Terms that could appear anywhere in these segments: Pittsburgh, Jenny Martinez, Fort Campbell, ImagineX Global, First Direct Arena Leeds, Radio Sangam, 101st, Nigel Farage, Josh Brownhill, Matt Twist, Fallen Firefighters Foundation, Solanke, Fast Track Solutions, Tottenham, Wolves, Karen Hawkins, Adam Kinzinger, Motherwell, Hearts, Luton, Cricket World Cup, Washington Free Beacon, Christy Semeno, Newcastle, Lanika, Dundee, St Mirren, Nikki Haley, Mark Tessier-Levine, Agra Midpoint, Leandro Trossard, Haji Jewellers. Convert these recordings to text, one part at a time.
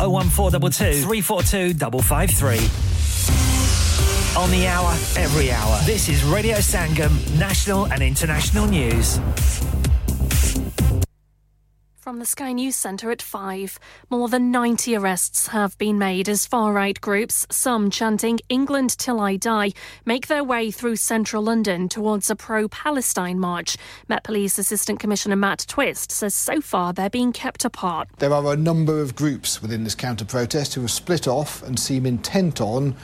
01422 342 553. On the hour, every hour. This is Radio Sangam, national and international news. From the Sky News Centre at 5. More than 90 arrests have been made as far-right groups, some chanting England till I die, make their way through central London towards a pro-Palestine march. Met Police Assistant Commissioner Matt Twist says so far they're being kept apart. There are a number of groups within this counter-protest who have split off and seem intent on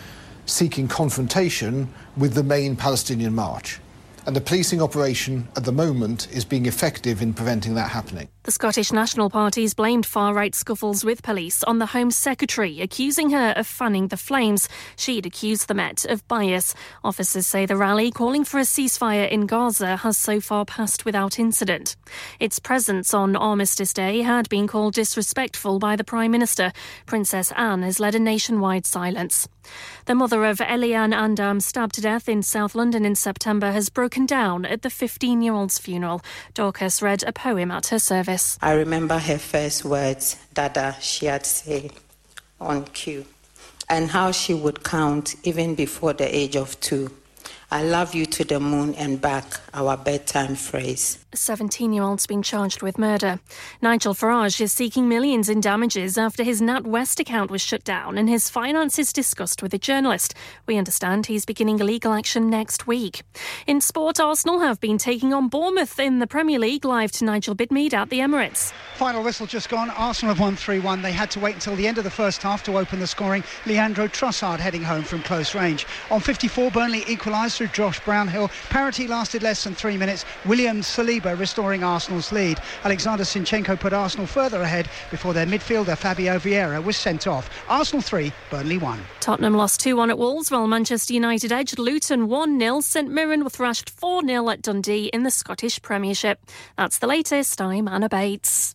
seeking confrontation with the main Palestinian march. And the policing operation at the moment is being effective in preventing that happening. The Scottish National Party's blamed far-right scuffles with police on the Home Secretary, accusing her of fanning the flames. She'd accused the Met of bias. Officers say the rally calling for a ceasefire in Gaza has so far passed without incident. Its presence on Armistice Day had been called disrespectful by the Prime Minister. Princess Anne has led a nationwide silence. The mother of Eliane Andam, stabbed to death in South London in September, has broken down at the 15-year-old's funeral. Dorcas read a poem at her service. I remember her first words, Dada, she had said, on cue, and how she would count even before the age of 2. I love you to the moon and back, our bedtime phrase. A 17-year-old's been charged with murder. Nigel Farage is seeking millions in damages after his NatWest account was shut down and his finances discussed with a journalist. We understand he's beginning legal action next week. In sport, Arsenal have been taking on Bournemouth in the Premier League. Live to Nigel Bidmead at the Emirates. Final whistle just gone. Arsenal have won 3-1. They had to wait until the end of the first half to open the scoring. Leandro Trossard heading home from close range. On 54, Burnley equalised through Josh Brownhill. Parity lasted less than 3 minutes. William Saliba restoring Arsenal's lead. Alexander Zinchenko put Arsenal further ahead before their midfielder Fabio Vieira was sent off. Arsenal 3, Burnley 1. Tottenham lost 2-1 at Wolves, while Manchester United edged Luton 1-0. St Mirren were thrashed 4-0 at Dundee in the Scottish Premiership. That's the latest. I'm Anna Bates.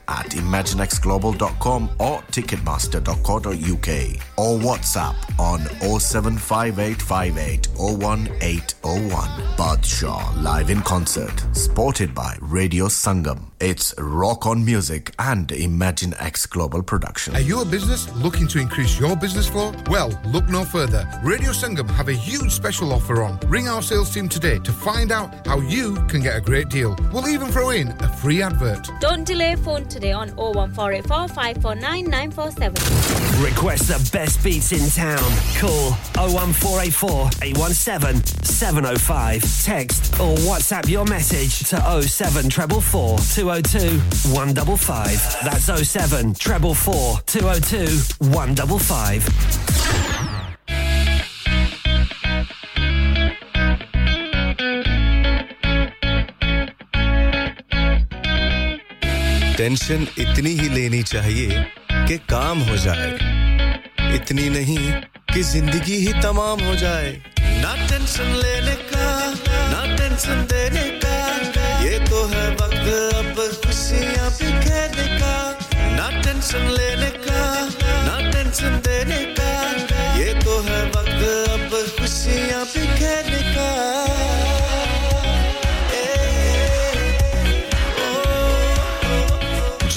at ImagineXGlobal.com or Ticketmaster.co.uk or WhatsApp on 07585801801. Badshah live in concert, supported by Radio Sangam. It's Rock on Music and ImagineX Global production. Are you a business looking to increase your business flow? Well, look no further. Radio Sangam have a huge special offer on. Ring our sales team today to find out how you can get a great deal. We'll even throw in a free advert. Don't delay, phone today on 01484 549 947. Request the best beats in town. Call 01484 817 705. Text or WhatsApp your message to 07444 202 155. That's 07444 202 155. Tension इतनी ही लेनी चाहिए कि काम हो जाए इतनी नहीं कि जिंदगी ही तमाम हो जाए ना टेंशन लेने का ना टेंशन देने का ये तो है वक्त अब खुशियां बिखेरने का ना टेंशन लेने का ना टेंशन देने का ये तो है वक्त अब खुशियां बिखेरने का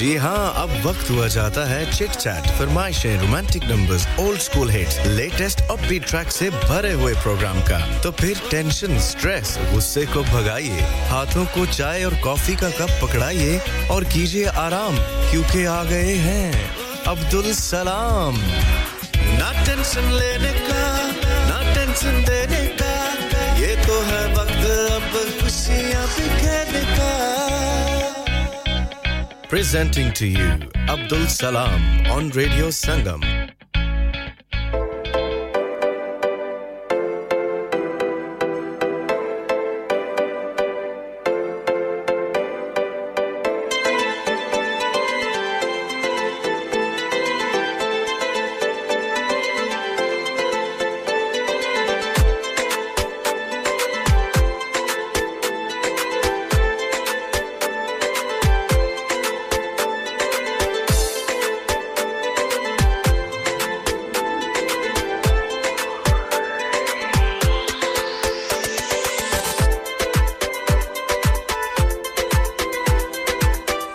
जी हां अब वक्त हुआ जाता है चिक चैट फरमाइशें romantic numbers old school hits latest upbeat track से भरे हुए प्रोग्राम का तो फिर टेंशन स्ट्रेस गुस्से को भगाइए हाथों को चाय और कॉफी का कप पकड़ाइए और कीजिए आराम क्योंकि आ गए हैं अब्दुल सलाम ना टेंशन लेने का ना टेंशन देने का ये तो है वक्त अब खुशियां बिखेरने का Presenting to you Abdul Salam on Radio Sangam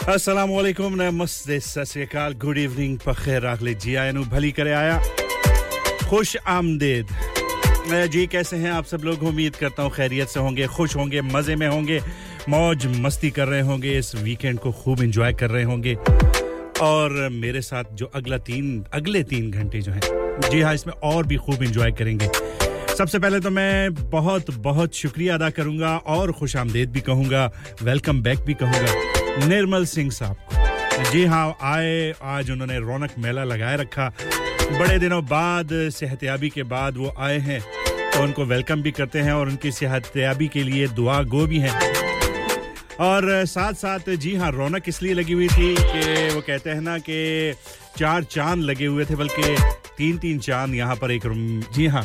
अस्सलाम वालेकुम नमस्ते सत श्री अकाल गुड इवनिंग पर खैर रख लीजिए आया नु भली करे आया खुश आमदीद जी कैसे हैं आप सब लोग उम्मीद करता हूं खैरियत से होंगे खुश होंगे मजे में होंगे मौज मस्ती कर रहे होंगे इस वीकेंड को खूब एंजॉय कर रहे होंगे और मेरे साथ जो अगले 3 घंटे जो हैं जी हां इसमें और भी खूब एंजॉय करेंगे सबसे पहले तो मैं बहुत शुक्रिया अदा करूंगा और खुशामदीद भी कहूंगा वेलकम बैक भी कहूंगा निर्मल सिंह साहब को जी हां आए आज उन्होंने रौनक मेला लगाए रखा बड़े दिनों बाद सेहतयाबी के बाद वो आए हैं तो उनको वेलकम भी करते हैं और उनकी सेहतयाबी के लिए दुआ गो भी हैं और साथ-साथ जी हां रौनक इसलिए लगी हुई थी कि वो कहते हैं ना कि 4 चांद लगे हुए थे बल्कि 3 चांद यहां पर एक जी हां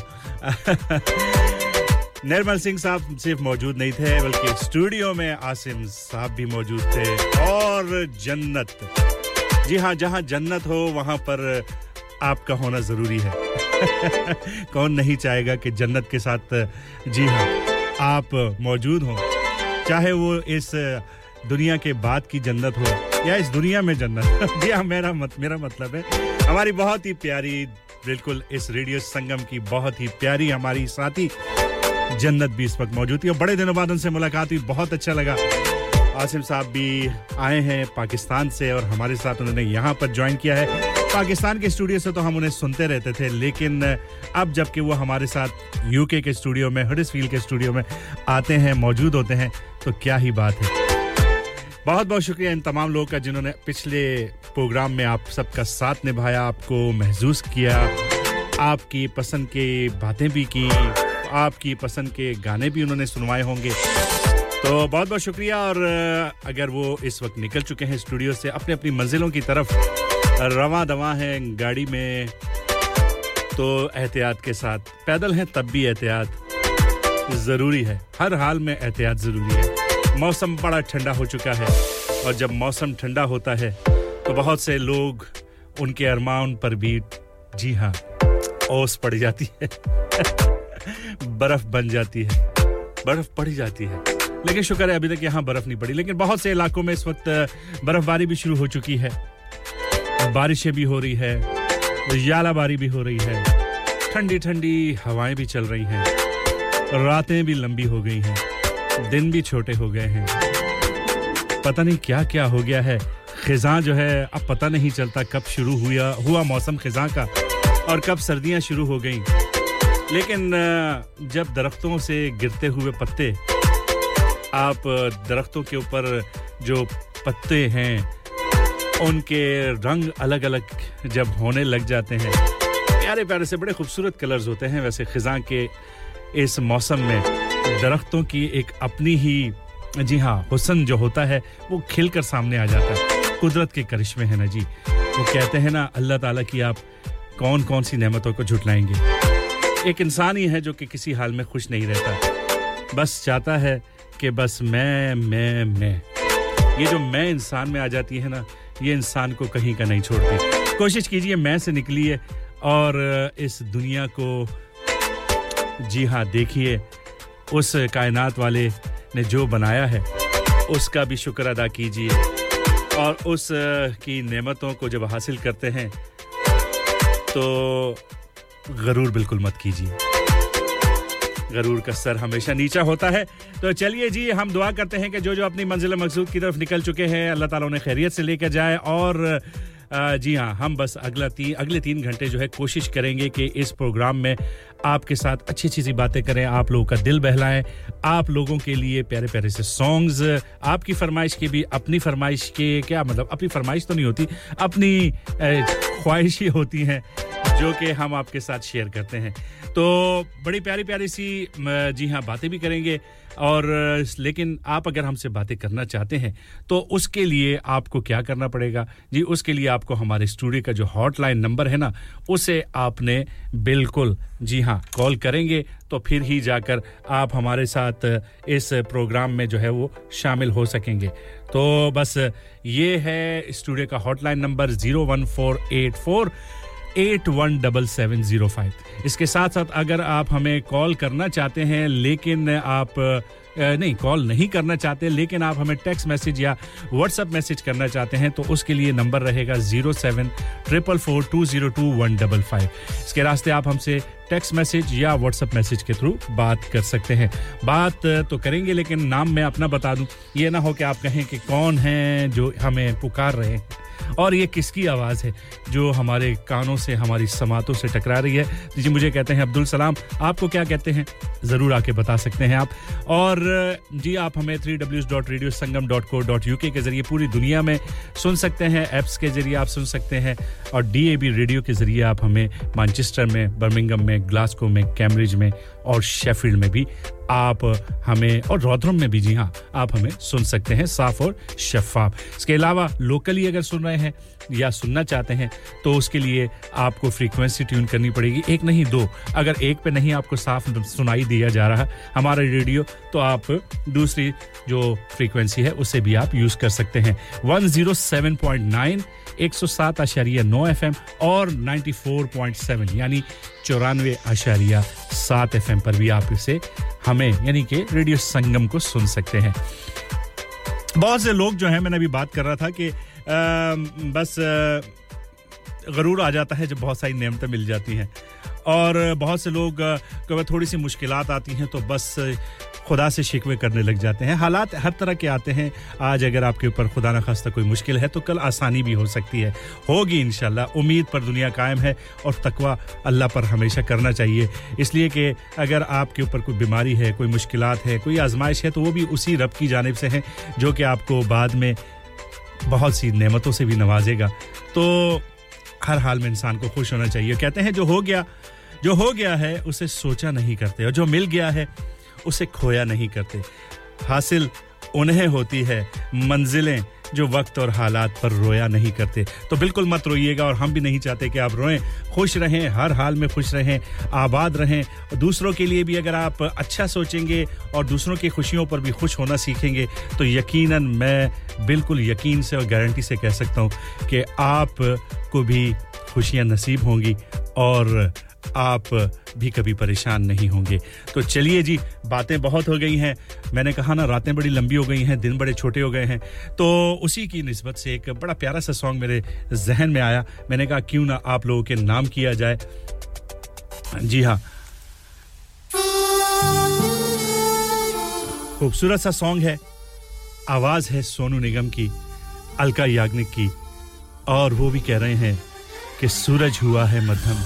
निर्मल सिंह साहब सिर्फ मौजूद नहीं थे बल्कि स्टूडियो में आसिम साहब भी मौजूद थे और जन्नत जी हां जहां जन्नत हो वहां पर आपका होना जरूरी है कौन नहीं चाहेगा कि जन्नत के साथ जी हां आप मौजूद हो चाहे वो इस दुनिया के बाद की जन्नत हो या इस दुनिया में जन्नत जी हां मेरा मतलब है हमारी बहुत ही प्यारी बिल्कुल इस रेडियो संगम की बहुत ही प्यारी हमारी साथी जन्नत भी इस वक्त मौजूद है और बड़े दिनों बाद उनसे मुलाकात हुई बहुत अच्छा लगा आसिम साहब भी आए हैं पाकिस्तान से और हमारे साथ उन्होंने यहां पर ज्वाइन किया है पाकिस्तान के स्टूडियो से तो हम उन्हें सुनते रहते थे लेकिन अब जबकि वो हमारे साथ यूके के स्टूडियो में हडर्सफील्ड के स्टूडियो में आते हैं मौजूद होते हैं तो क्या ही बात है बहुत-बहुत शुक्रिया इन तमाम लोगों का जिन्होंने पिछले प्रोग्राम में आप सबका साथ निभाया आपको महसूस किया आपकी पसंद की बातें भी की आपकी पसंद के गाने भी उन्होंने सुनवाए होंगे तो बहुत-बहुत शुक्रिया और अगर वो इस वक्त निकल चुके हैं स्टूडियो से अपनी-अपनी मंजिलों की तरफ रवां-दवां हैं गाड़ी में तो एहतियात के साथ पैदल हैं तब भी एहतियात जरूरी है हर हाल में एहतियात जरूरी है मौसम बड़ा ठंडा हो चुका है और जब मौसम ठंडा होता है तो बहुत से लोग उनके अरमान पर भी जी हां ओस पड़ जाती है बर्फ बन जाती है बर्फ पड़ी जाती है लेकिन शुक्र है अभी तक यहां बर्फ नहीं पड़ी लेकिन बहुत से इलाकों में इस वक्त बर्फबारी भी शुरू हो चुकी है बारिशें भी हो रही है यालाबारी भी हो रही है ठंडी-ठंडी हवाएं भी चल रही हैं रातें भी लंबी हो गई हैं दिन भी छोटे हो गए हैं पता नहीं क्या-क्या हो गया है खिज़ां जो है अब पता नहीं चलता कब शुरू हुआ मौसम खिज़ां का और कब सर्दियां शुरू हो गईं लेकिन जब दरख्तों से गिरते हुए पत्ते आप दरख्तों के ऊपर जो पत्ते हैं उनके रंग अलग-अलग जब होने लग जाते हैं प्यारे-प्यारे से बड़े खूबसूरत कलर्स होते हैं वैसे खिज़ां के इस मौसम में दरख्तों की एक अपनी ही जी हां हुस्न जो होता है वो खिलकर सामने आ जाता है कुदरत के करिश्मे हैं ना जी वो कहते हैं ना अल्लाह ताला की आप कौन-कौन सी नेमतों को झुटलाएंगे एक इंसान ही है जो कि किसी हाल में खुश नहीं रहता बस चाहता है कि बस मैं ये जो मैं इंसान में आ जाती है ना ये इंसान को कहीं का नहीं छोड़ती कोशिश कीजिए मैं से निकलिए और इस दुनिया को जी हां देखिए उस कायनात वाले ने जो बनाया है उसका भी शुक्र अदा कीजिए और उस की नेमतों को जब हासिल करते हैं तो गरूर बिल्कुल मत कीजिए गरूर का सर हमेशा नीचा होता है तो चलिए जी हम दुआ करते हैं कि जो जो अपनी मंजिल मकसूद की तरफ निकल चुके हैं अल्लाह ताला उन्हें खैरियत से लेकर जाए और जी हां हम बस अगले तीन घंटे जो है कोशिश करेंगे कि इस प्रोग्राम में आपके साथ अच्छी-अच्छी सी बातें करें आप लोगों का दिल बहलाएं आप लोगों के लिए प्यारे-प्यारे से सॉन्ग्स आपकी फरमाइश के भी अपनी फरमाइश के क्या मतलब अपनी फरमाइश तो नहीं होती अपनी ख्वाहिशें होती हैं जो कि हम आपके साथ शेयर करते हैं तो बड़ी प्यारी-प्यारी सी जी हां बातें भी करेंगे और लेकिन आप अगर हमसे बातें करना चाहते हैं तो उसके लिए आपको क्या करना पड़ेगा जी उसके लिए आपको हमारे स्टूडियो का जो हॉटलाइन नंबर है ना उसे आपने बिल्कुल जी हां कॉल करेंगे तो फिर ही जाकर आप हमारे साथ इस प्रोग्राम में जो है वो शामिल हो सकेंगे तो बस ये है स्टूडियो का हॉटलाइन नंबर 01484 817705 इसके साथ-साथ अगर आप हमें कॉल करना चाहते हैं लेकिन आप नहीं कॉल नहीं करना चाहते लेकिन आप हमें टेक्स्ट मैसेज या व्हाट्सएप मैसेज करना चाहते हैं तो उसके लिए नंबर रहेगा 07444202155 इसके रास्ते आप हमसे टेक्स्ट मैसेज या व्हाट्सएप मैसेज के थ्रू बात कर सकते हैं बात तो करेंगे लेकिन नाम मैं अपना बता दूं ये ना हो कि आप कहें कि कौन है जो हमें पुकार रहे हैं और ये किसकी आवाज है जो हमारे कानों से हमारी समातों से टकरा रही है जी मुझे कहते हैं अब्दुल सलाम आपको क्या कहते हैं जरूर आके बता सकते हैं आप और जी आप हमें www.radiosangam.co.uk के जरिए पूरी दुनिया में सुन सकते हैं एप्स के जरिए आप सुन सकते हैं और DAB रेडियो के जरिए आप हमें मैनचेस्टर में बर्मिंघम में ग्लासगो में कैम्ब्रिज में और शेफील्ड में भी आप हमें और रॉथरम में भी जी हां आप हमें सुन सकते हैं साफ और शफाफ इसके अलावा लोकली अगर सुन रहे हैं या सुनना चाहते हैं तो उसके लिए आपको फ्रीक्वेंसी ट्यून करनी पड़ेगी एक नहीं दो अगर एक पे नहीं आपको साफ सुनाई दिया जा रहा हमारा रेडियो तो आप दूसरी जो फ्रीक्वेंसी है उसे भी आप यूज कर सकते हैं 107.9 107.9 FM और 94.7 यानी 94.7 FM पर भी आप इसे हमें यानी कि रेडियो संगम को सुन सकते हैं बहुत से लोग जो हैं मैंने अभी बात कर रहा था कि बस गरूर आ जाता है जब बहुत सारी नेमतें मिल जाती हैं और बहुत से लोग कभी थोड़ी सी मुश्किलात आती हैं तो बस खुदा से शिकवे करने लग जाते हैं हालात हर तरह के आते हैं आज अगर आपके ऊपर खुदा ना खास्ता कोई मुश्किल है तो कल आसानी भी हो सकती है होगी इंशाल्लाह उम्मीद पर दुनिया कायम है और तकवा अल्लाह पर हमेशा करना चाहिए इसलिए कि अगर आपके ऊपर कोई बीमारी है कोई मुश्किलात है कोई आजमाइश है तो वो भी उसी रब की जानिब से है जो कि आपको बाद में बहुत सी नेमतों से भी नवाजेगा तो हर हाल में इंसान को खुश होना चाहिए कहते हैं जो हो गया है उसे सोचा नहीं करते और जो मिल गया है उसे खोया नहीं करते हासिल उन्हें होती है मंजिलें जो वक्त और हालात पर रोया नहीं करते तो बिल्कुल मत रोइएगा और हम भी नहीं चाहते कि आप रोएं खुश रहें हर हाल में खुश रहें आबाद रहें दूसरों के लिए भी अगर आप अच्छा सोचेंगे और दूसरों की खुशियों पर भी खुश होना सीखेंगे तो यकीनन मैं बिल्कुल यकीन से और गारंटी से कह सकता हूं कि आप को भी खुशियां नसीब होंगी और आप भी कभी परेशान नहीं होंगे तो चलिए जी बातें बहुत हो गई हैं मैंने कहा ना रातें बड़ी लंबी हो गई हैं दिन बड़े छोटे हो गए हैं तो उसी की निस्बत से एक बड़ा प्यारा सा सॉन्ग मेरे जहन में आया मैंने कहा क्यों ना आप लोगों के नाम किया जाए जी हां खूबसूरत सा सॉन्ग है आवाज है सोनू निगम की अलका याग्निक की और वो भी कह रहे हैं कि सूरज हुआ है मध्यम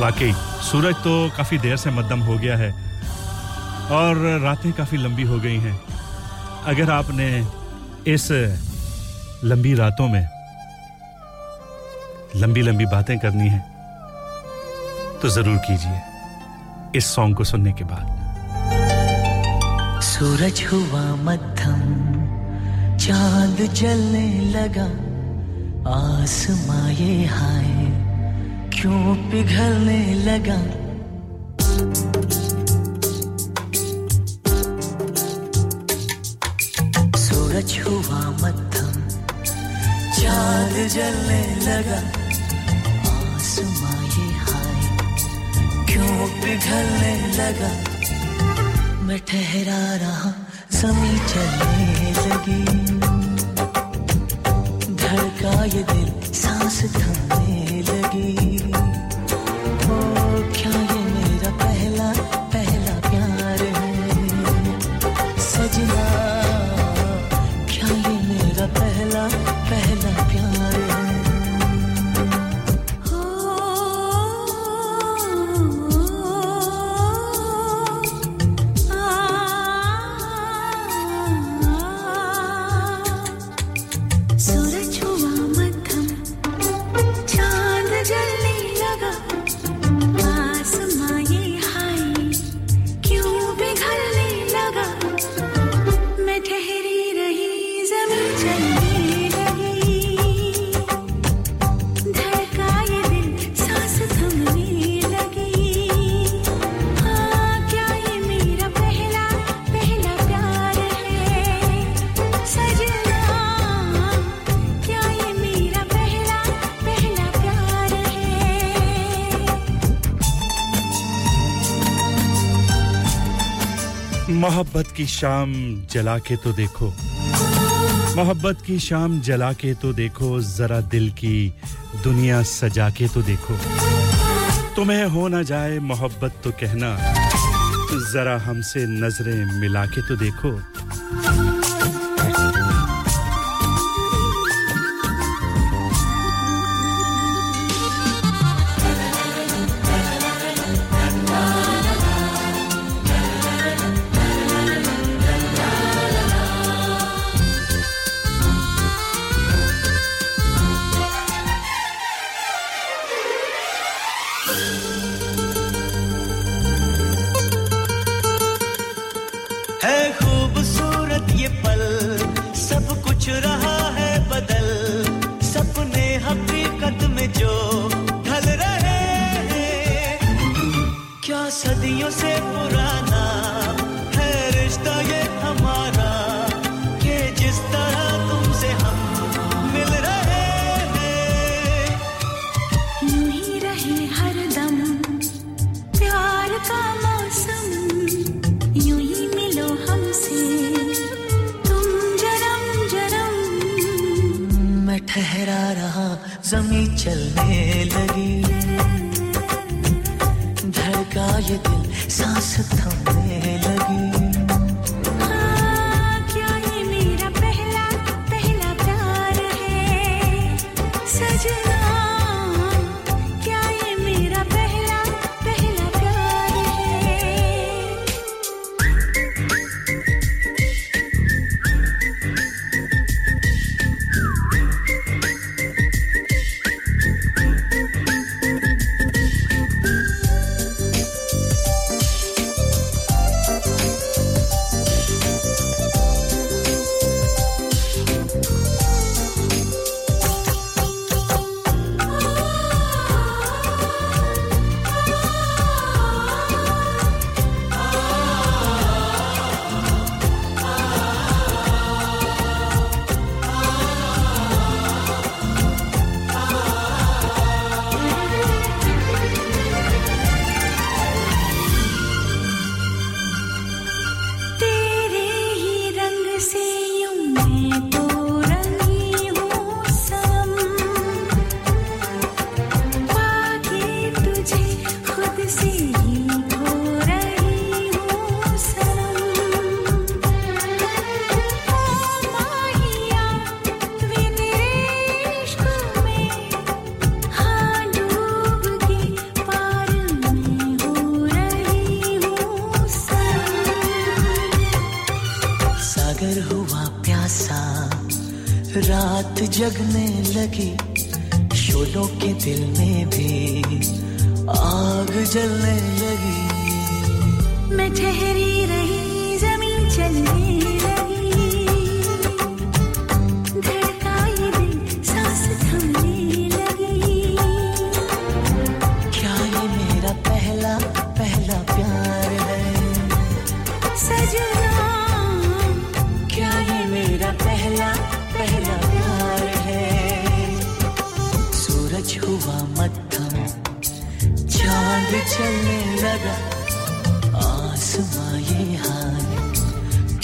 वाकई सूरज तो काफी देर से मध्यम हो गया है और रातें काफी लंबी हो गई हैं अगर आपने इस लंबी रातों में लंबी बातें करनी है तो जरूर कीजिए इस सॉन्ग को सुनने के बाद सूरज हुआ मध्यम चांद जलने लगा आसमां ये हाय क्यों पिघलने लगा सूरज हुआ मध्यम चांद जलने लगा आसमां ये हाय क्यों पिघलने लगा मैं ठहरा रहा ज़मीं चलने लगी मोहब्बत की शाम जला के तो देखो मोहब्बत की शाम जला के तो देखो जरा दिल की दुनिया सजा के तो देखो तुम्हें हो ना जाए मोहब्बत तो कहना जरा हमसे नजरें मिला के तो देखो जगने लगी शोलों के दिल में भी आग जलने लगी मैं ठहरी रही जमीन चलने चलने लगा आसमां ये हाल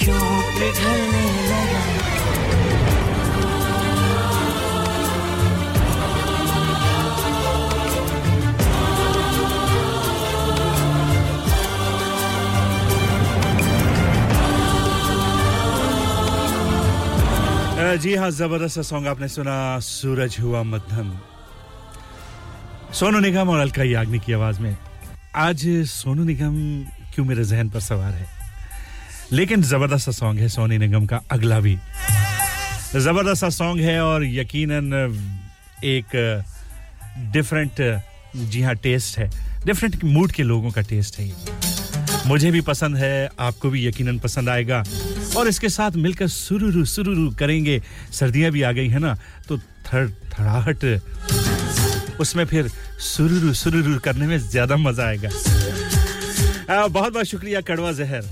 क्यों पिघलने लगा जी हां जबरदस्त सॉन्ग आपने सुना सूरज हुआ मध्यम सोनू निगम और अलका याग्निक की आवाज में आज सोनू निगम क्यों मेरे ज़हन पर सवार है लेकिन जबरदस्त सॉन्ग है सोनू निगम का अगला भी जबरदस्त सॉन्ग है और यकीनन एक डिफरेंट जी हां टेस्ट है डिफरेंट मूड के लोगों का टेस्ट है ये मुझे भी पसंद है आपको भी यकीनन पसंद आएगा और इसके साथ मिलकर सुरुरु सुरुरु करेंगे सर्दियां भी आ गई है ना तो थड़थड़ाहट उसमें फिर सुरुरु सुरुरु करने में ज्यादा मजा आएगा बहुत-बहुत शुक्रिया कड़वा जहर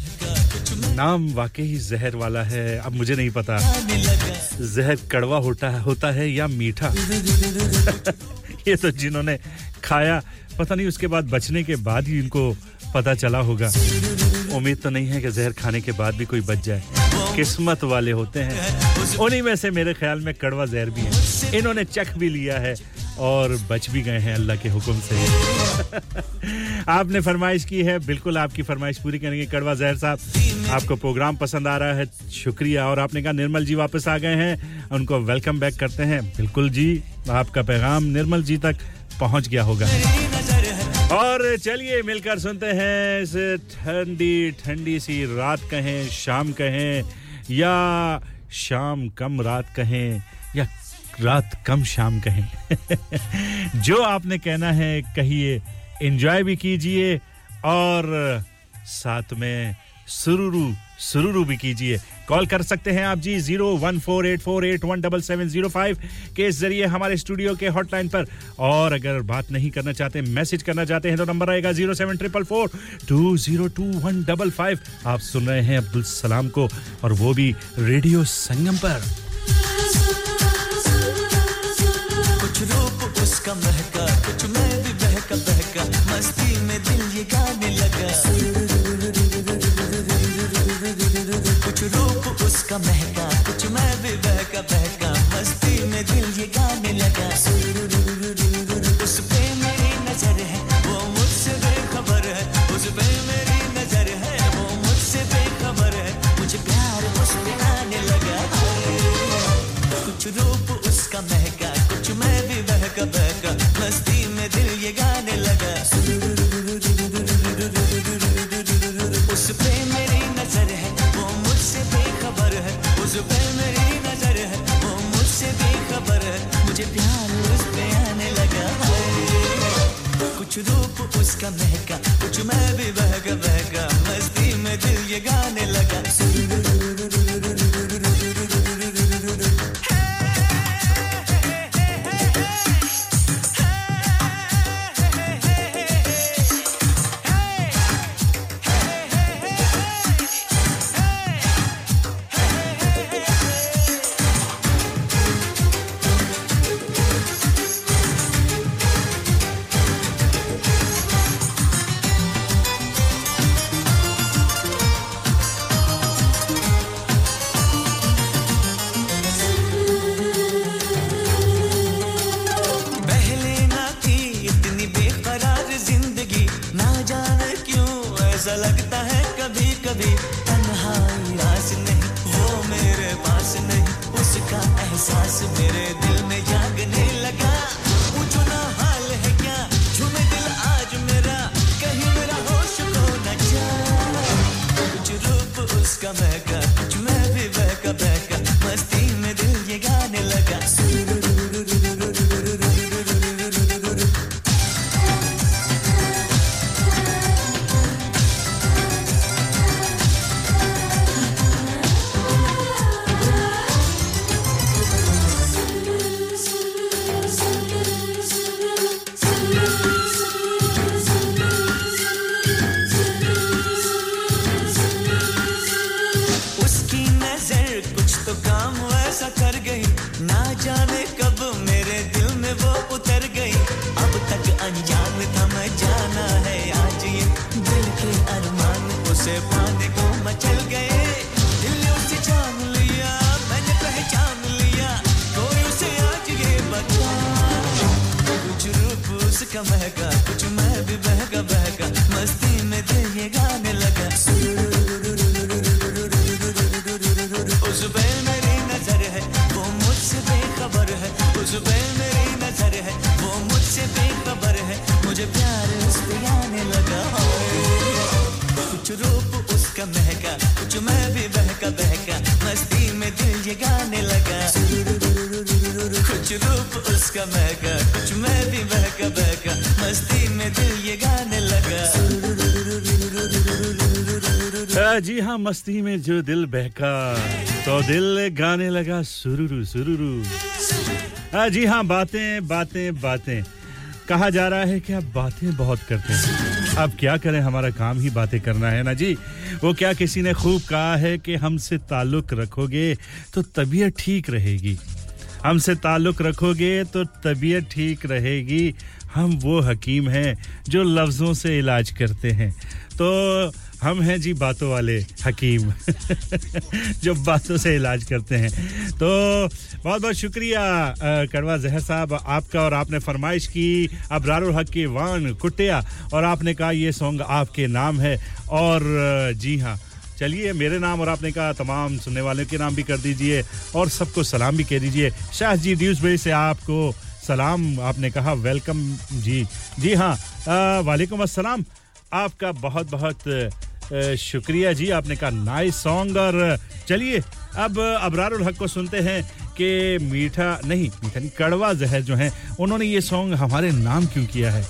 नाम वाकई जहर वाला है अब मुझे नहीं पता जहर कड़वा होता है या मीठा ये तो जिन्होंने खाया पता नहीं उसके बाद बचने के बाद ही इनको पता चला होगा उम्मीद तो नहीं है कि जहर खाने के बाद भी कोई बच जाए किस्मत वाले होते हैं उन्हीं में से मेरे ख्याल में कड़वा जहर भी है इन्होंने चख भी लिया है और बच भी गए हैं अल्लाह के हुक्म से आपने फरमाइश की है बिल्कुल आपकी फरमाइश पूरी करेंगे कड़वा जहर साहब आपको प्रोग्राम पसंद आ रहा है शुक्रिया और आपने कहा निर्मल जी वापस आ गए हैं उनको वेलकम बैक करते हैं बिल्कुल जी आपका पैगाम निर्मल जी तक पहुंच गया होगा और चलिए मिलकर सुनते हैं इस ठंडी ठंडी सी रात कहें शाम कहें या शाम कम रात कहें या रात कम शाम कहें जो आपने कहना है कहिए एंजॉय भी कीजिए और साथ में सुरुरु सुरुरु भी कीजिए कॉल कर सकते हैं आप जी 01484817705 के जरिए हमारे स्टूडियो के हॉटलाइन पर और अगर बात नहीं करना चाहते मैसेज करना चाहते हैं तो नंबर आएगा 07444202155 आप सुन रहे हैं अब्दुल सलाम को और वो भी रेडियो संगम पर कुछ रूप उसका महका कुछ मैं भी बहका बहका मस्ती में दिल ये गाने लगा कुछ रूप उसका महका कुछ मैं भी बहका बहका मस्ती में दिल ये गाने लगा उस पे मेरी नजर है वो मुझसे बेखबर है उस पे मेरी नजर है वो मुझसे बेखबर है मुझे प्यार उसमें आने लगा कुछ रूप उसका महका कुछ मैं भी बहका बहका मस्ती में दिल ये गाने लगा उस पे मेरी नजर है वो मुझसे बेखबर है उस पे मेरी नजर है वो मुझसे बेखबर है मुझे प्यार उस पे आने लगा कुछ रूप उसका महका कुछ मैं भी बहका बहका मस्ती में दिल ये गाने लगा ये गाने लगा कुछ रूप उसका महका कुछ मैं भी बहका बहका मस्ती में दिल ये गाने लगा जी हां मस्ती में जो दिल बहका तो दिल गाने लगा सुरुरु सुरुरु जी हां बातें बातें बातें कहा जा रहा है कि आप बातें बहुत करते हैं अब क्या करें हमारा काम ही बातें करना है ना जी वो क्या किसी ने खूब कहा है कि हमसे ताल्लुक़ रखोगे तो तबीयत ठीक रहेगी हमसे ताल्लुक़ रखोगे तो तबीयत ठीक रहेगी हम वो हकीम हैं जो लफ्ज़ों से इलाज करते हैं तो हम हैं जी बातों वाले हकीम जो बातों से इलाज करते हैं तो बहुत-बहुत शुक्रिया करवा जहर साहब आपका और आपने फरमाइश की अब्रारुल हक की वान कुटिया और आपने कहा ये सॉन्ग आपके नाम है और जी हां चलिए मेरे नाम और आपने कहा तमाम सुनने वालों के नाम भी कर दीजिए और सबको सलाम भी कह दीजिए शाह जी ड्यूसबरी से आपको सलाम आपने कहा वेलकम जी जी हां वालेकुम अस्सलाम आपका बहुत-बहुत शुक्रिया जी आपने कहा नाइस सॉन्ग और चलिए अब अब्रारुल हक को सुनते हैं कि मीठा नहीं कड़वा जहर जो हैं उन्होंने ये सॉन्ग हमारे नाम क्यों किया है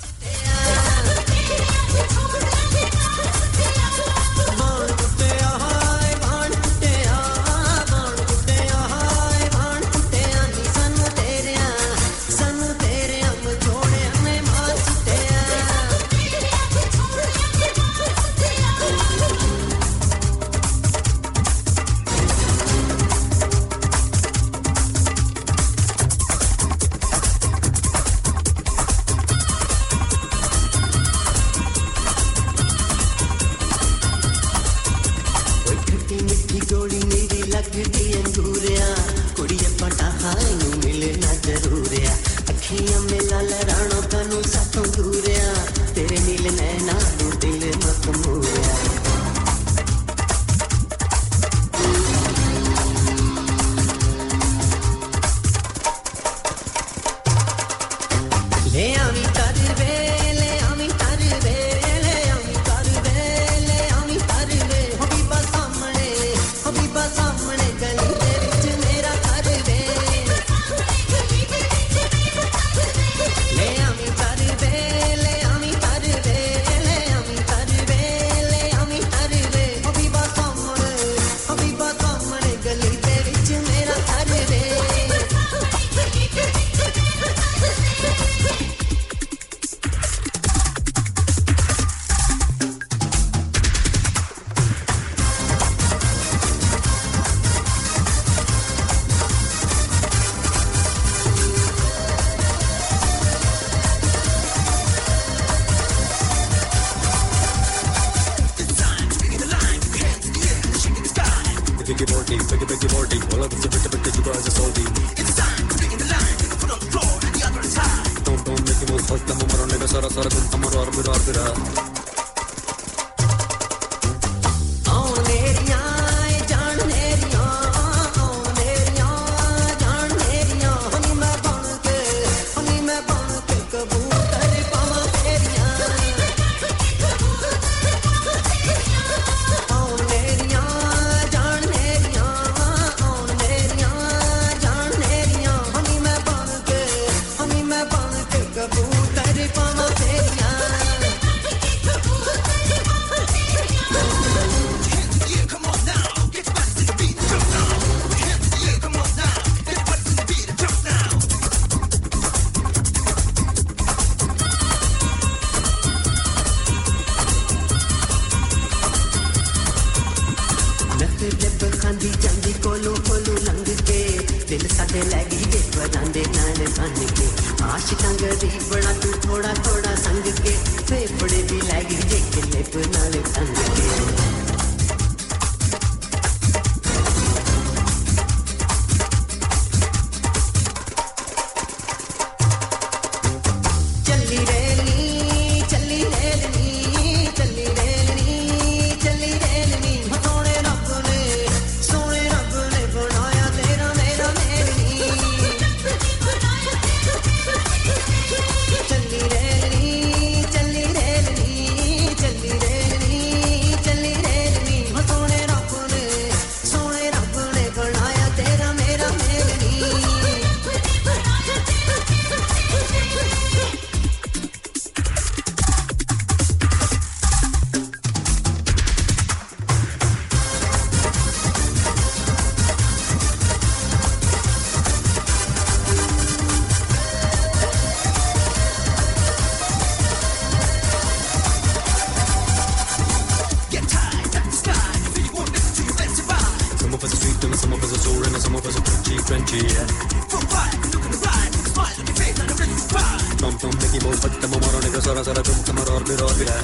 and some of us are touring and some of us are touchy Frenchy, yeah. From right, look at the right, smile on your face and I'm ready to fly. Tom Tom Mickey Mouse, but the Momaro nigga, Sara Sara, Tom Tom, Ror, yeah.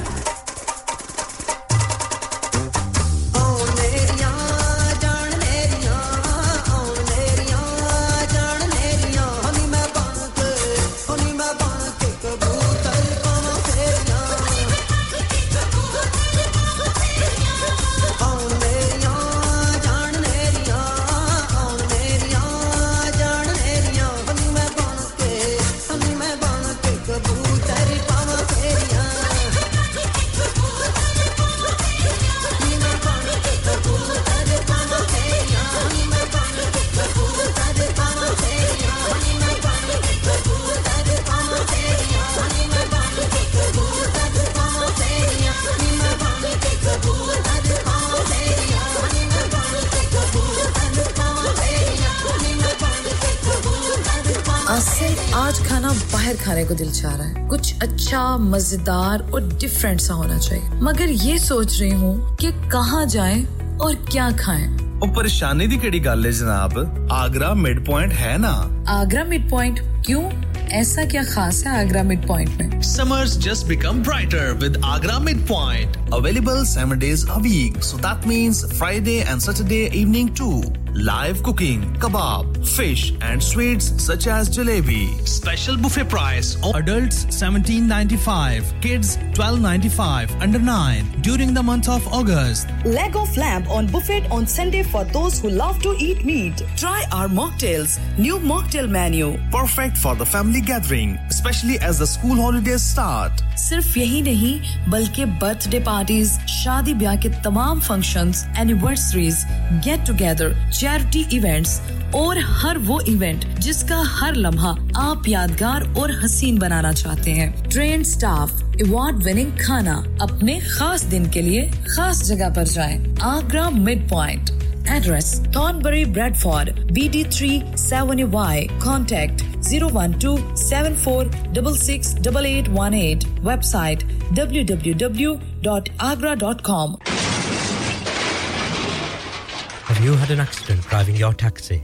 खाने को दिल चाह रहा है कुछ अच्छा मजेदार और डिफरेंट सा होना चाहिए मगर ये सोच रही हूँ कि कहाँ जाएं और क्या खाएं और परेशानी दी केड़ी गल है जनाब आगरा मिड पॉइंट है ना आगरा मिड पॉइंट क्यों ऐसा क्या खास है आगरा मिड पॉइंट में Summers just become brighter with Agra Midpoint available 7 days a week so that means Friday and Saturday evening too Live cooking, kebab, fish and sweets such as jalebi. Special buffet price. Adults $17.95, kids $12.95, under 9 during the month of August. Leg of lamb on buffet on Sunday for those who love to eat meat. Try our mocktails, new mocktail menu. Perfect for the family gathering, especially as the school holidays start. Sirf yahi nahi, balki birthday parties, shaadi biyah ke tamam functions, anniversaries, get together. Charity events और हर वो event जिसका हर लम्हा आप यादगार और हसीन बनाना चाहते हैं trained staff award winning खाना अपने खास दिन के लिए खास जगह पर जाएं Agra Midpoint address Thornbury Bradford BD3 7AY contact 01274668818 website www.agra.com Have you had an accident driving your taxi?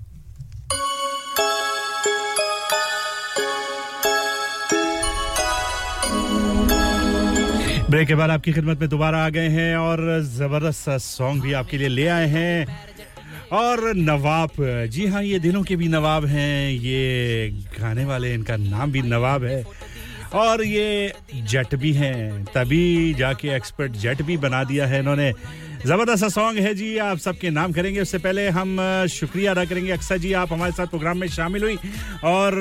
Break के बाद आपकी खिदमत में दोबारा आ गए हैं और जबरदस्त सॉन्ग भी आपके लिए ले आए हैं और नवाब जी हां ये दिलों के भी नवाब हैं ये गाने वाले इनका नाम भी नवाब है और ये जेट भी हैं तभी जाके एक्सपर्ट जेट भी बना दिया है इन्होंने जबरदस्त सॉन्ग है जी आप सबके नाम करेंगे उससे पहले हम शुक्रिया अदा करेंगे अक्सर जी आप हमारे साथ प्रोग्राम में शामिल हुई और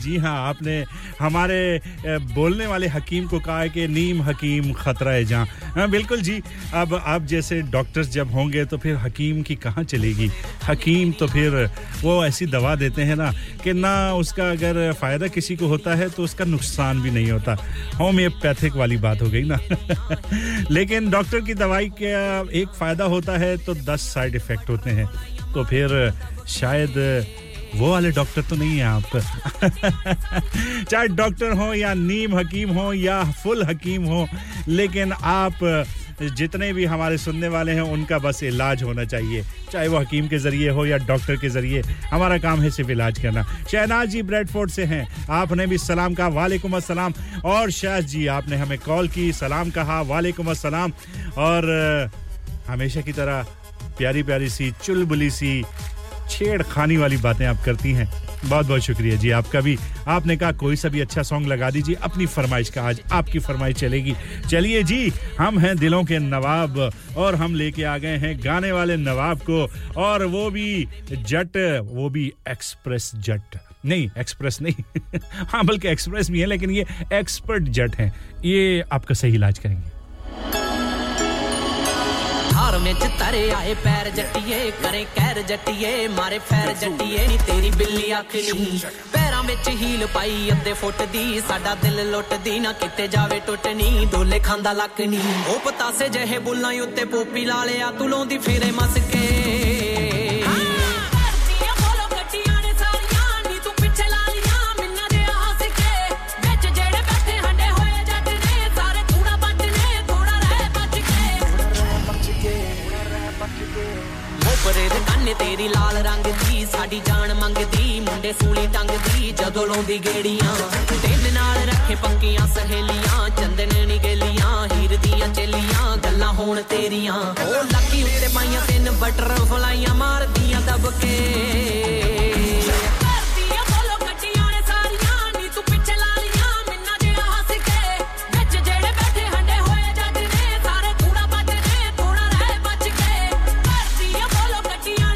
जी हां आपने हमारे बोलने वाले हकीम को कहा है कि नीम हकीम खतरा है जान बिल्कुल जी अब आप जैसे डॉक्टर्स जब होंगे तो फिर हकीम की कहां चलेगी हकीम तो फिर वो ऐसी दवा देते हैं ना कि ना उसका अगर फायदा किसी को होता है तो उसका नुकसान भी नहीं होता होम्योपैथिक वाली बात हो गई ना लेकिन डॉक्टर की दवाई के एक फायदा होता है तो 10 साइड इफेक्ट होते हैं तो फिर शायद वो वाले डॉक्टर तो नहीं हैं आप चाहे डॉक्टर हो या नीम हकीम हो या फुल हकीम हो लेकिन आप जितने भी हमारे सुनने वाले हैं उनका बस इलाज होना चाहिए चाहे वो हकीम के जरिए हो या डॉक्टर के जरिए हमारा काम है सिर्फ इलाज करना शहनाज जी ब्रेडफोर्ड से हैं आपने भी सलाम कहा वालेकुम अस्सलाम और शाज जी आपने हमें कॉल की सलाम कहा वालेकुम अस्सलाम और हमेशा की तरह प्यारी प्यारी सी चुलबुली सी छेड़खानी वाली बातें आप करती हैं बहुत-बहुत शुक्रिया जी आपका भी आपने कहा कोई सा भी अच्छा सॉन्ग लगा दीजिए अपनी फरमाइश का आज आपकी फरमाइश चलेगी चलिए जी हम हैं दिलों के नवाब और हम लेके आ गए हैं गाने वाले नवाब को और वो भी एक्सप्रेस जट नहीं एक्सप्रेस नहीं हां बल्कि एक्सप्रेस भी है लेकिन ये एक्सपर्ट जट हैं ये आपका सही इलाज करेंगे हार में चितारे आए पैर जटिए करे कैर जटिए मारे फैर जटिए नी तेरी बिल्ली आखनी पैरां विच हील पाई अद्धे फुट दी साडा दिल लुट दी ना किते जावे टुटनी डोले खांदा लकनी ओ पतासे जहे बुल्लां उत्ते पोपी लालिया तू लोंदी फिरे मसके तेरी लाल रंग दी साडी जान मंगदी मुंडे सूली टंग दी जदों लौंदी गेड़ियां तेरे नाल रखे पक्कियां सहेलियां चंदन नी गेलियां हीर दीयां चेलियां गल्लां होण तेरियां ओ लकी उत्ते पाइयां तीन बटरफ्लाईयां मारदियां दबके करदियां बोलो कटियां ने सारियां नी तू पिछे लालियां मिन्ना जिहा हंस के विच जेड़े बैठे हंडे होए जज ने सारे थोड़ा बच ने थोड़ा रह बच के करदियां बोलो कटियां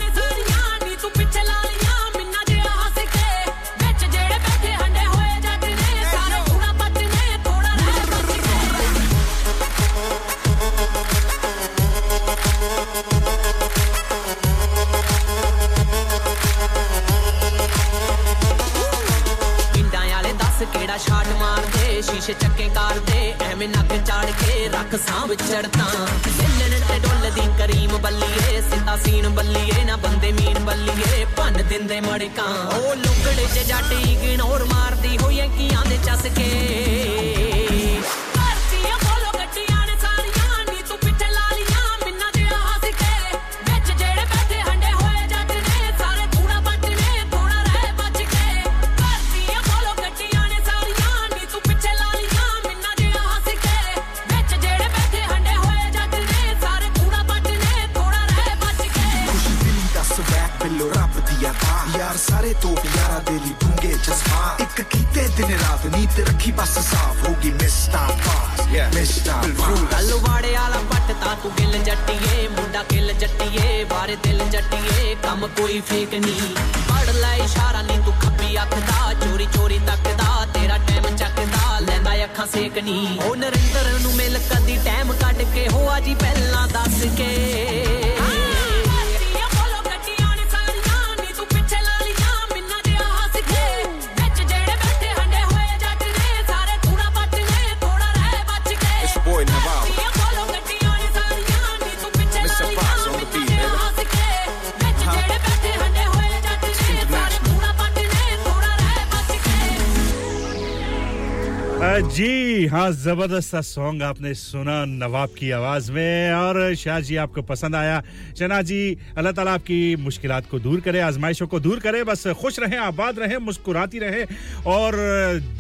शाट मार दे शीशे चक्के कार दे एवें नक चाड़ के रख सांभ चढ़ता ललन ते डोल दी करीम बल्लीए सिद्धा सीन बल्लीए ना बंदे मीन बल्लीए भन दिंदे मड़का ओ लुकड़े च जट इग्नोर मारदी होई अंकियां दे चसके सारे तो यारा दिली दूंगे जज्बा एक कीते दिन रात नीत रखी बस साफ होगी मिस्टर पास मिस्टर गल्लो वाड़े आला पटता तू गिल जट्टिए मुंडा गिल जट्टिए बारे दिल जट्टिए काम कोई फेक नहीं पढ़ ले इशारा नी तू खब्बी आखदा चोरी चोरी तकदा तेरा टाइम चकदा लेंदा अखां सेकनी ओ नरेंद्र नु मिल कदी टाइम कट के हो आ जी पहला दस के जी हां जबरदस्त सा सॉन्ग आपने सुना नवाब की आवाज में और शाह जी आपको पसंद आया चना जी अल्लाह ताला आपकी मुश्किलात को दूर करे आजमाइशों को दूर करे बस खुश रहें आबाद रहें मुस्कुराती रहें और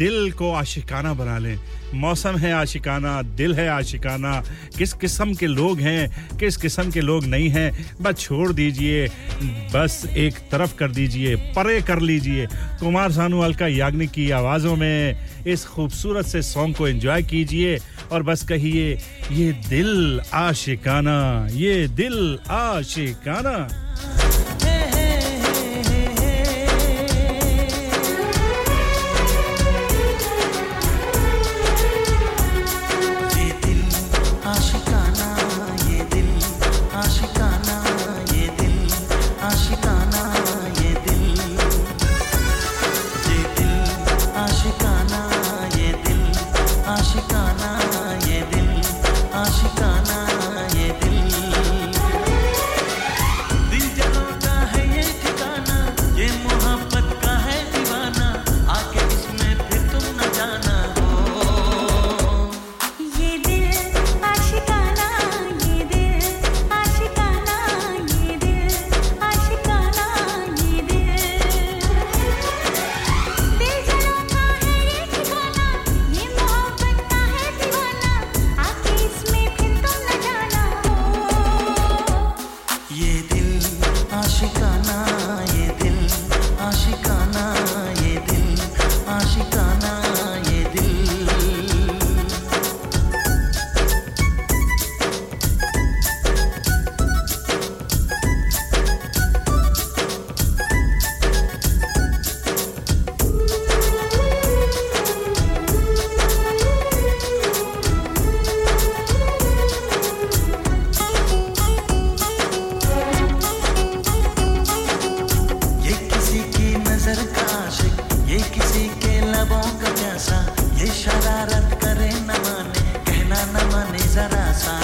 दिल को आशिकाना बना लें मौसम है आशिकाना दिल है आशिकाना किस किस्म के लोग हैं किस किस्म के लोग नहीं हैं बस छोड़ दीजिए बस एक तरफ कर दीजिए परे कर लीजिए कुमार सानू अलका याग्निक की आवाज़ों में इस खूबसूरत से सॉन्ग को एंजॉय कीजिए और बस कहिए ये दिल आशिकाना ये दिल आशिकाना Dil jano सा ये शरारत करे ना माने कहना ना माने जरा सा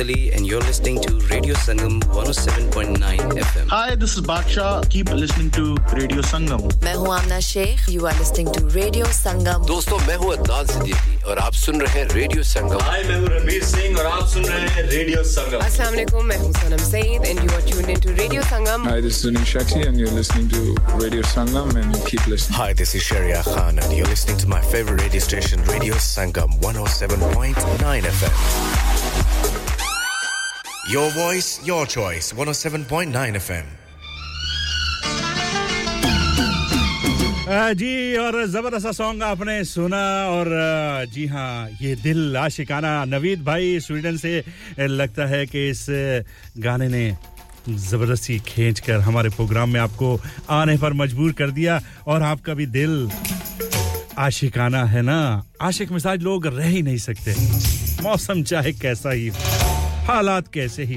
and you're listening to Radio Sangam 107.9 FM. Hi, this is Badshah. Keep listening to Radio Sangam. I'm Amna Sheikh. You are listening to Radio Sangam. दोस्तों मैं हूँ अदनान सिद्दीकी और आप सुन रहे हैं Radio Sangam. Hi, मैं हूँ रणवीर सिंह और आप सुन रहे हैं Radio Sangam. Assalamu alaikum. मैं हूँ सनम Saeed and you are tuned into Radio Sangam. Hi, this is Sunil Shakshi and you're listening to Radio Sangam and keep listening. Hi, this is Sharia Khan and you're listening to my favorite radio station Radio Sangam 107.9 FM. Your voice, your choice. 107.9 FM. जी और जबरदस्त song आपने सुना और जी हां ये दिल आशिकाना नवीद भाई Sweden से लगता है कि इस गाने ने जबरदस्ती खींचकर हमारे प्रोग्राम में आपको आने पर मजबूर कर दिया और आपका भी दिल आशिकाना है ना आशिक मिजाज लोग रह ही नहीं सकते मौसम चाहे कैसा ही हालात कैसे ही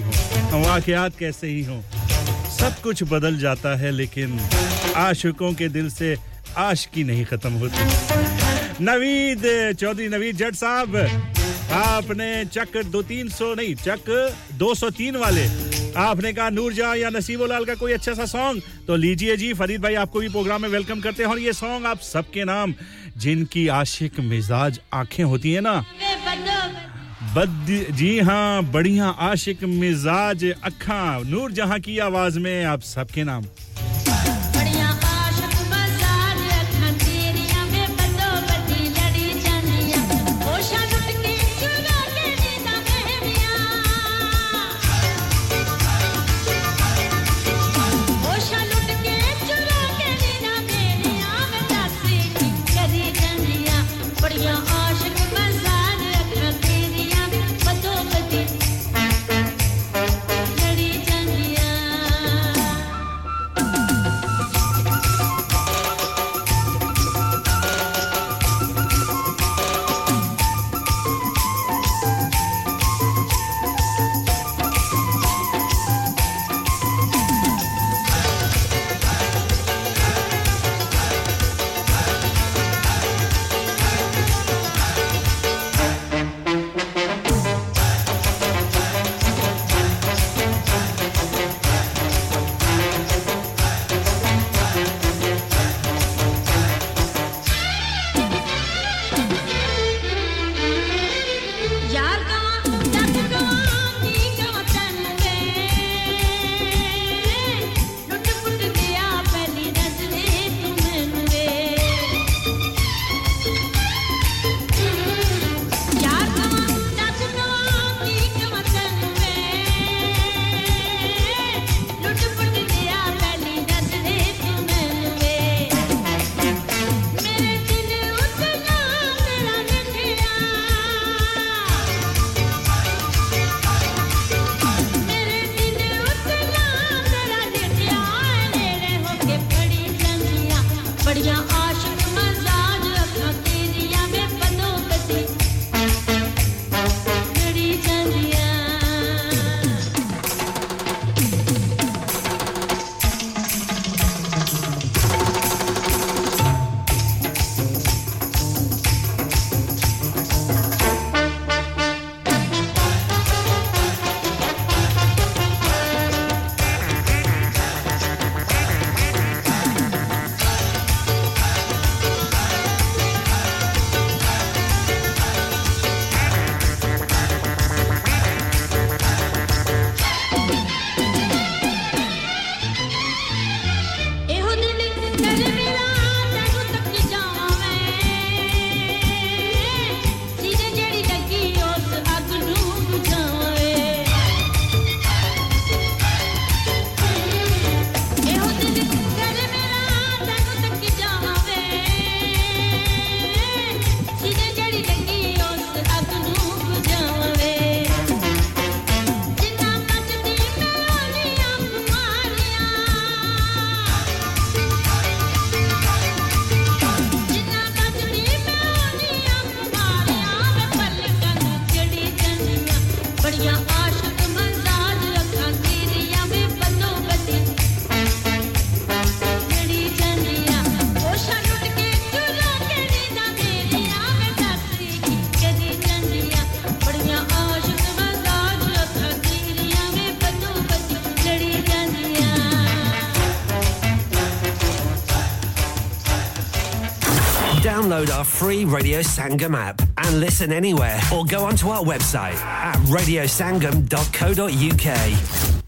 हों वाकयात कैसे ही हों सब कुछ बदल जाता है लेकिन आशिकों के दिल से आशिकी नहीं खत्म होती नवीद चौधरी नवीद जट साहब आपने चक 2300 नहीं चक 203 वाले आपने कहा नूरजहां या नसीबो लाल का कोई अच्छा सा सॉन्ग तो लीजिए जी फरीद भाई आपको भी प्रोग्राम में वेलकम करते हैं और ये सॉन्ग आप सबके नाम जिनकी आशिक मिजाज आंखें होती हैं ना जी हां बढ़िया आशिक मिजाज अखा नूर जहां की आवाज में आप सबके नाम बढ़िया Download our free Radio Sangam app and listen anywhere, or go onto our website at radiosangam.co.uk.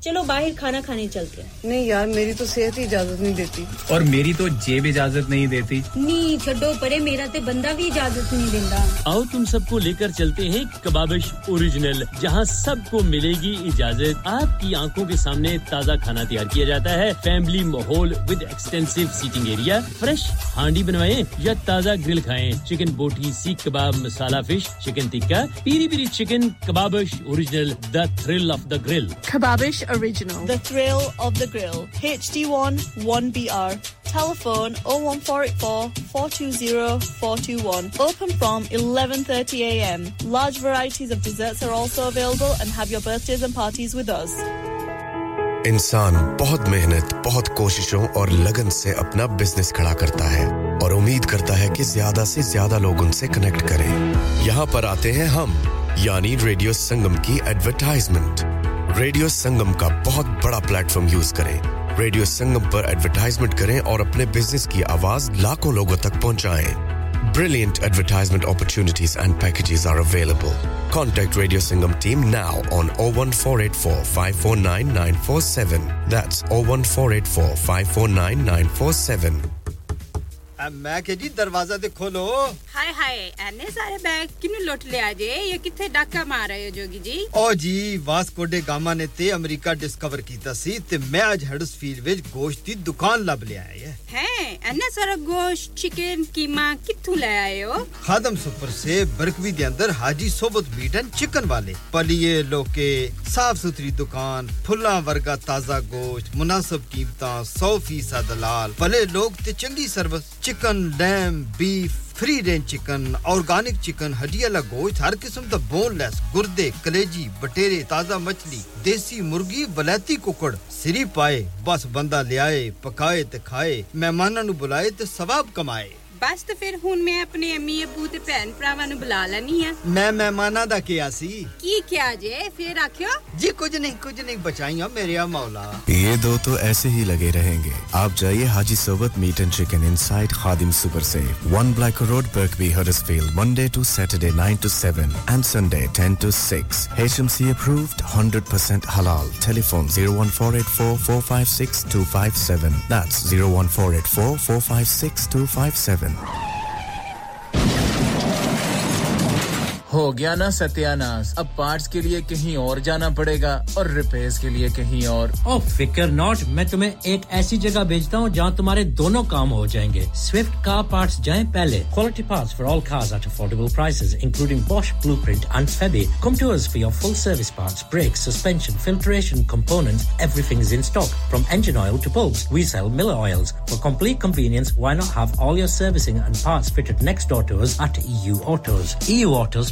चलो बाहर खाना खाने चलते हैं। नहीं यार मेरी तो सेहत ही इजाजत नहीं देती। और मेरी तो जेब इजाजत नहीं देती। नहीं छोड़ो परे मेरा ते बंदा भी इजाजत नहीं देता। आओ तुम सबको लेकर चलते हैं कबाबिश ओरिजिनल, जहां सबको मिलेगी इजाजत। आपकी आंखों के सामने ताजा खाना तैयार किया जाता है। फैमिली माहौल with extensive seating area. Fresh handi बनवाएं या ताजा ग्रिल खाएं। Chicken boti, seekh kebab, masala fish, chicken tikka, peri-peri chicken, Kababish original, the thrill of the grill. Kababish Original. The Thrill of the Grill. HD1 1BR. Telephone 01484 420 421. Open from 11:30 a.m. Large varieties of desserts are also available, and have your birthdays and parties with us. इंसान बहुत मेहनत, बहुत कोशिशों और लगन से अपना business खड़ा करता है और उम्मीद करता है कि ज़्यादा से ज़्यादा लोग उनसे कनेक्ट करें। यहाँ पर आते हैं हम, यानी रेडियो संगम की एडवर्टाइजमेंट। रेडियो संगम का बहुत बड़ा प्लेटफॉर्म यूज करें। रेडियो संगम पर एडवर्टाइजमेंट करें और अपने बिजनेस की आवाज लाखों लोगों तक पहुंचाएं। Brilliant advertisement opportunities and packages are available. Contact Radio Sangam team now on 01484 549 947. That's 01484 549 947. मैं कह जी दरवाजा दे खोलो हाय हाय एने सारे बैग किने लोट ले आजे ये किथे डाका मार रहे हो जोगी जी ओ जी वास्को डे गामा ने ते अमेरिका डिस्कवर कीता सी ते मैं आज हडर्सफील्ड विच गोश्त दी दुकान लब ले आया है एने सारा गोश्त चिकन कीमा किथु ले आए हो खादम सुपर से बरकवी दे अंदर हाजी सोबत मीट एंड चिकन वाले पलिए लोके साफ सुथरी दुकान फुल्ला वर्गा ताजा गोश्त मुनासिब कीमतां 100% दलाल भले लोग ते चंगी service Chicken, lamb, beef, free range chicken, organic chicken, हड्डी वाला गोश्त, हर किस्म का boneless, गुर्दे, कलेजी, बटेरे, ताजा मछली, देसी मुर्गी, बलाती कुकड़, सिरी पाए, बस बंदा ले आए, पकाए ते खाए, मेहमानां नु बुलाए ते सवाब कमाए। बस तो फिर हुन मैं अपने अम्मी अब्बू ते भैन भरावां नु बुला लैनी है मैं मेहमानां दा किया सी की क्या जे फिर आखियो जी कुछ नहीं बचाइयो मेरे आ मौला ये दो तो ऐसे ही लगे रहेंगे आप जाइए Haji Sobat meat and chicken inside Khadim super से 1 Black Road Birkby Huddersfield Monday to Saturday 9 to 7 and Sunday 10 to 6 HMC approved 100% halal telephone 01484456257 that's 01484456257 हो गया ना सत्यानाश अब पार्ट्स के लिए कहीं और जाना पड़ेगा और रिपेयर्स के लिए कहीं और ओ फिकर नॉट मैं तुम्हें एक ऐसी जगह भेजता हूं जहां तुम्हारे दोनों काम हो जाएंगे स्विफ्ट कार पार्ट्स जाएं पहले quality parts for all cars at affordable prices including Bosch Blueprint and Febi come to us for your full service parts brakes suspension filtration components everything is in stock from engine oil to bulbs we sell Miller oils for complete convenience why not have all your servicing and parts fitted next door to us at EU Autos EU Autos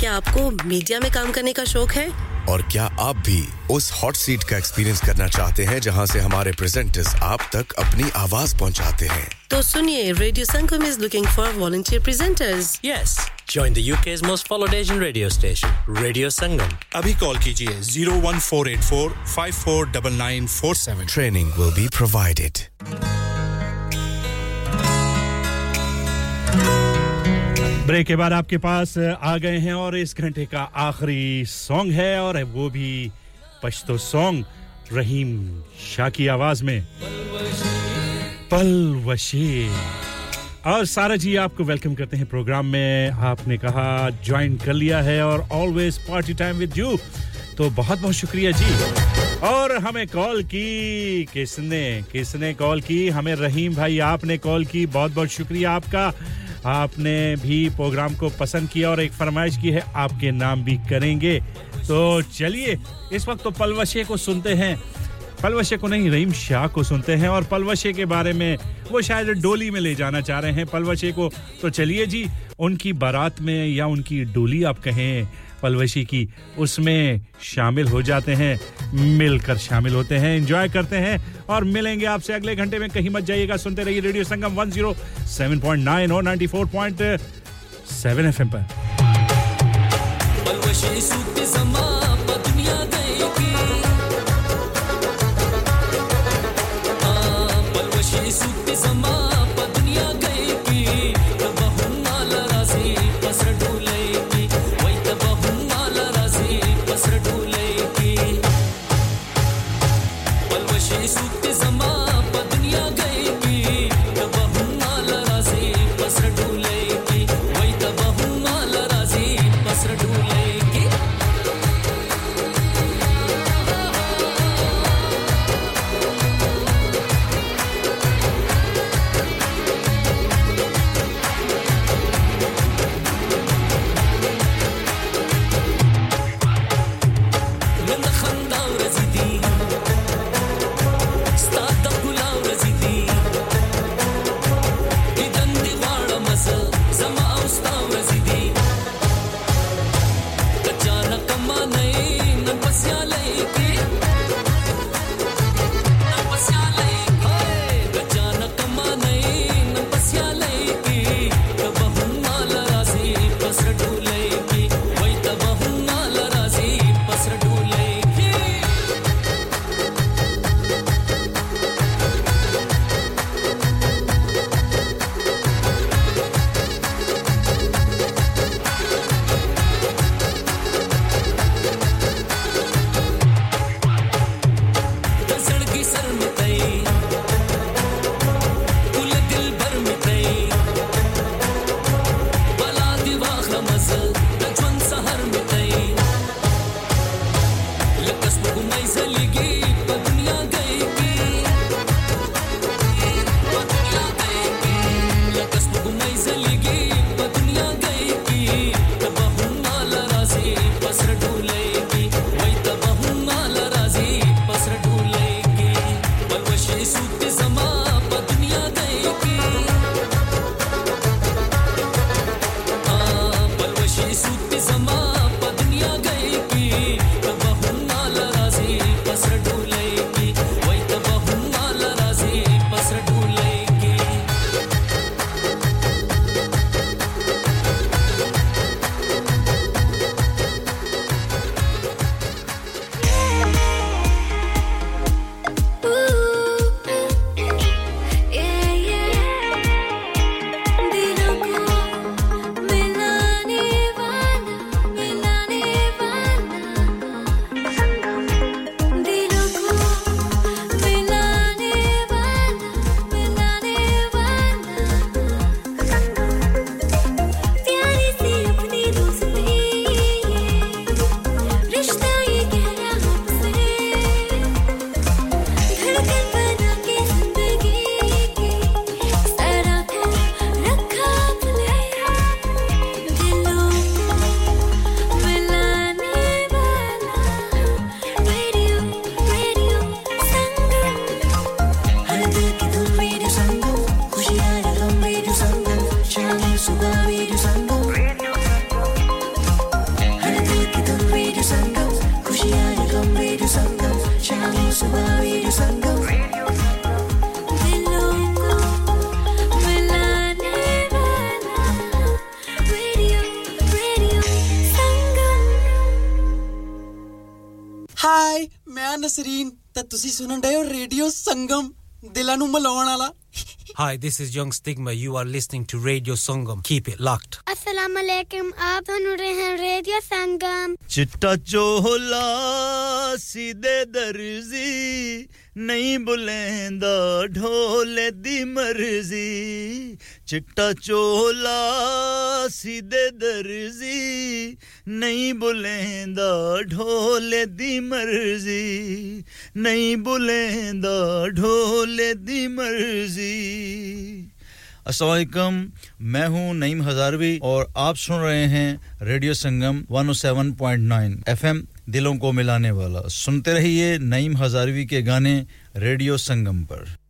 क्या आपको media में काम करने का शौक है और क्या आप भी उस हॉट सीट का एक्सपीरियंस करना चाहते हैं जहां से हमारे प्रेजेंटर्स आप तक अपनी आवाज पहुंचाते हैं तो सुनिए radio Sangam is looking for volunteer presenters yes Join the UK's most followed Asian radio station, Radio Sangam. Abhi call kijiye 01484 549947. Training will be provided. Break के बाद आपके पास आ गए हैं और इस घंटे का आखिरी सॉन्ग है और वो भी पश्तो सॉन्ग रहीम शाह की आवाज में पलवशी और सारा जी आपको वेलकम करते हैं प्रोग्राम में आपने कहा ज्वाइन कर लिया है और always party time with you तो बहुत-बहुत शुक्रिया जी और हमें कॉल की किसने कॉल की हमें रहीम भाई आपने कॉल की बहुत-बहुत शुक्रिया आपका आपने भी प्रोग्राम को पसंद किया और एक फरमाइश की है आपके नाम भी करेंगे तो चलिए इस वक्त तो पलवशे को सुनते हैं पलवशे को नहीं रहीम शाह को सुनते हैं और पलवशे के बारे में वो शायद डोली में ले जाना चाह रहे हैं पलवशे को तो चलिए जी उनकी बारात में या उनकी डोली आप कहें पलवशी की उसमें शामिल हो जाते हैं मिलकर शामिल होते हैं एंजॉय करते हैं और मिलेंगे आपसे अगले घंटे में कहीं मत जाइएगा सुनते रहिए रेडियो संगम 107.9 और 94.7 एफएम पर पलवशी सूत के समा दुनिया गई की हां पलवशी सूत के समा दुनिया गई की तब हम नाल राजी पसड़ Hi, this is Young Stigma. You are listening to Radio Sangam. Keep it locked. Assalamu alaikum. Aap sun rahe hain Radio Sangam. Chitta chola seedhe darzi nahi bulenda dhole di marzi. Chitta chola seedhe darzi nahi bulenda dhole di marzi. नहीं बुलेंदा ढोले दी मर्जी अस्सलामुअलैकुम मैं हूं नईम हजारवी और आप सुन रहे हैं radio संगम 107.9 FM दिलों को मिलाने वाला सुनते रहिए नईम हजारवी के गाने रेडियो संगम पर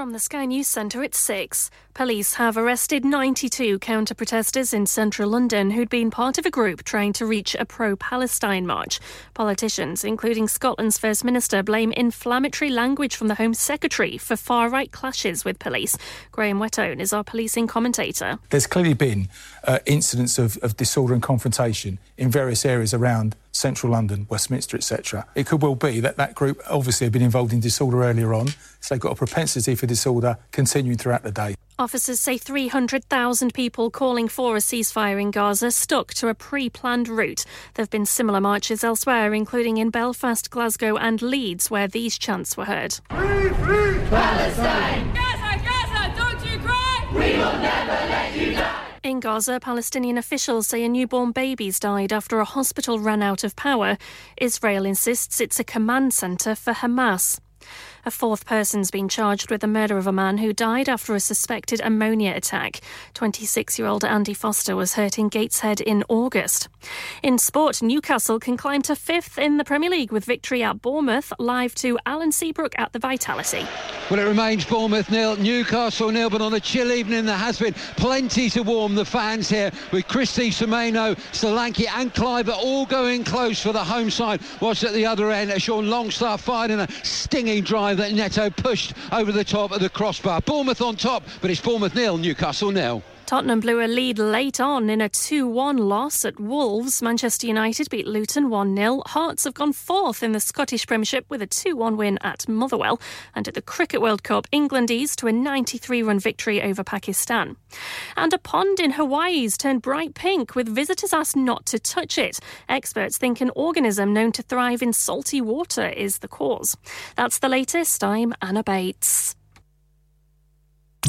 From the Sky News Centre at 6. Police have arrested 92 counter-protesters in central London who'd been part of a group trying to reach a pro-Palestine march. Politicians, including Scotland's First Minister, blame inflammatory language from the Home Secretary for far-right clashes with police. Graham Wettone is our policing commentator. There's clearly been incidents of disorder and confrontation in various areas around central London, Westminster, etc. It could well be that that group obviously had been involved in disorder earlier on, so they've got a propensity for disorder continuing throughout the day. Officers say 300,000 people calling for a ceasefire in Gaza stuck to a pre-planned route. There have been similar marches elsewhere, including in Belfast, Glasgow and Leeds, where these chants were heard. Free, free, Palestine! Gaza, Gaza, don't you cry! We will never let you die! In Gaza, Palestinian officials say a newborn baby's died after a hospital ran out of power. Israel insists it's a command centre for Hamas. A fourth person's been charged with the murder of a man who died after a suspected ammonia attack. 26-year-old Andy Foster was hurt in Gateshead in August. In sport, Newcastle can climb to fifth in the Premier League with victory at Bournemouth, live to Alan Seabrook at the Vitality. Well, it remains Bournemouth nil, Newcastle nil, but on a chill evening there has been plenty to warm the fans here with Christy, Semeno, Solanke and Cliver all going close for the home side. Whilst at the other end, Sean Longstaff fired in a stinging drive that Neto pushed over the top of the crossbar. Bournemouth on top, but it's Bournemouth nil, Newcastle nil. Tottenham blew a lead late on in a 2-1 loss at Wolves. Manchester United beat Luton 1-0. Hearts have gone fourth in the Scottish Premiership with a 2-1 win at Motherwell. And at the Cricket World Cup, England eased to a 93-run victory over Pakistan. And a pond in Hawaii's turned bright pink with visitors asked not to touch it. Experts think an organism known to thrive in salty water is the cause. That's the latest. I'm Anna Bates.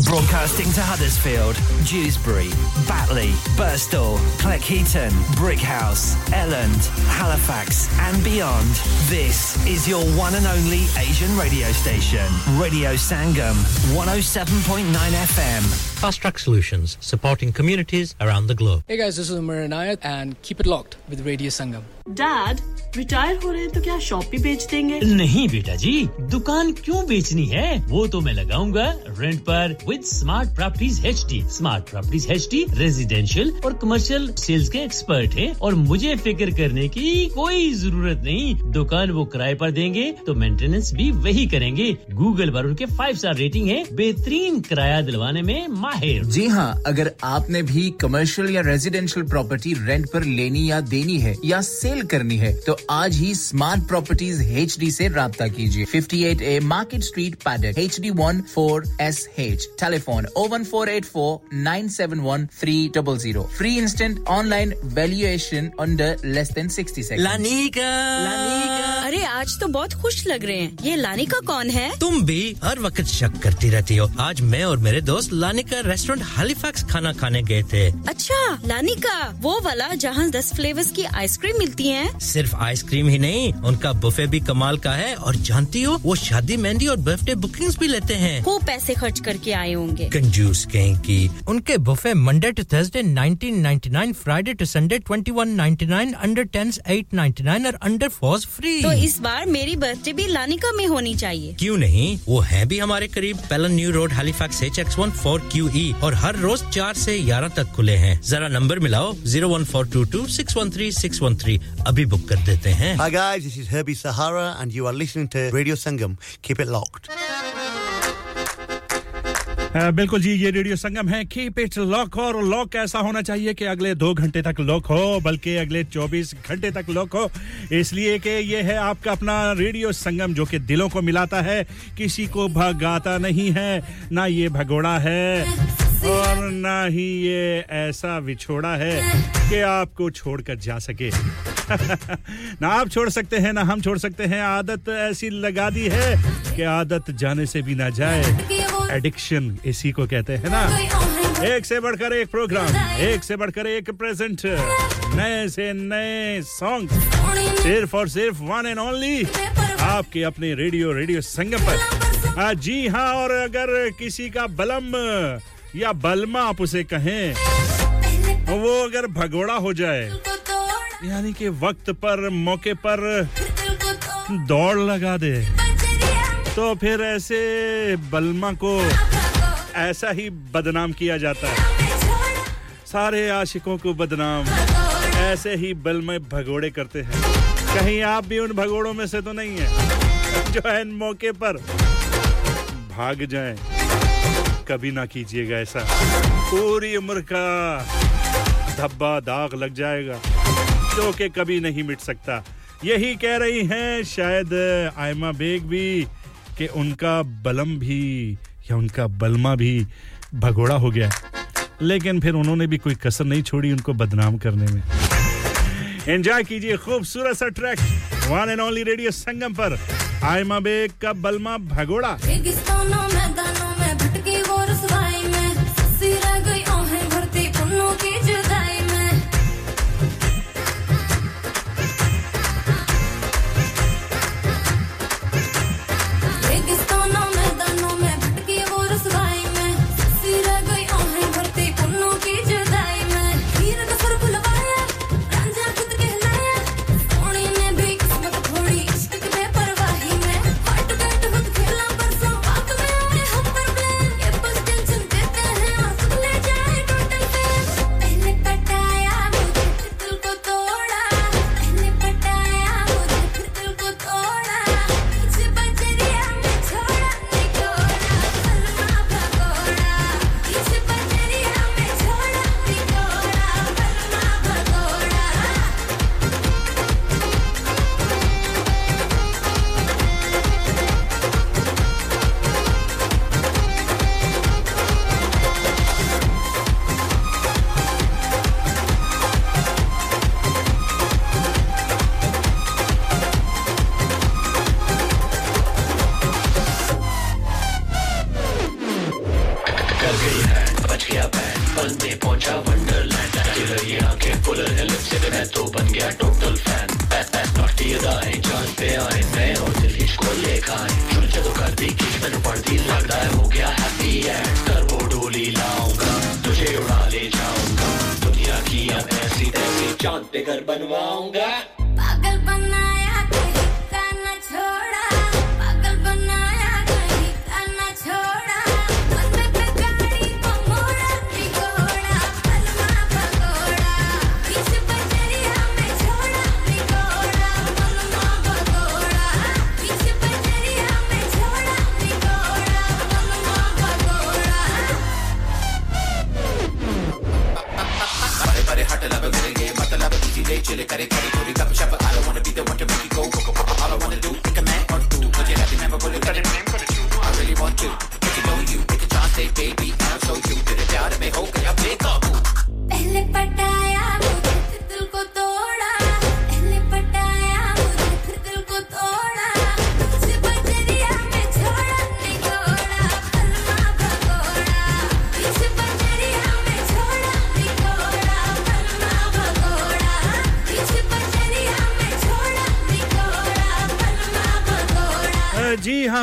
Broadcasting to Huddersfield, Dewsbury, Batley, Birstall, Cleckheaton, Brickhouse, Elland, Halifax and beyond. This is your one and only Asian radio station, Radio Sangam, 107.9 FM. Fast Track Solutions, supporting communities around the globe. Hey guys, this is Umar Anayat and keep it locked with Radio Sangam. Dad, retire ho rahe hain to kya shop bhi bech denge? Nahi beta ji, dukaan kyun bechni hai? Wo to main lagaunga rent par. With Smart Properties HD. Smart Properties HD residential और commercial sales के expert हैं और मुझे फिक्र करने की कोई ज़रूरत नहीं दुकान वो किराए पर देंगे तो maintenance भी वही करेंगे Google पर उनके 5-star rating है बेहतरीन किराया दिलवाने में माहिर जी हाँ अगर आपने भी commercial या residential property rent पर लेनी या देनी है या sale करनी है तो आज ही Smart Properties HD से राब्ता कीजिए 58A Market Street Paddock HD14SH Telephone 01484 971 300. Free instant online valuation under less than 60 seconds. Lanika! Lanika! अरे आज तो बहुत खुश लग रहे हैं। ये लानिका कौन है? तुम भी हर वक्त शक करती रहती हो। आज मैं और मेरे दोस्त लानिका रेस्टोरेंट हैलिफैक्स खाना खाने गए थे। अच्छा, लानिका, वो वाला जहां 10 फ्लेवर्स की आइसक्रीम मिलती हैं? सिर्फ आइसक्रीम ही नहीं, उनका बुफे भी कमाल का है और जानती हो, वो शादी मेहंदी और बर्थडे बुकिंग्स भी लेते हैं। खूब पैसे खर्च करके आए होंगे। कंजूस कहीं की। उनके buffet Monday to Thursday 19.99, Friday to Sunday 21.99, under 10s 8.99 और अंडर 4s फ्री। इस बार मेरी बर्थडे भी लानिका में होनी चाहिए क्यों नहीं वो है भी हमारे करीब पेलन new road Halifax HX1 4QE और हर रोज 4 से 11 तक खुले हैं जरा नंबर मिलाओ 01422613613 अभी बुक कर देते हैं Hi guys this is Herbie Sahara and you are listening to Radio Sangam keep it locked बिल्कुल जी ये रेडियो संगम है कीप इट लॉक और लॉक ऐसा होना चाहिए कि अगले 2 घंटे तक लॉक हो बल्कि अगले 24 घंटे तक लॉक हो इसलिए कि ये है आपका अपना रेडियो संगम जो कि दिलों को मिलाता है किसी को भगाता नहीं है ना ये भगोड़ा है और ना ही ये ऐसा विछोड़ा है कि आपको छोड़कर जा सके ना आप छोड़ सकते हैं ना हम छोड़ सकते हैं आदत ऐसी लगा दी है कि आदत जाने से भी ना जाए एडिक्शन इसी को कहते हैं ना एक से बढ़कर एक प्रोग्राम एक से बढ़कर एक प्रेजेंट नए से नए सॉन्ग सिर्फ और सिर्फ वन एंड ओनली आपके अपने रेडियो संगम पर जी हां और अगर किसी का बलम या बलमा आप उसे कहें वो अगर भगोड़ा हो जाए यानी कि वक्त पर मौके पर दौड़ लगा दे तो फिर ऐसे बलमा को ऐसा ही बदनाम किया जाता है सारे आशिकों को बदनाम ऐसे ही बलमे भगोड़े करते हैं कहीं आप भी उन भगोड़ों में से तो नहीं है जो इन मौके पर भाग जाएं कभी ना कीजिएगा ऐसा पूरी उम्र का धब्बा दाग लग जाएगा जो कि कभी नहीं मिट सकता यही कह रही हैं शायद आयमा बेग भी कि उनका बलम भी या उनका बलमा भी भगोड़ा हो गया लेकिन फिर उन्होंने भी कोई कसर नहीं छोड़ी उनको बदनाम करने में एंजॉय कीजिए खूबसूरत सा track one and only radio Sangam पर आयमा बेग का बलमा भगोड़ा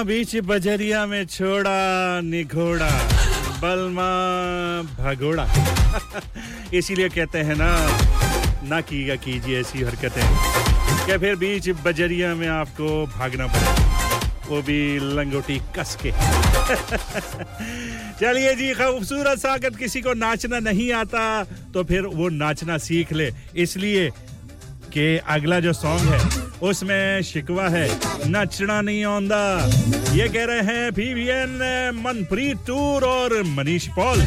बीच बजरिया में छोड़ा निघोड़ा बलमा भगोड़ा इसीलिए कहते हैं ना कीजिएगा कीजिए ऐसी हरकतें कि फिर बीच बजरिया में आपको भागना पड़े वो भी लंगोटी कस के चलिए जी खूबसूरत सा अगर किसी को नाचना नहीं आता तो फिर वो नाचना सीख ले इसलिए कि अगला जो सॉन्ग है उसमें शिकवा है नचना नहीं आंदा ये कह रहे हैं पीवीएन मनप्रीत टूर और मनीष पॉल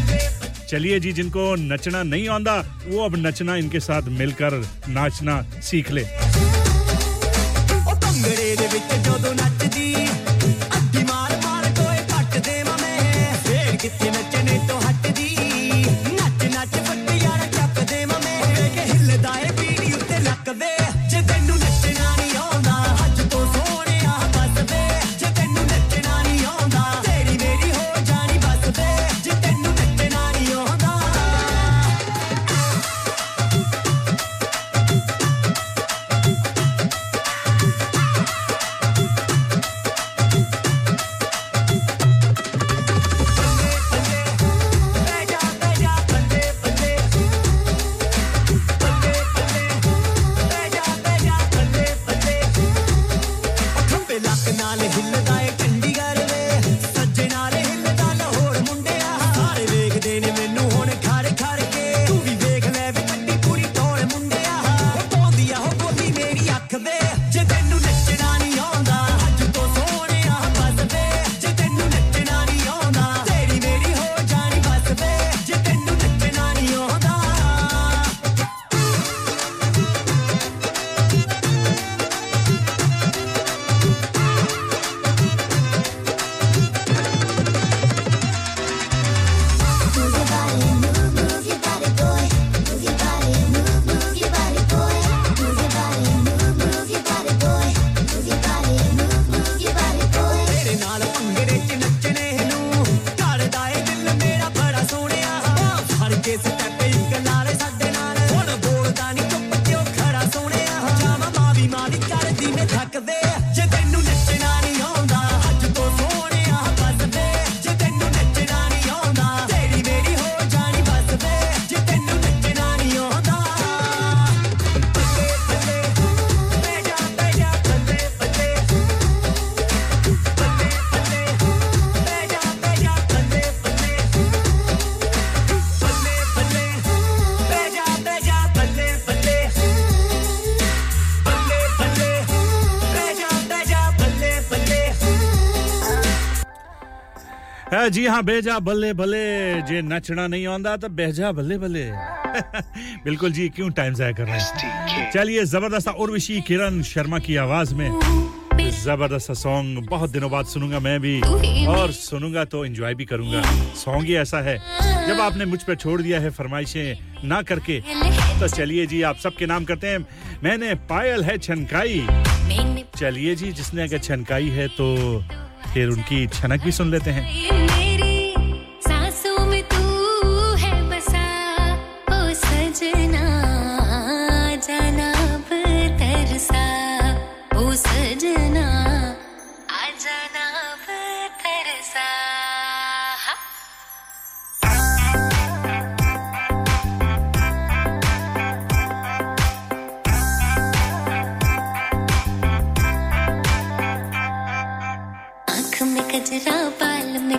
चलिए जी जिनको नचना नहीं आंदा वो अब नचना इनके साथ मिलकर नाचना सीख ले ओ कंगड़े दे विच जदों नचदी अक्की मार मार कोई पट देवा मैं फेर किथे नचने तो हटदी नच नच पट यार टप देवा मैं के हिलदा ए पीड़ी उत्ते लक दे जी हां बेजा बल्ले बल्ले जे नचना नहीं आंदा तो बेजा बल्ले बल्ले बिल्कुल जी क्यों टाइम जाया कर रहे हैं चलिए जबरदस्त उर्वशी किरण शर्मा की आवाज में जबरदस्त सॉन्ग बहुत दिनों बाद सुनूंगा मैं भी और सुनूंगा तो एंजॉय भी करूंगा सॉन्ग ही ऐसा है जब आपने मुझ पे छोड़ दिया है फरमाइशें ना करके तो चलिए जी आप सबके नाम करते हैं मैंने पायल है छनकाई चलिए जी जिसने अगर छनकाई है तो फिर उनकी छनक भी सुन लेते हैं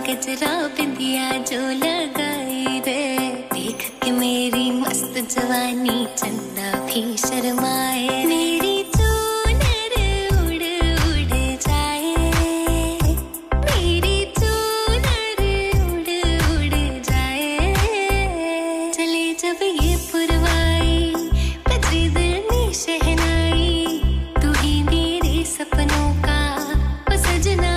कजरा बिंदिया जो लगाई रे देख के मेरी मस्त जवानी चंदा भी शर्माए मेरी चूनर उड़ उड़ जाए मेरी चूनर उड़ उड़ जाए चले जब ये पुरवाई बजरी दिल में शहनाई तू ही मेरे सपनों का सजना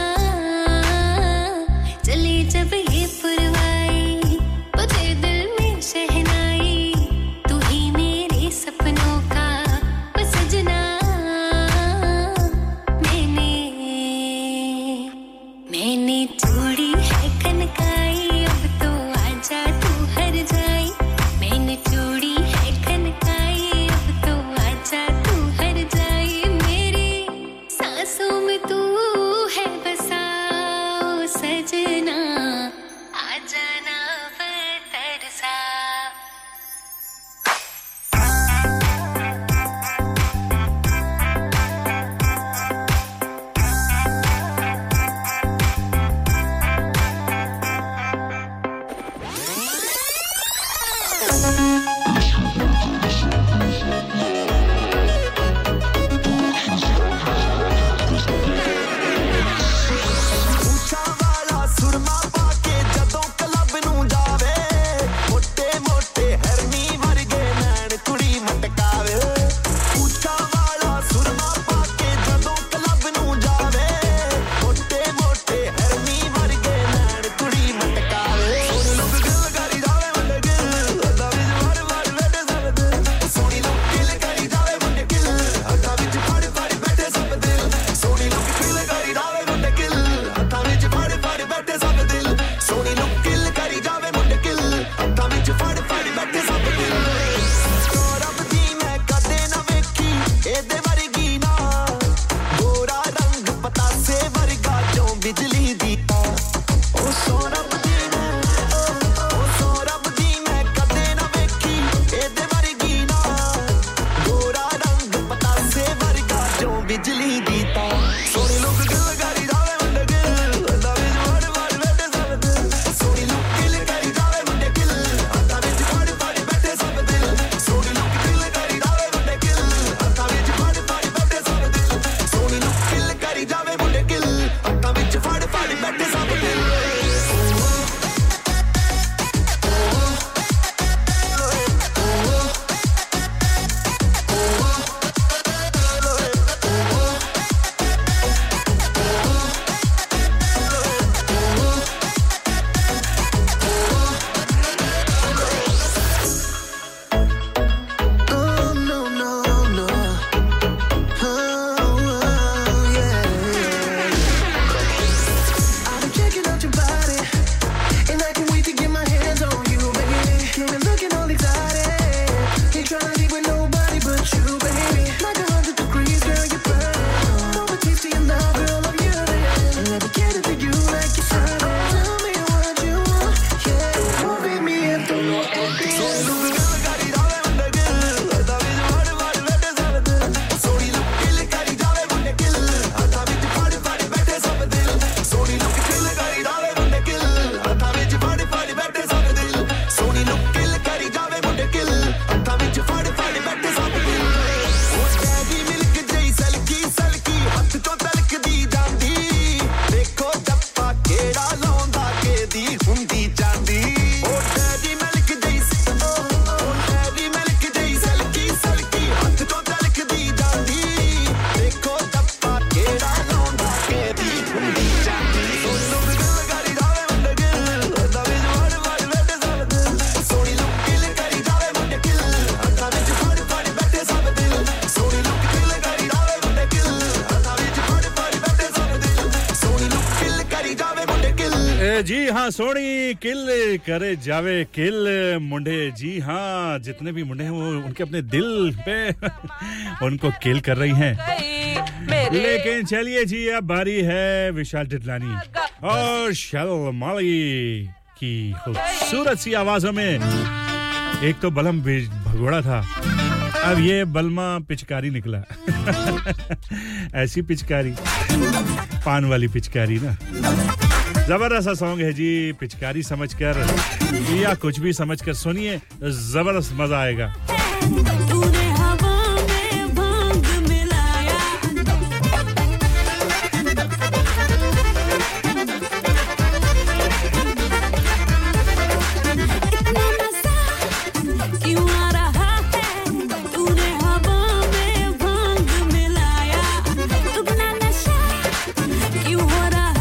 जी हां सोनी किल करे जावे किल मुंडे जी हां जितने भी मुंडे हैं वो उनके अपने दिल पे उनको किल कर रही हैं लेकिन चलिए जी अब बारी है विशाल डिडलानी और शल माली की खूबसूरत सी आवाजों में एक तो बलम भगोड़ा था अब ये बलमा पिचकारी निकला ऐसी पिचकारी पान वाली पिचकारी ना जबरदस्त सॉन्ग है जी पिचकारी समझकर या कुछ भी समझकर सुनिए जबरदस्त मजा आएगा तूने हवा में भांग मिलाया इतना मजा क्यों आ रहा है तूने हवा में भांग मिलाया इतना नशा क्यों हो रहा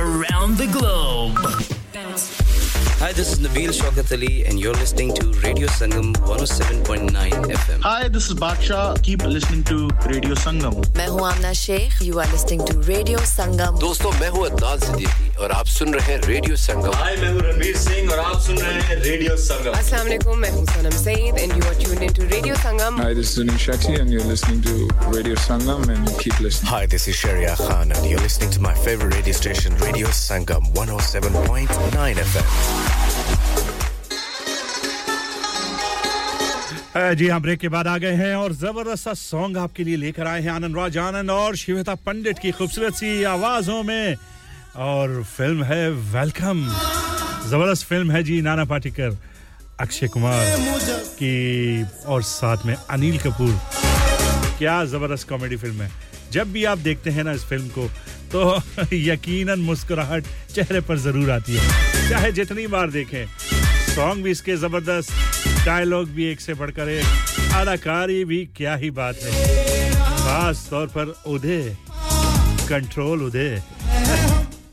around the globe. Bounce. Hi, this is Nabil Shaukat Ali, and you're listening to Radio Sangam 107.9 FM. Hi, this is Badshah. Keep listening to Radio Sangam. I'm Amna Sheikh. You are listening to Radio Sangam. Dosto, I'm Adnan Siddiqui, and you're listening to Radio Sangam. Hi, I'm Ranbir Singh, and you're listening to Radio Sangam. Assalamu alaikum. I'm Sanam Saeed, and you are tuned into Radio Sangam. Hi, this is Zunin Shakti, and you're listening to Radio Sangam, and you keep listening. Hi, this is Sharia Khan, and you're listening to my favorite radio station, Radio Sangam 107.9 FM. जी हम break के बाद आ गए हैं और जबरदस्त सा song आपके लिए लेकर आए हैं आनंद राज आनंद और शिवेता पंडित की खूबसूरत सी आवाजों में और फिल्म है वेलकम जबरदस्त फिल्म है जी नाना पाटेकर अक्षय कुमार की और साथ में अनिल कपूर क्या जबरदस्त कॉमेडी फिल्म है जब भी आप देखते हैं ना इस फिल्म को तो यकीनन मुस्कुराहट चेहरे पर जरूर आती है चाहे जितनी बार देखें सॉन्ग भी इसके जबरदस्त डायलॉग भी एक से बढ़कर एक अदाकारी भी क्या ही बात है खास तौर पर उदय कंट्रोल उदय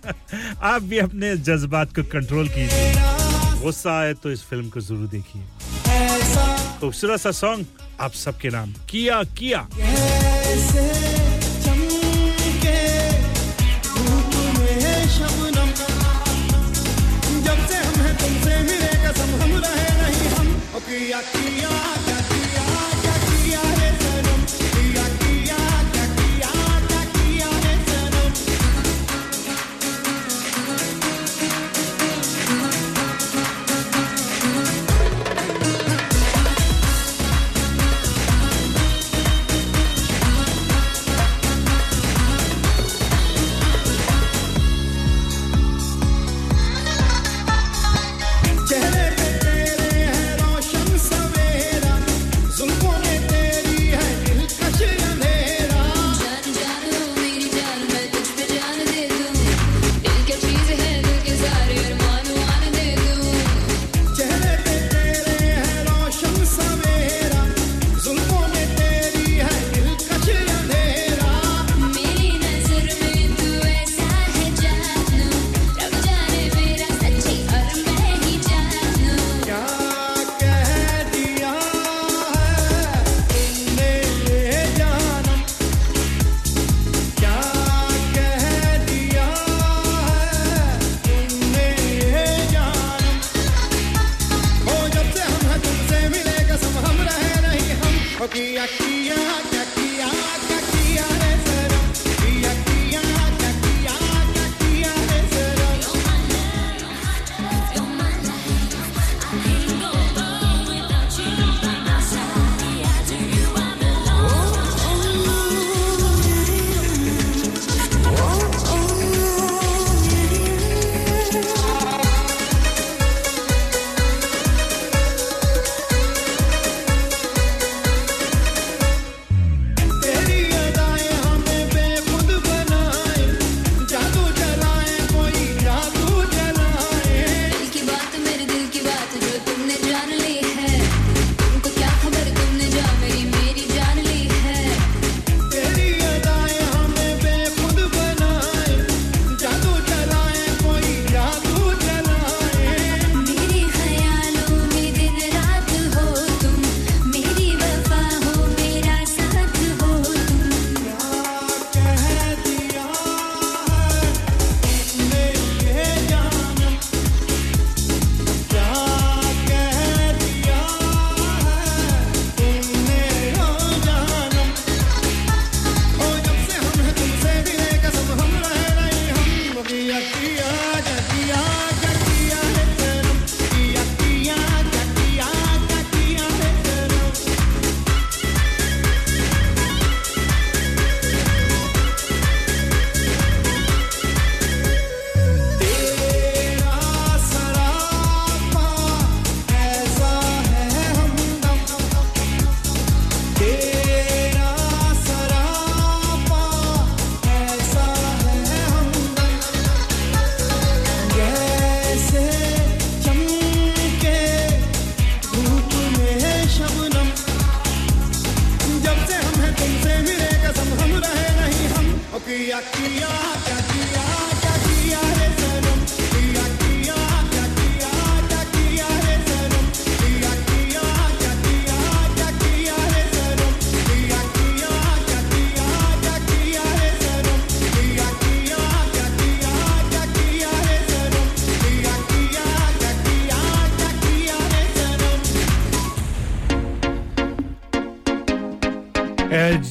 आप भी अपने जज्बात को कंट्रोल कीजिए गुस्सा आए तो इस फिल्म को जरूर देखिए खूबसूरत सा सॉन्ग आप सबके नाम किया किया किया किया क्या किया क्या किया है सनम किया किया क्या किया क्या किया है सनम चेहरे पे तेरे है रोशन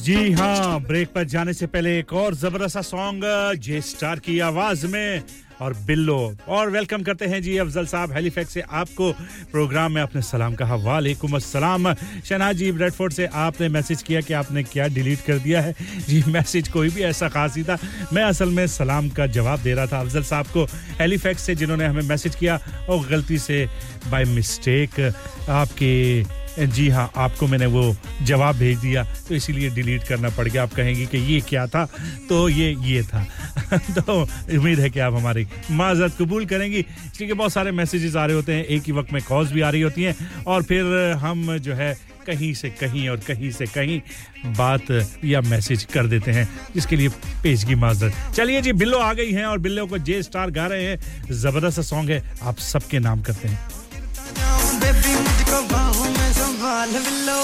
जी हां ब्रेक पर जाने से पहले एक और जबरदस्त सॉन्ग जे स्टार की आवाज में और बिल्लो और वेलकम करते हैं जी अफजल साहब हैलीफैक्स से आपको प्रोग्राम में अपने सलाम कहा वालेकुम अस्सलाम शहनाज जी ब्रेडफोर्ड से आपने मैसेज किया कि आपने क्या डिलीट कर दिया है जी मैसेज कोई भी ऐसा खास नहीं था मैं असल में सलाम का जवाब दे रहा था अफजल साहब को हैलीफैक्स से जिन्होंने हमें मैसेज किया और गलती से बाय मिस्टेक आपके जी हां आपको मैंने वो जवाब भेज दिया तो इसीलिए डिलीट करना पड़ गया आप कहेंगे कि ये क्या था तो ये था तो उम्मीद है कि आप हमारी माजरत कबूल करेंगी क्योंकि बहुत सारे मैसेजेस आ रहे होते हैं एक ही वक्त में कॉल्स भी आ रही होती हैं और फिर हम जो है कहीं से कहीं और कहीं से कहीं बात या मैसेज कर देते हैं जिसके लिए पेशगी माजरत चलिए जी बिल्लो आ गई हैं और बिल्लो को जे स्टार गा रहे हैं जबरदस्त सॉन्ग है आप सबके नाम करते हैं I'll live it low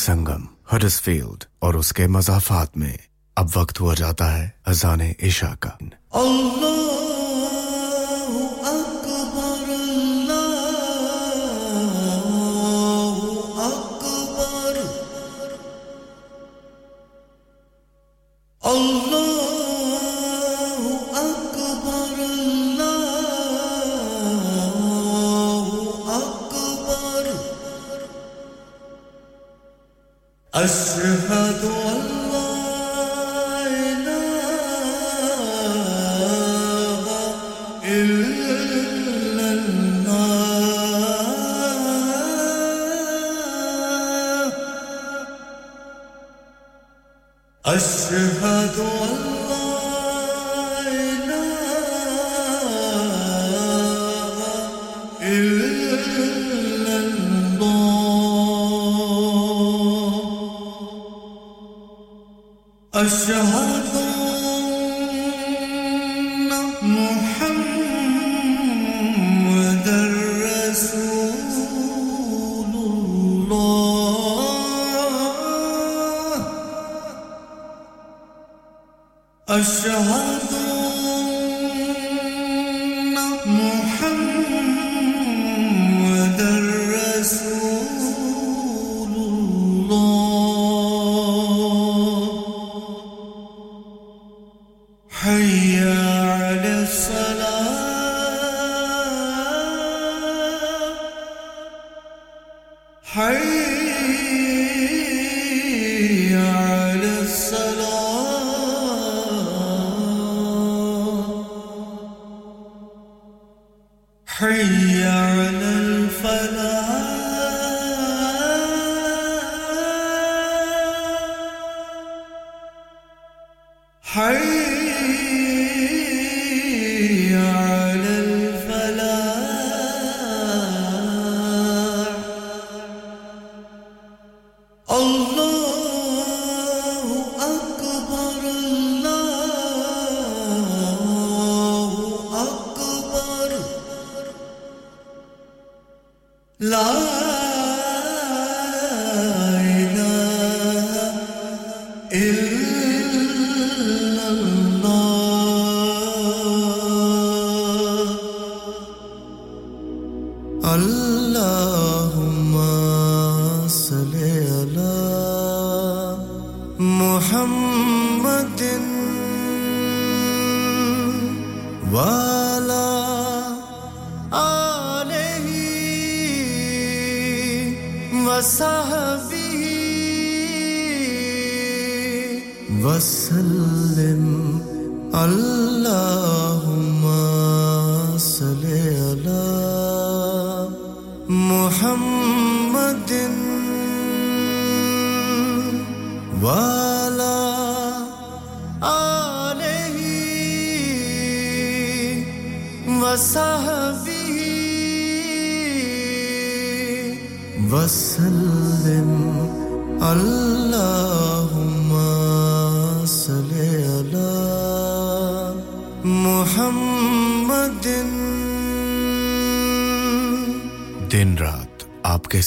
Sangam Huddersfield और उसके मज़ाफ़ात में अब वक्त हुआ जाता है अज़ाने इशा का محمد الرسول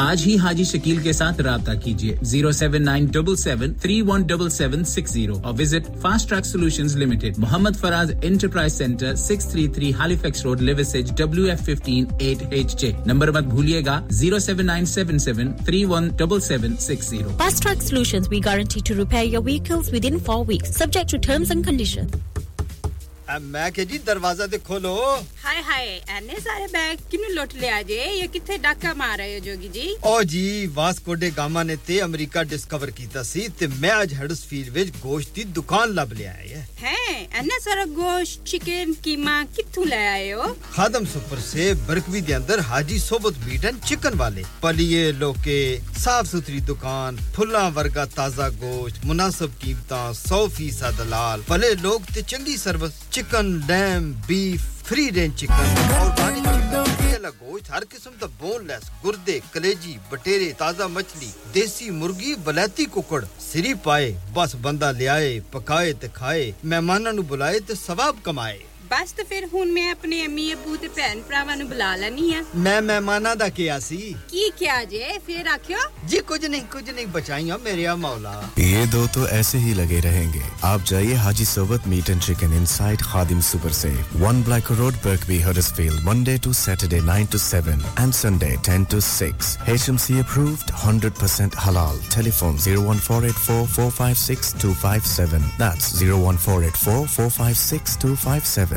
आज ही हाजी शकील के साथ राब्ता कीजिए 07977317760 और visit fast track solutions limited Mohammad Faraz enterprise centre 633 Halifax Road Liversedge WF15 8HJ number मत भूलिएगा 07977317760 Fast Track Solutions we guarantee to repair your vehicles within 4 weeks subject to terms and conditions अब मैं के जी दरवाजा दे खोलो हाय हाय एने सारे बैग किनु लुट ले आजे ये किथे डाका मार रहे हो जोगी जी ओ जी वास्को डे गामा ने ते अमेरिका डिस्कवर कीता सी ते मैं आज हेडर्सफील्ड विच गोश्त दी दुकान लब ले आया है एने सारा गोश्त चिकन कीमा किथु ले आए हो खादम सुपर से बरकवी दे अंदर हाजी सोबत मीट एंड चिकन वाले पलिए लोके साफ सुथरी दुकान फुल्ला वर्गा ताजा गोश्त मुनासिब कीमतां 100% दलाल भले लोग ते चंगी service Chicken, lamb, beef, free range chicken, organic chicken, अलग गोश्त, हर किस्म का boneless, गुर्दे, कलेजी, बटेरे, ताजा मछली, देसी मुर्गी, बलाती कुकड़, सिरी पाए, बस बंदा ले आए, पकाए ते खाए, मेहमानां नु बुलाए ते सवाब कमाए। बस तो फिर हुन मैं अपने अम्मी अब्बू ते भैन भरावां नु बुला लैनी है। मैं मेहमानां दा किया सी। की किया जे? फिर आखियो? जी कुछ नहीं बचाइयो मेरे या मौला। ये दो तो ऐसे ही लगे रहेंगे। आप जाइए Haji Sobat meat and chicken inside Khadim super से 1 Black Road Berkby Huddersfield Monday to Saturday 9 to 7 and Sunday 10 to 6. HMC approved 100% halal. Telephone 01484456257. That's 01484456257.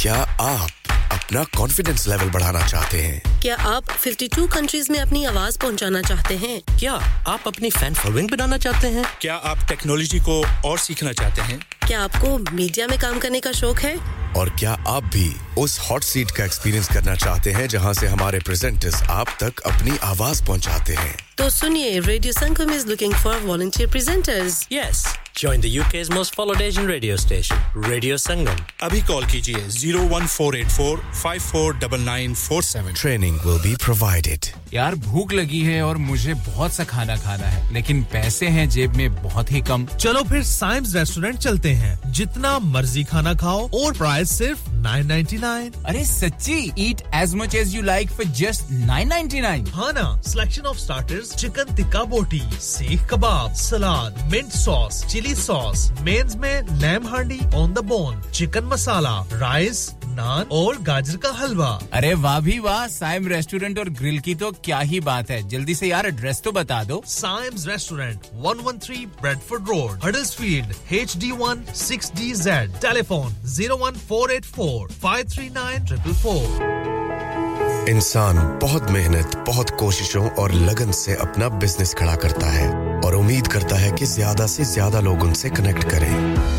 क्या आप अपना कॉन्फिडेंस लेवल बढ़ाना चाहते हैं क्या आप 52 कंट्रीज में अपनी आवाज पहुंचाना चाहते हैं क्या आप अपनी फैन फॉलोइंग बनाना चाहते हैं क्या आप टेक्नोलॉजी को और सीखना चाहते हैं क्या आपको मीडिया में काम करने का शौक है और क्या आप भी उस हॉट सीट का एक्सपीरियंस करना चाहते हैं जहां से हमारे प्रेजेंटर्स आप तक अपनी आवाज पहुंचाते हैं तो सुनिए radio Sangam is looking for volunteer presenters yes Join the UK's most followed Asian radio station, Radio Sangam. Abhi call kijiye 01484549947. Training will be provided. यार भूख लगी है और मुझे बहुत सा खाना खाना है लेकिन पैसे हैं जेब में बहुत ही कम चलो फिर साइम्स रेस्टोरेंट चलते हैं जितना मर्जी खाना खाओ और प्राइस सिर्फ $9.99. Arey sachi, eat as much as you like for just $9.99. Hana, selection of starters, chicken tikka boti, seekh kebab, salad, mint sauce, chili sauce, mains mein lamb handi on the bone, chicken masala, rice, naan aur gajar ka halwa. Arey wah bhi wah, Saim restaurant aur grill ki to kya hi baat hai. Jaldi se yaar address to bata do. Saim's Restaurant, 113 Bradford Road, Huddersfield, HD1 6DZ. Telephone 01484 539444. इंसान बहुत मेहनत, बहुत कोशिशों और लगन से अपना business खड़ा करता है और उम्मीद करता है कि ज्यादा से ज्यादा लोग उनसे कनेक्ट करें।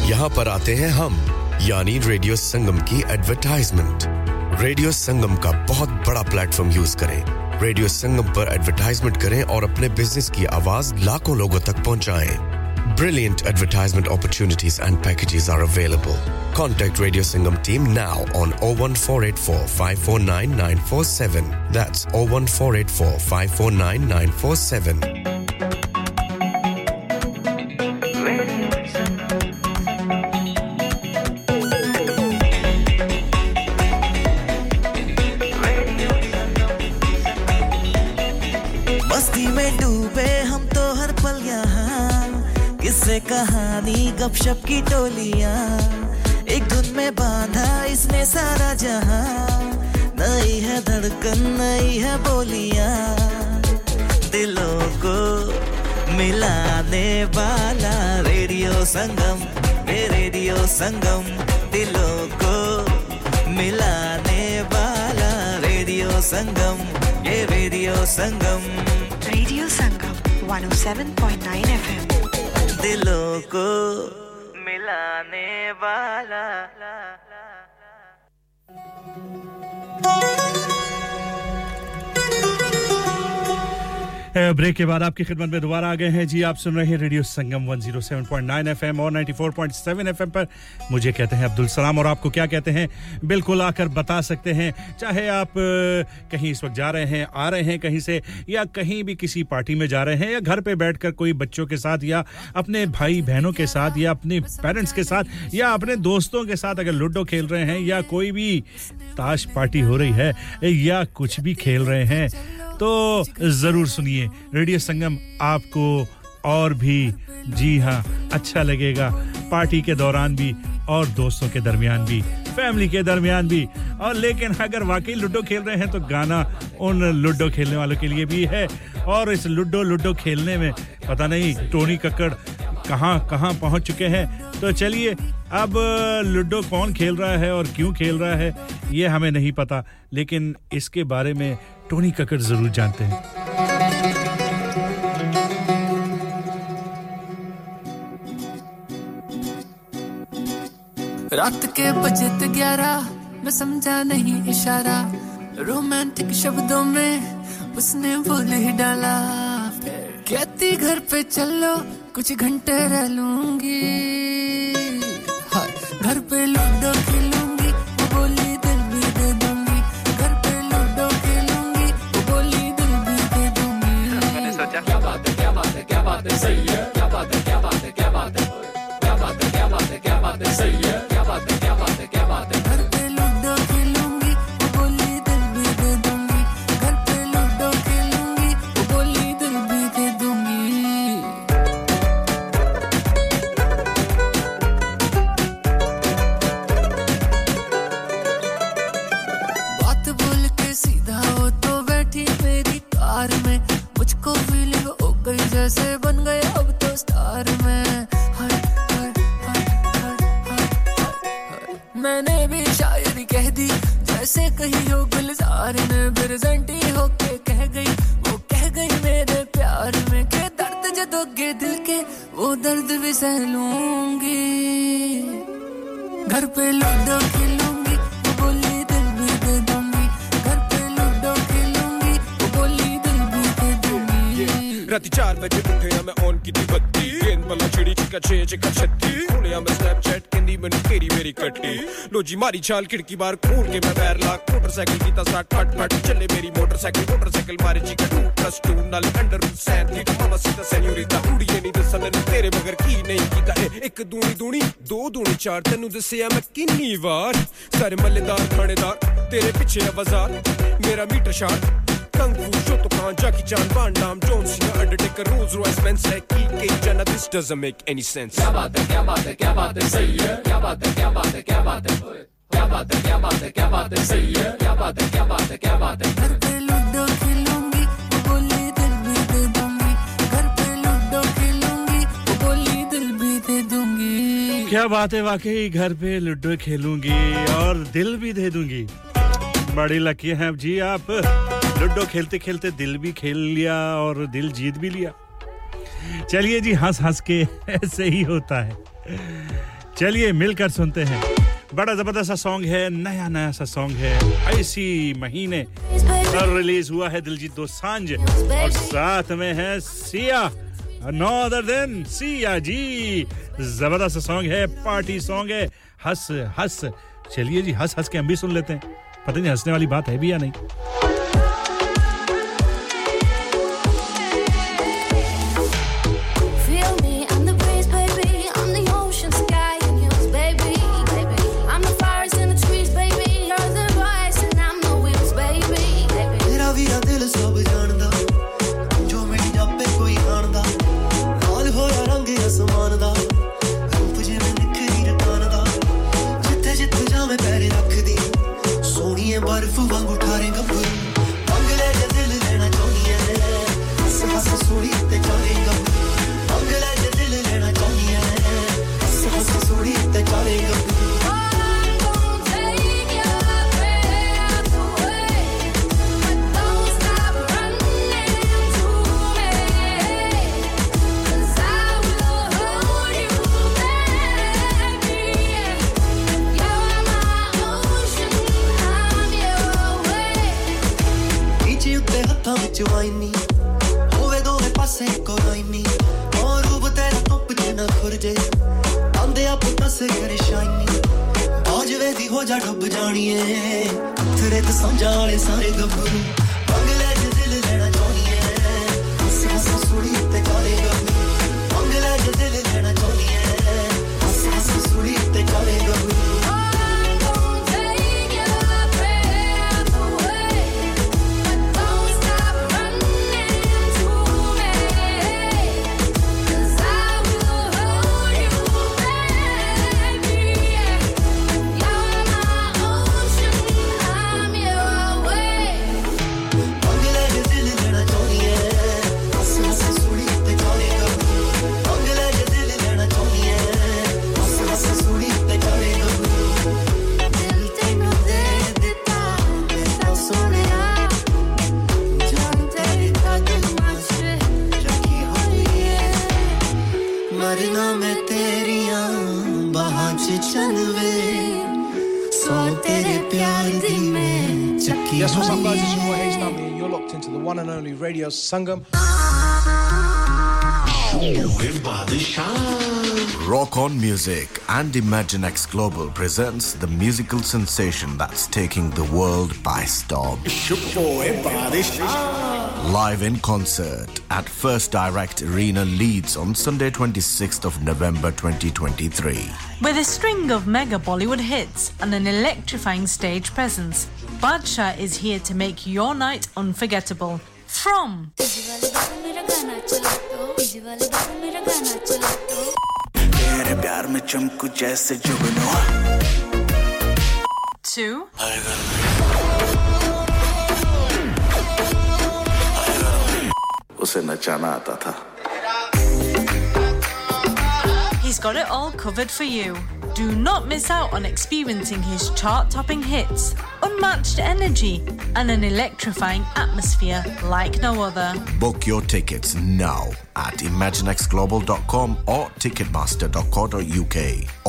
यहाँ पर आते हैं हम, यानी रेडियो संगम की एडवर्टाइजमेंट। रेडियो संगम का बहुत बड़ा प्लेटफॉर्म यूज करें। रेडियो संगम पर एडवर्टाइजमेंट करें और अपने बिजनेस की आवाज लाखों लोगों तक पहुंचाएं। Brilliant advertisement opportunities and packages are available. Contact Radio Sangam team now on 01484 549 947. That's 01484 549 947. कहानी गपशप की टोलियां एक धुन में बांधा इसने सारा जहां नई है धड़कन नई है बोलियां दिलों को मिलाने वाला रेडियो संगम दिलों को मिलाने वाला रेडियो संगम 107.9 FM दिलों को मिलाने वाला ब्रेक के बाद आपकी खिदमत में दोबारा आ गए हैं जी आप सुन रहे हैं रेडियो संगम 107.9 FM और 94.7 FM पर मुझे कहते हैं अब्दुल सलाम और आपको क्या कहते हैं बिल्कुल आकर बता सकते हैं चाहे आप कहीं इस वक्त जा रहे हैं आ रहे हैं कहीं से या कहीं भी किसी पार्टी में जा रहे हैं या घर पे बैठकर कोई बच्चों के साथ या अपने भाई बहनों के साथ या अपने पेरेंट्स के साथ या अपने दोस्तों के साथ अगर लूडो खेल रहे हैं या कोई भी ताश पार्टी हो रही है या कुछ भी खेल रहे हैं तो जरूर सुनिए रेडियो संगम आपको और भी जी हां अच्छा लगेगा पार्टी के दौरान भी और दोस्तों के दरमियान भी फैमिली के दरमियान भी और लेकिन अगर वाकई लूडो खेल रहे हैं तो गाना उन लूडो खेलने वालों के लिए भी है और इस लूडो खेलने में पता नहीं टोनी कक्कड़ कहां पहुंच चुके हैं तो चलिए अब लूडो कौन खेल रहा है और क्यों खेल रहा है ये हमें नहीं पता लेकिन इसके बारे में टोनी कक्कड़ जरूर जानते हैं रात के बजे 11 मैं समझा नहीं इशारा रोमांटिक शब्दों में उसने बोल ही डाला कहती घर पे चलो कुछ घंटे रह लूंगी हाय घर पे लूडो खेलूंगी वो बोली दिल भी दे दूंगी घर पे लूडो खेलूंगी वो बोली दिल भी दे दूंगी मैंने सोचा क्या बात है क्या बात है क्या बात है सही है क्या बात है क्या बात है क्या बात है क्या बात है क्या बात है क्या बात है सही है क्या बात है क्या बात है क्या बात है घर पे लूडो खेलूंगी वो बोली दिल भी दे दूंगी घर पे लूडो खेलूंगी वो बोली दिल भी दे दूंगी में मुझको फीलिंग हो गई जैसे बन गए अब तो स्टार में हाय हाय हाय मैंने भी शायरी कह दी जैसे कही हो गुलजार ने बिरजंटी होके कह गई वो कह गई मेरे प्यार में के दर्द जो दोगे दिल के वो दर्द भी सह लूंगी घर पे लूडो खेलूंगी वो बोली दिल भी दे दूंगी घर पे लूडो खेलूंगी रात 4 बजे Pay on my own kitty batti. Gain pala chidi chika che chika chatti. Pune on my Snapchat candy man keri meri katti. Loji mari chal kidki bar kool ke main bair laak. Motorcycle kita start pat pat chale meri motorcycle. Motorcycle mari chika 2+2 nal under root sand. Mama sita senorita udiye ni dasan ne tere bagar ki nahi kita. Ek duni duni do duni char tenu dassiya main kinni vaar. Sare malledar khanedar tere piche bazaar. Mera meter shot. Kung Fu, Shotokan, Jackie Chan, Van Damme, John Cena, Undertaker, Rolls Royce, Mansack, EK, Jana, this doesn't make any sense. Kya baat hai, kya baat hai, kya baat hai, sahi hai. Kya baat hai, kya baat hai, kya baat hai. Kya baat hai, kya baat hai, kya baat hai, sahi hai. Kya baat hai, kya baat hai, kya baat hai. Ghar pe ludo khilungi, wo boli dil bhi de dungi. Ghar pe ludo khilungi, wo boli dil bhi de dungi. Kya baat hai, वाकई घर पे ludo खेलूंगी और दिल भी दे दूंगी. बड़ी lucky हैं जी आप. लूडो खेलते-खेलते दिल भी खेल लिया और दिल जीत भी लिया. चलिए जी हंस-हंस के ऐसे ही होता है. चलिए मिलकर सुनते हैं. बड़ा जबरदस्त सा सॉन्ग है, नया-नया सा सॉन्ग है. इसी महीने रिलीज हुआ है दिलजीत दोसांझ और साथ में है Siya. No other than Siya ji. जबरदस्त सा सॉन्ग है, पार्टी सॉन्ग है, हंस-हंस. चलिए जी हंस-हंस के हम भी सुन लेते हैं. पता नहीं हंसने वाली बात है भी या नहीं. Radio Sangam. Rock on music and ImagineX Global presents the musical sensation that's taking the world by storm. Live in concert at First Direct Arena Leeds on Sunday 26th of November 2023. With a string of mega Bollywood hits and an electrifying stage presence, Badshah is here to make your night unforgettable. From to he's got it all covered for you. Do not miss out on experiencing his chart-topping hits, unmatched energy, and an electrifying atmosphere like no other. Book your tickets now at ImagineXglobal.com or Ticketmaster.co.uk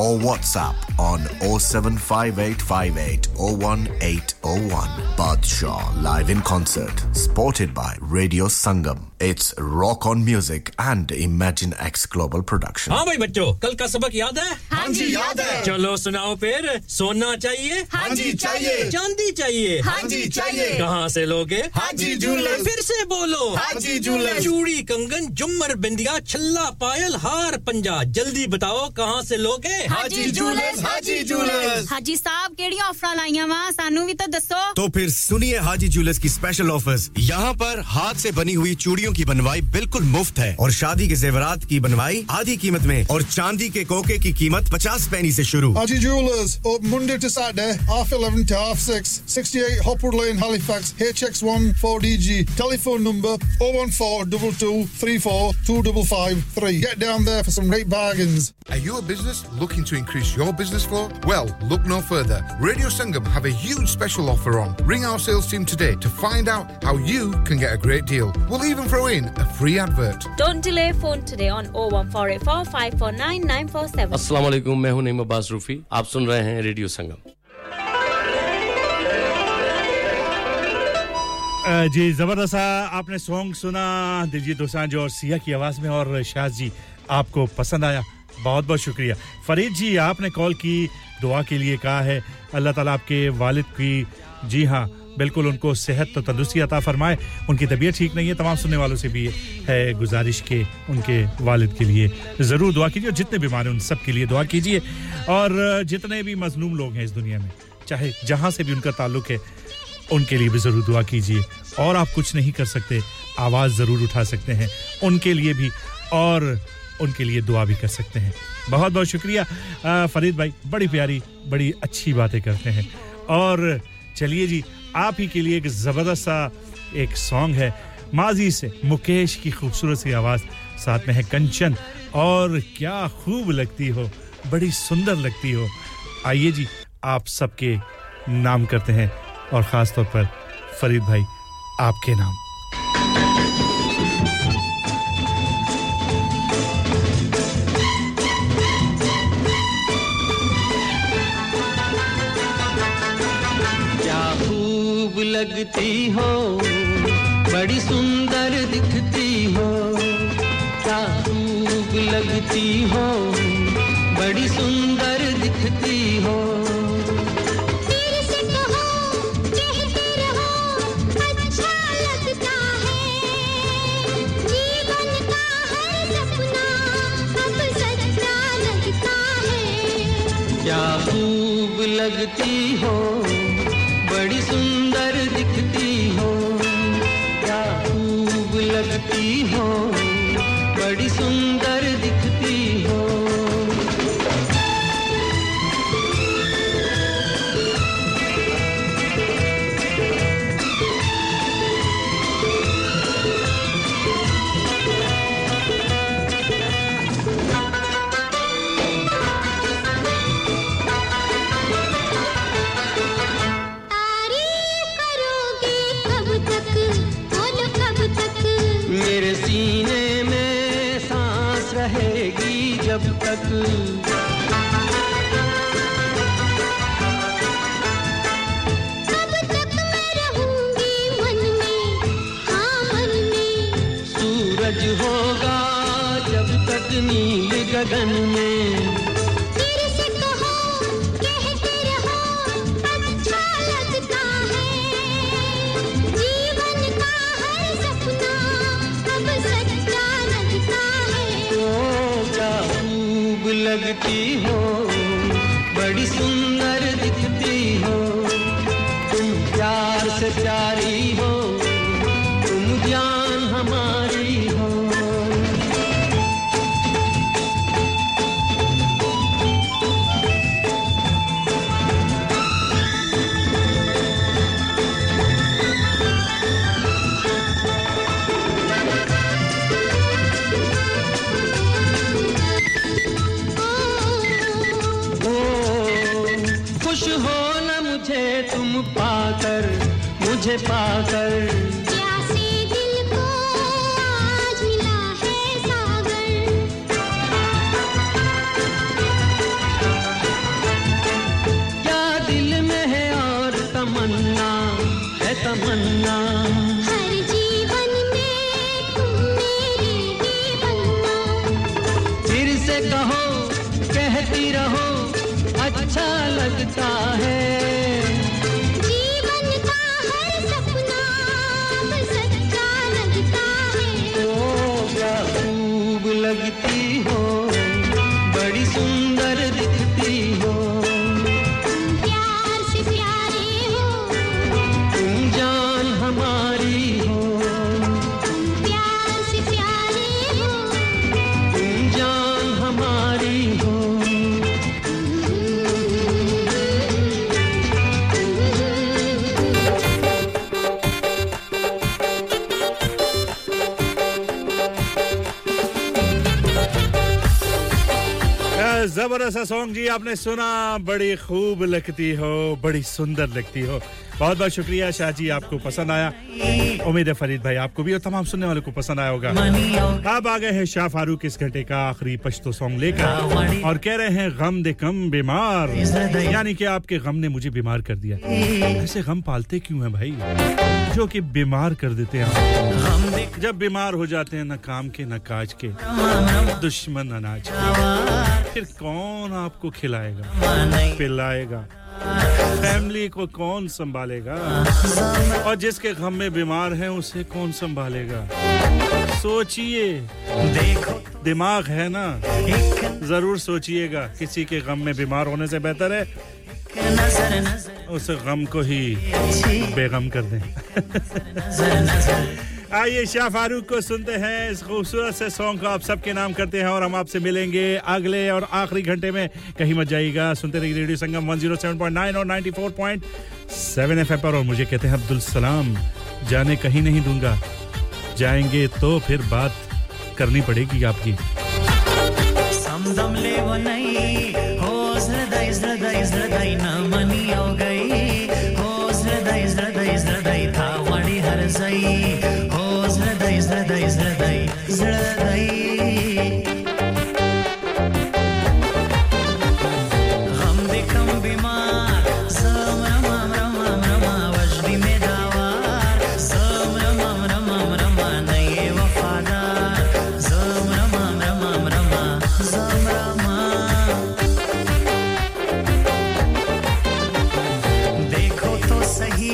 or WhatsApp on 07585801801. Badshah live in concert, supported by Radio Sangam. It's rock on music and ImagineX Global production. हाँ भाई बच्चों, कल का सबक याद है? हाँ जी याद है. चलो सुनाओ फिर. सोना चाहिए? हाँ जी चाहिए. चांदी चाहिए? हाँ जी चाहिए. कहाँ से लोगे? हाजी जूलर्स. फिर से बोलो. हाजी जूलर्स. चूड़ी, कंगन, झुमर, बिंदिया, छल्ला, पायल, हार, पंजा. जल्दी बताओ कहाँ से लोगे? हाजी जूलर्स. हाजी जूलर्स. हाजी साहब केड़ी ऑफर लाईया वा सानू भी तो दसो. तो फिर सुनिए हाजी जूलर्स की स्पेशल ऑफर्स. यहाँ पर हाथ से बनी हुई चूड़ियों की बनवाई बिल्कुल मुफ्त है और शादी के जेवरात की बनवाई आधी कीमत में और चांदी के कोके की कीमत 50 पैसे से शुरू. Haji Jewellers open Monday to Saturday 11:30 to 6:30, 68 Hopwood Lane, Halifax, HX1 4DG. Telephone number 01422342553. Get down there for some great bargains. Are you a business looking to increase your business flow? Well, look no further. Radio Sangam have a huge special offer on. Ring our sales team today to find out how you can get a great deal. We'll even throw in a free advert. Don't delay, phone today on 01484 549 947. Assalamu alaikum, मैं हूं नईम अब्बास रूफी. आप सुन रहे हैं radio संगम. जी जबरदस्त आपने song सुना दिलजीत दोसांझ और सिया की आवाज में और शाज जी आपको पसंद आया. बहुत-बहुत शुक्रिया फरीद जी आपने कॉल की दुआ के लिए कहा है. अल्लाह ताला आपके वालिद की जी हां बिल्कुल उनको सेहत तो तंदुरुस्ती अता फरमाए. उनकी तबीयत ठीक नहीं है. तमाम सुनने वालों से भी है गुजारिश के उनके वालिद के लिए जरूर दुआ कीजिए और जितने बीमार हैं उन सब के लिए दुआ कीजिए और जितने भी मजलूम लोग हैं इस दुनिया में चाहे जहां से भी उनका ताल्लुक है उनके लिए भी जरूर दुआ कीजिए. और आप कुछ नहीं कर सकते आवाज जरूर उठा सकते हैं उनके लिए भी और उनके लिए दुआ भी कर सकते हैं. बहुत-बहुत शुक्रिया फरीद भाई. बड़ी प्यारी बड़ी अच्छी बातें करते हैं और चलिए जी आप ही के लिए एक जबरदस्त सा एक सॉन्ग है माजी से मुकेश की खूबसूरत सी आवाज साथ में है कंचन और क्या खूब लगती हो बड़ी सुंदर लगती हो. आइए जी आप सबके नाम करते हैं और खास तौर पर फरीद भाई आपके नाम. लगती हो बड़ी सुंदर दिखती हो क्या खूब लगती हो बड़ी सुंदर दिखती हो. क्या खूब लगती हो बड़ी सुंदर दिखती हो क्या खूब लगती हो बड़ी सुंदर दिखती हो. कब तक मैं रहूंगी मन में हाँ मन में. सूरज होगा जब तक नील गगन में. तेरे से कहो कहते रहो अच्छा लगता है जीवन का हर सपना अब सच्चा लगता है. लगती हो बड़ी सुंदर दिखती हो तुम प्यार से प्यारी हो तुम जान हमारी हो. मुझे पाकर प्यासे दिल को आज मिला है कहो कहती रहो अच्छा लगता है जीवन का हर सपना सच्चा लगता है ओ क्या खूब लगती हो बड़ी सुंदर दिखती हो तुम प्यार से प्यारी हो तुम जान हमारी हो तुम प्यार से प्यारी हो तुम जान हमारी हो जबरदस्त सॉन्ग जी आपने सुना बड़ी खूब लगती हो बड़ी सुंदर लगती हो बहुत-बहुत शुक्रिया शाह जी आपको पसंद आया उम्मीद है फरीद भाई आपको भी और तमाम सुनने वालों को पसंद आया होगा अब आ गए हैं शाह फारूक इस घंटे का आखिरी पश्तो सॉन्ग लेकर और कह रहे हैं गम दे कम बीमार यानी कि आपके गम ने मुझे बीमार कर दिया ऐसे गम पालते क्यों हैं भाई जो कि बीमार कर देते हैं जब बीमार हो जाते हैं ना काम के ना काज के दुश्मन अनाज फिर कौन आपको खिलाएगा पिलाएगा फैमिली को कौन संभालेगा और जिसके गम में बीमार हैं उसे कौन संभालेगा सोचिए देखो दिमाग है ना जरूर सोचिएगा किसी के गम में बीमार होने से बेहतर है उस गम को ही बेगम कर दें आइए शाह फारूक को सुनते हैं इस खूबसूरत से सॉन्ग को आप सबके नाम करते हैं और हम आपसे मिलेंगे अगले और आखिरी घंटे में कहीं मत जाइएगा सुनते रहिए रेडियो संगम 107.9 और 94.7 एफएम पर और मुझे कहते हैं अब्दुल सलाम जाने कहीं नहीं दूंगा जाएंगे तो फिर बात करनी पड़ेगी आपकी समदम ले वो नहीं हो ज़रदाई ज़रदाई ज़रदाई ना मनी हो गई हो ज़रदाई ज़रदाई ज़रदाई था वड़ी हर सही Zradai, zradai, zradai Gham de kam bimar Zam ram ram ram ram Wajdi me dawar Zam ram ram ram ram Naye wafadar Zam ram ram ram ram Zam ram Dekho to sahi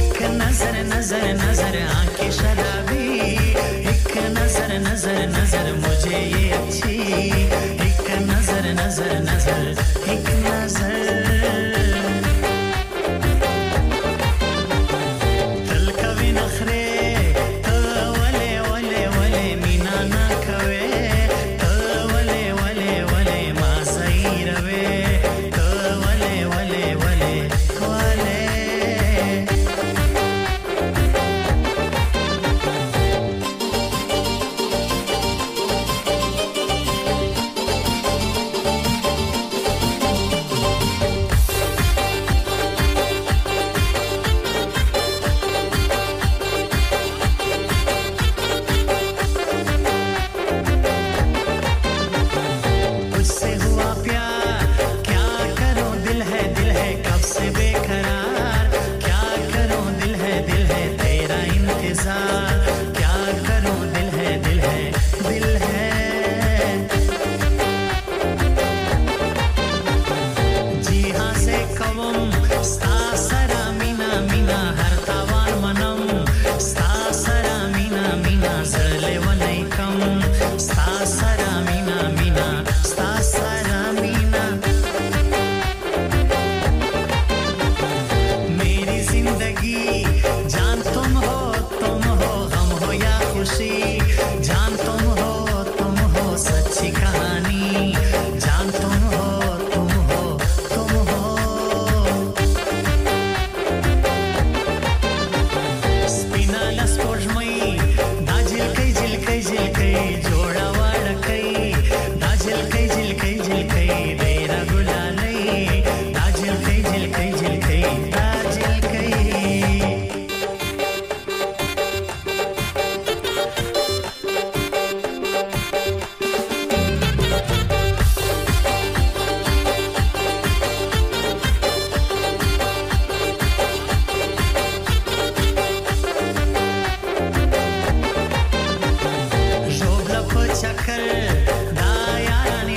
Ek nazar nazar nazar Aankhe sharabi nazar nazar mujhe ye achhi ek nazar nazar nazar ek nazar talka vi nakhre ta wale wale wale mina na khave ta wale wale wale ma sahi rave ta wale wale wale wale चक्कर दायानी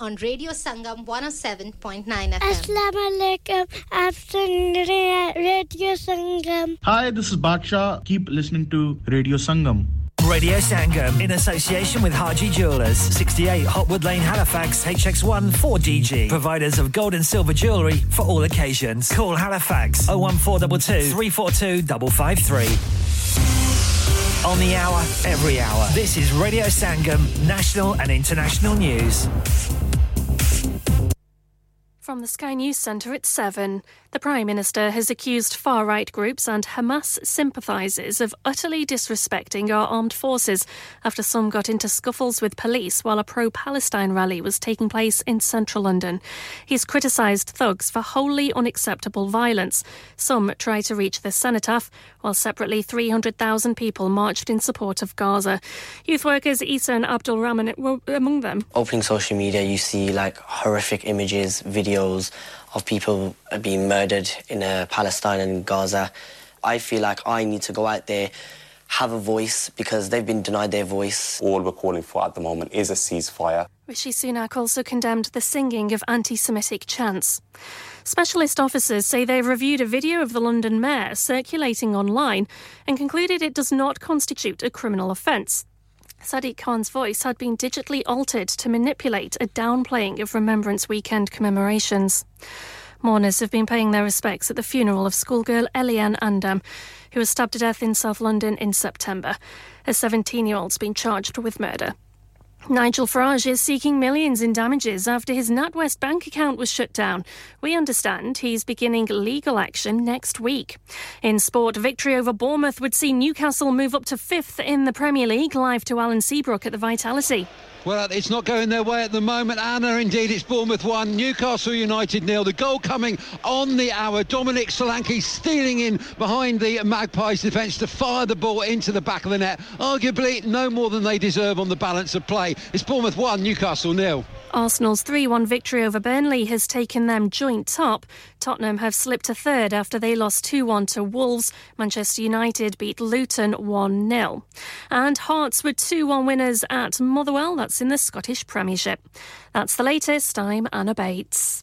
On Radio Sangam 107.9 FM. Assalamualaikum. I'm Sangria Radio Sangam. Hi, this is Badshah. Keep listening to Radio Sangam. Radio Sangam in association with Haji Jewellers, 68 Hotwood Lane, Halifax, HX1 4DG. Providers of gold and silver jewellery for all occasions. Call Halifax 01422 342 553. On the hour, every hour. This is Radio Sangam, national and international news. From the Sky News Centre at 7, the Prime Minister has accused far-right groups and Hamas sympathisers of utterly disrespecting our armed forces after some got into scuffles with police while a pro-Palestine rally was taking place in central London. He's criticised thugs for wholly unacceptable violence. Some tried to reach the cenotaph, while separately 300,000 people marched in support of Gaza. Youth workers Issa and Abdul Rahman were among them. Opening social media, you see like horrific images, videos of people being murdered in Palestine and Gaza. I feel like I need to go out there, have a voice, because they've been denied their voice. All we're calling for at the moment is a ceasefire. Rishi Sunak also condemned the singing of anti-Semitic chants. Specialist officers say they've reviewed a video of the London mayor circulating online and concluded it does not constitute a criminal offence. Sadiq Khan's voice had been digitally altered to manipulate a downplaying of Remembrance Weekend commemorations. Mourners have been paying their respects at the funeral of schoolgirl Eliane Andam, who was stabbed to death in South London in September. A 17-year-old's been charged with murder. Nigel Farage is seeking millions in damages after his NatWest bank account was shut down. We understand he's beginning legal action next week. In sport, victory over Bournemouth would see Newcastle move up to 5th in the Premier League. Live to Alan Seabrook at the Vitality. Well, it's not going their way at the moment, Anna. Indeed, it's Bournemouth 1, Newcastle United 0. The goal coming on the hour. Dominic Solanke stealing in behind the Magpies defence to fire the ball into the back of the net. Arguably, no more than they deserve on the balance of play. It's Bournemouth 1, Newcastle 0. Arsenal's 3-1 victory over Burnley has taken them joint top. Tottenham have slipped to third after they lost 2-1 to Wolves. Manchester United beat Luton 1-0. And Hearts were 2-1 winners at Motherwell. That's in the Scottish Premiership. That's the latest. I'm Anna Bates.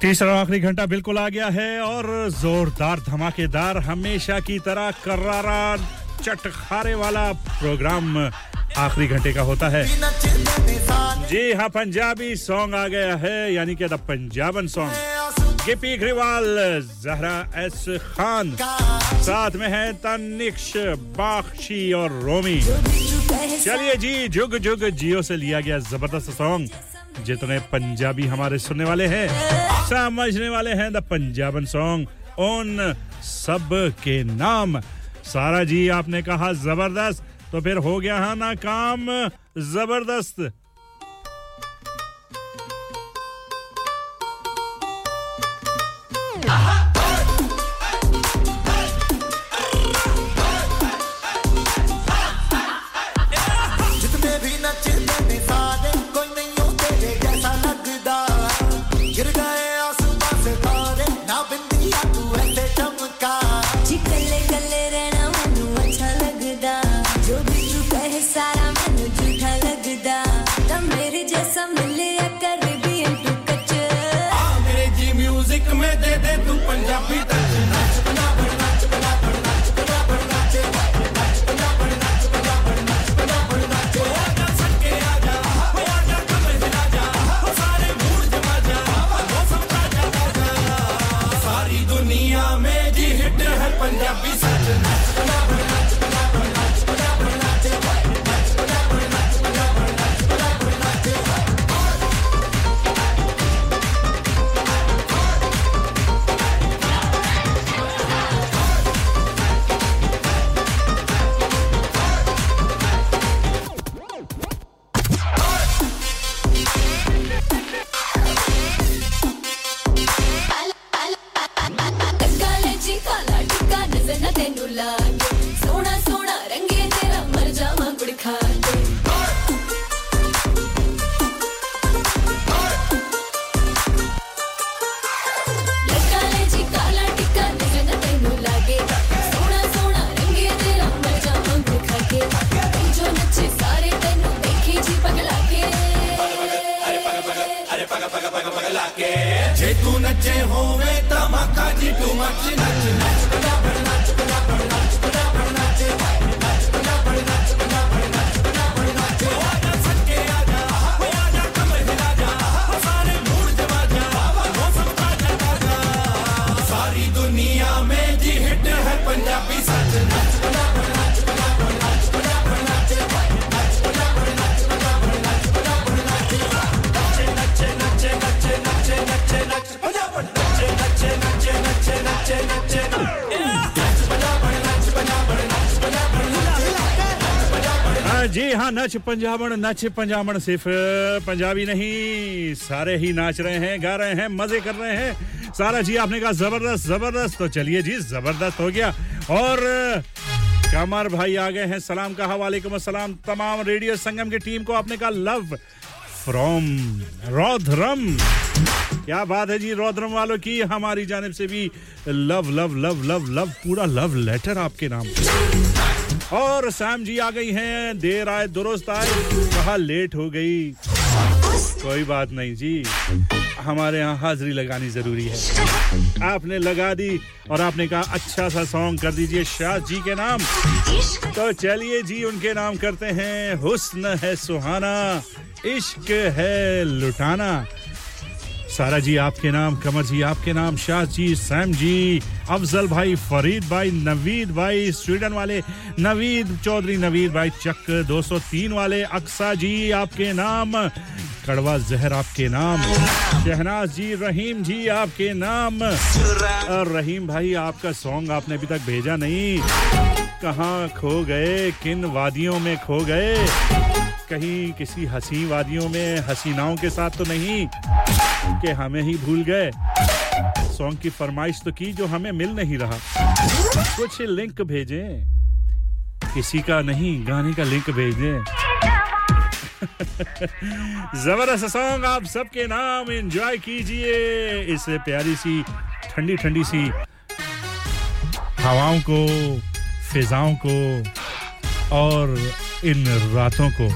तीसरा आखिरी घंटा बिल्कुल आ गया है और जोरदार धमाकेदार हमेशा की तरह करारा चटखारे वाला प्रोग्राम आखिरी घंटे का होता है जी हां पंजाबी सॉन्ग आ गया है यानी कि the Punjaban song Gippy Grewal Zahra S Khan साथ में है तनिक्ष बाख्शी और रोमी चलिए जी जुग जुग जियो से लिया गया जबरदस्त सॉन्ग जितने पंजाबी हमारे सुनने वाले हैं समझने वाले हैं द पंजाबन सॉन्ग ऑन सब के नाम सारा जी आपने कहा जबरदस्त तो फिर हो गया हां ना काम जबरदस्त You'll be नाच पंजाबन नाच पंजाबन सिर्फ पंजाबी नहीं सारे ही नाच रहे हैं गा रहे हैं मजे कर रहे हैं सारा जी आपने कहा जबरदस्त जबरदस्त तो चलिए जी जबरदस्त हो गया और कमर भाई आ गए हैं सलाम कहा वालेकुम अस्सलाम तमाम रेडियो संगम की टीम को आपने कहा लव फ्रॉम रोधरम क्या बात है जी रोधरम वालों की हमारी जानिब से भी love love love love love पूरा लव लेटर आपके नाम और सैम जी आ गई हैं देर आए दुरुस्त आए कहा लेट हो गई कोई बात नहीं जी हमारे यहाँ हाजिरी लगानी जरूरी है आपने लगा दी और आपने कहा अच्छा सा सॉन्ग कर दीजिए शाह जी के नाम तो चलिए जी उनके नाम करते हैं हुस्न है सुहाना इश्क है लुटाना सारा जी आपके नाम कमर जी आपके नाम शाह जी सैम जी अफजल भाई फरीद भाई नवीद भाई स्वीडन वाले नवीद चौधरी नवीद भाई चक 203 वाले अक्सा जी आपके नाम कड़वा जहर आपके नाम शहनाज जी रहीम जी आपके नाम और रहीम भाई आपका सॉन्ग आपने अभी तक भेजा नहीं कहां खो गए किन वादियों में खो गए कहीं किसी हसीं वादियों में हसीनाओं के साथ तो नहीं कि हमें ही भूल गए सॉन्ग की फरमाइश तो की जो हमें मिल नहीं रहा कुछ लिंक भेजें किसी का नहीं गाने का लिंक भेजें जबरदस्त सॉन्ग आप सबके नाम एंजॉय कीजिए इस प्यारी सी ठंडी ठंडी सी हवाओं को फिजाओं को और इन रातों को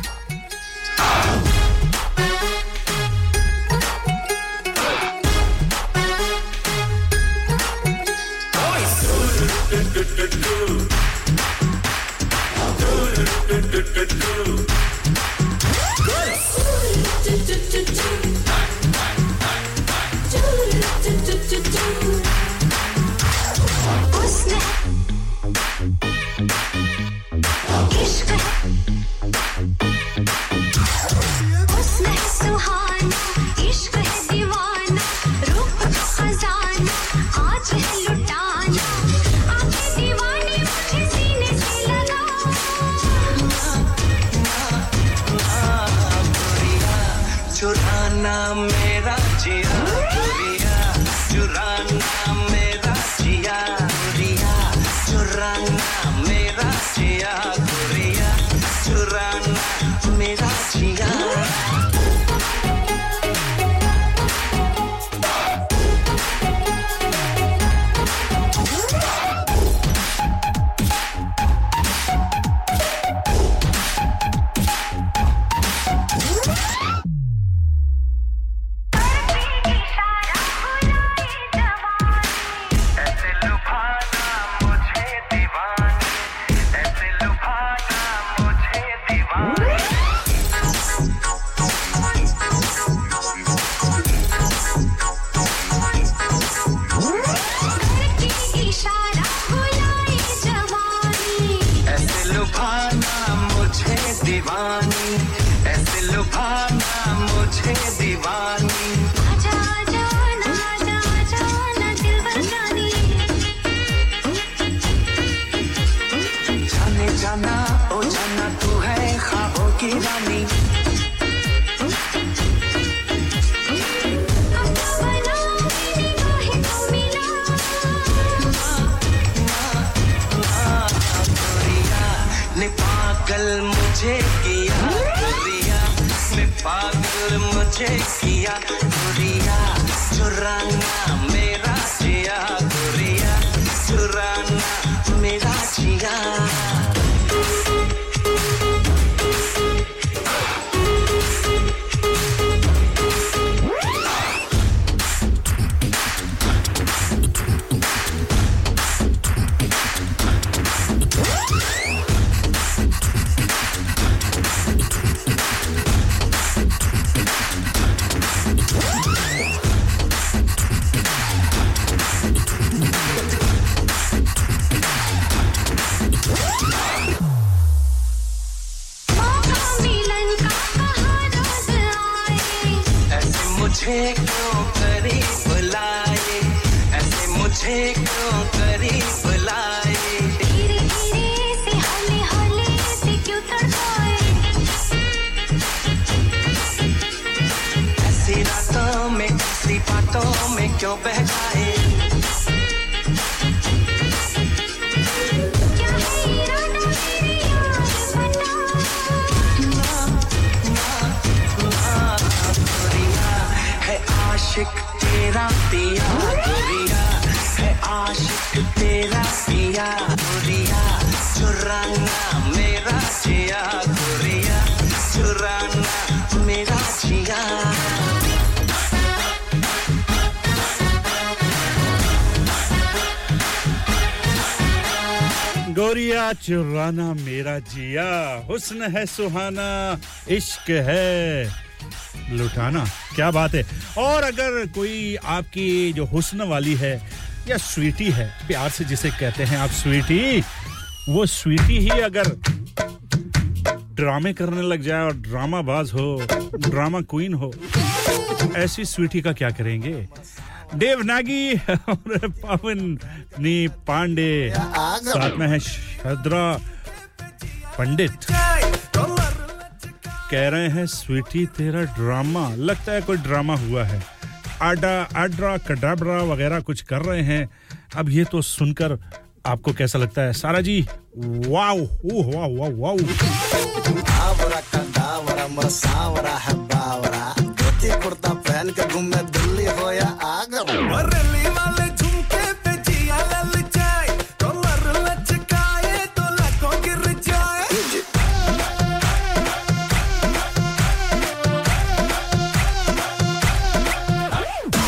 लुभाना मुझे दीवानी, ऐसे लुभाना मुझे दीवानी। आजा आजा ना, आजा आजा ना दिल बचानी। जाने जाना ओ जाना तू है ख्वाबों की रानी। मुझे किया दुरिया में पागल, मुझे किया दुरिया, चुराना मेरा जिया, दुरिया चुराना मेरा जिया। चुराना मेरा जिया, हुस्न है सुहाना, इश्क है लुटाना। क्या बात है। और अगर कोई आपकी जो हुस्न वाली है या स्वीटी है, प्यार से जिसे कहते हैं आप स्वीटी, वो स्वीटी ही अगर ड्रामे करने लग जाए और ड्रामाबाज हो, ड्रामा क्वीन हो, ऐसी स्वीटी का क्या करेंगे? देव नागी और पवन नी पांडे साथ में है, शद्रा पंडित कह रहे हैं स्वीटी तेरा ड्रामा। लगता है कोई ड्रामा हुआ है, आडा आड्रा कडाब्रा वगैरह कुछ कर रहे हैं। अब ये तो सुनकर आपको कैसा लगता है Sara ji? Wow, oh wow wow wow. आवरा कडावरा मसावरा है बावरा, धोती कुर्ता पहन के घूमे दिल्ली हो या आगरा। बरेली वाले झुमके पे जिया ललचाए, कमर लचकाए तो लको गिर जाए।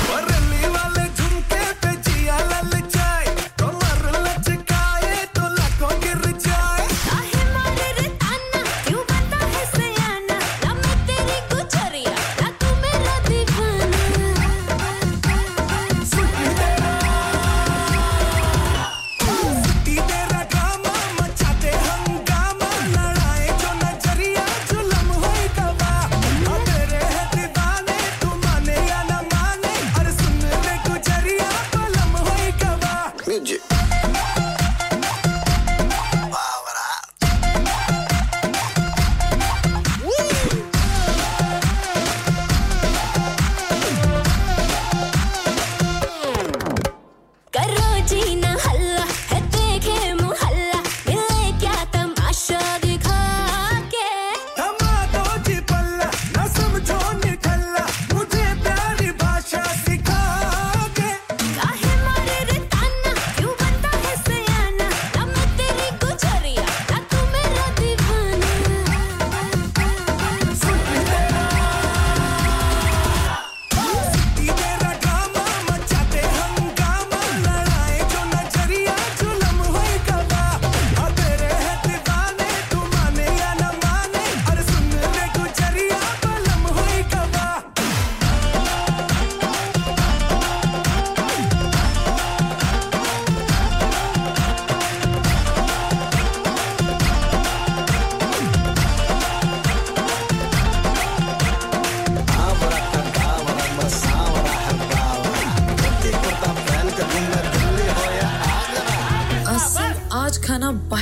बरेली वाले झुमके पे जिया ललचाए, कमर लचकाए तो लको गिर जाए। आहे मारे रे ताना, क्यों बता है सयाना, ना मैं तेरी गुजरिया ना तू मेरा दीवाना।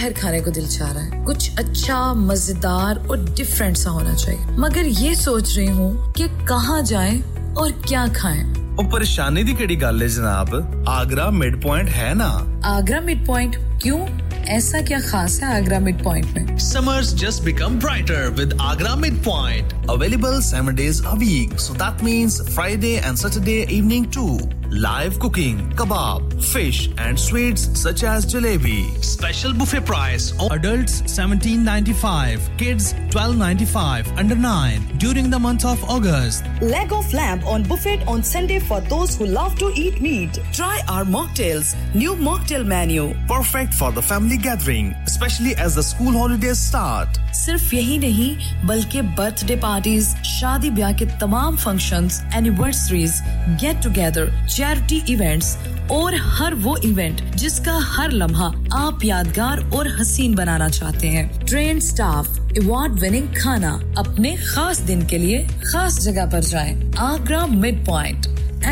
जहर खाने को दिल चाह रहा है कुछ अच्छा मजेदार और डिफरेंट सा होना चाहिए मगर ये सोच रही हूँ कि कहाँ जाएं और क्या खाएं ਉਹ ਪਰੇਸ਼ਾਨੀ ਦੀ ਕਿਹੜੀ ਗੱਲ ਹੈ ਜਨਾਬ ਆਗਰਾ ਮਿਡ ਪੁਆਇੰਟ ਹੈ ਨਾ ਆਗਰਾ ਮਿਡ ਪੁਆਇੰਟ ਕਿਉਂ ਐਸਾ ਕੀ ਖਾਸ ਹੈ ਆਗਰਾ ਮਿਡ ਪੁਆਇੰਟ ਮੇਂ summers just become brighter with Agra mid point available 7 days a week so that means Friday and Saturday evening to Live cooking, kebab, fish and sweets such as jalebi. Special buffet price. Adults $17.95, kids $12.95, under 9 during the month of August. Leg of lamb on buffet on Sunday for those who love to eat meat. Try our mocktails. New mocktail menu. Perfect for the family gathering, especially as the school holidays start. सिर्फ यही नहीं, बल्कि birthday parties, शादी ब्याह के तमाम functions, anniversaries, get together, charity events और हर वो event जिसका हर लम्हा आप यादगार और हसीन बनाना चाहते हैं. Trained staff, award-winning खाना अपने खास दिन के लिए खास जगह पर जाएं. Agra Midpoint.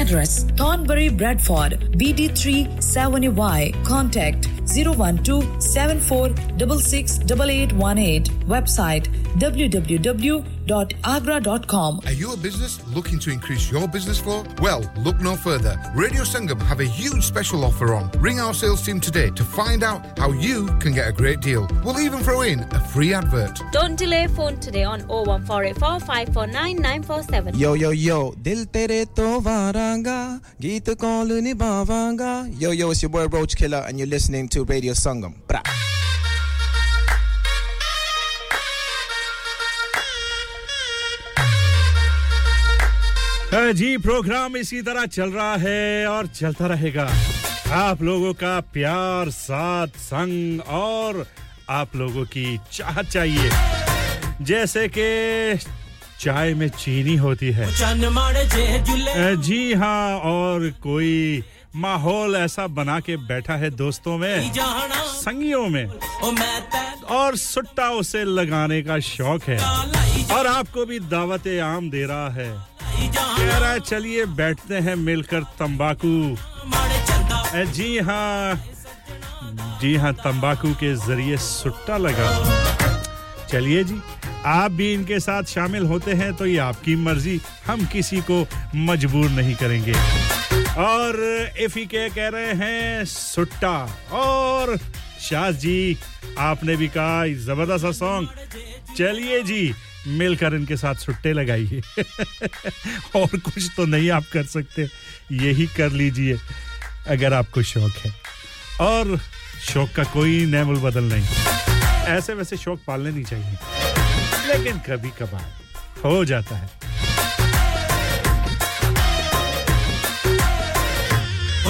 Address Thornbury Bradford BD3 7AY Contact 01274668818 Website www.agra.com Are you a business looking to increase your business flow? Well, look no further. Radio Sangam have a huge special offer on. Ring our sales team today to find out how you can get a great deal. We'll even throw in a free advert. Don't delay, phone today on 01484 549 947. Yo, yo, yo. Dil tere to varanga, geet ko luni bavanga. Yo, yo, it's your boy Roach Killer and you're listening to Radio Sangam. Bra. जी programme इसी तरह चल रहा है और चलता रहेगा आप लोगों का प्यार साथ संग और आप लोगों की चाहत चाहिए जैसे कि चाय में चीनी होती है जी हां और कोई माहौल ऐसा बना के बैठा है दोस्तों में संगियों में और सुट्टा उसे लगाने का शौक है और आपको भी दावत-ए आम दे रहा है कह रहा है चलिए बैठते हैं मिलकर तंबाकू जी हां तंबाकू के जरिए सुट्टा लगा चलिए जी आप भी इनके साथ शामिल होते हैं तो ये आपकी मर्जी हम किसी को मजबूर नहीं करेंगे और एफी के कह रहे हैं सुट्टा और शाह जी आपने भी कहा जबरदस्त सॉन्ग चलिए जी मिलकर इनके साथ सुट्टे लगाइए और कुछ तो नहीं आप कर सकते यही कर लीजिए अगर आपको शौक है और शौक का कोई नेमल बदल नहीं ऐसे वैसे शौक पालने नहीं चाहिए लेकिन कभी-कभार हो जाता है ओ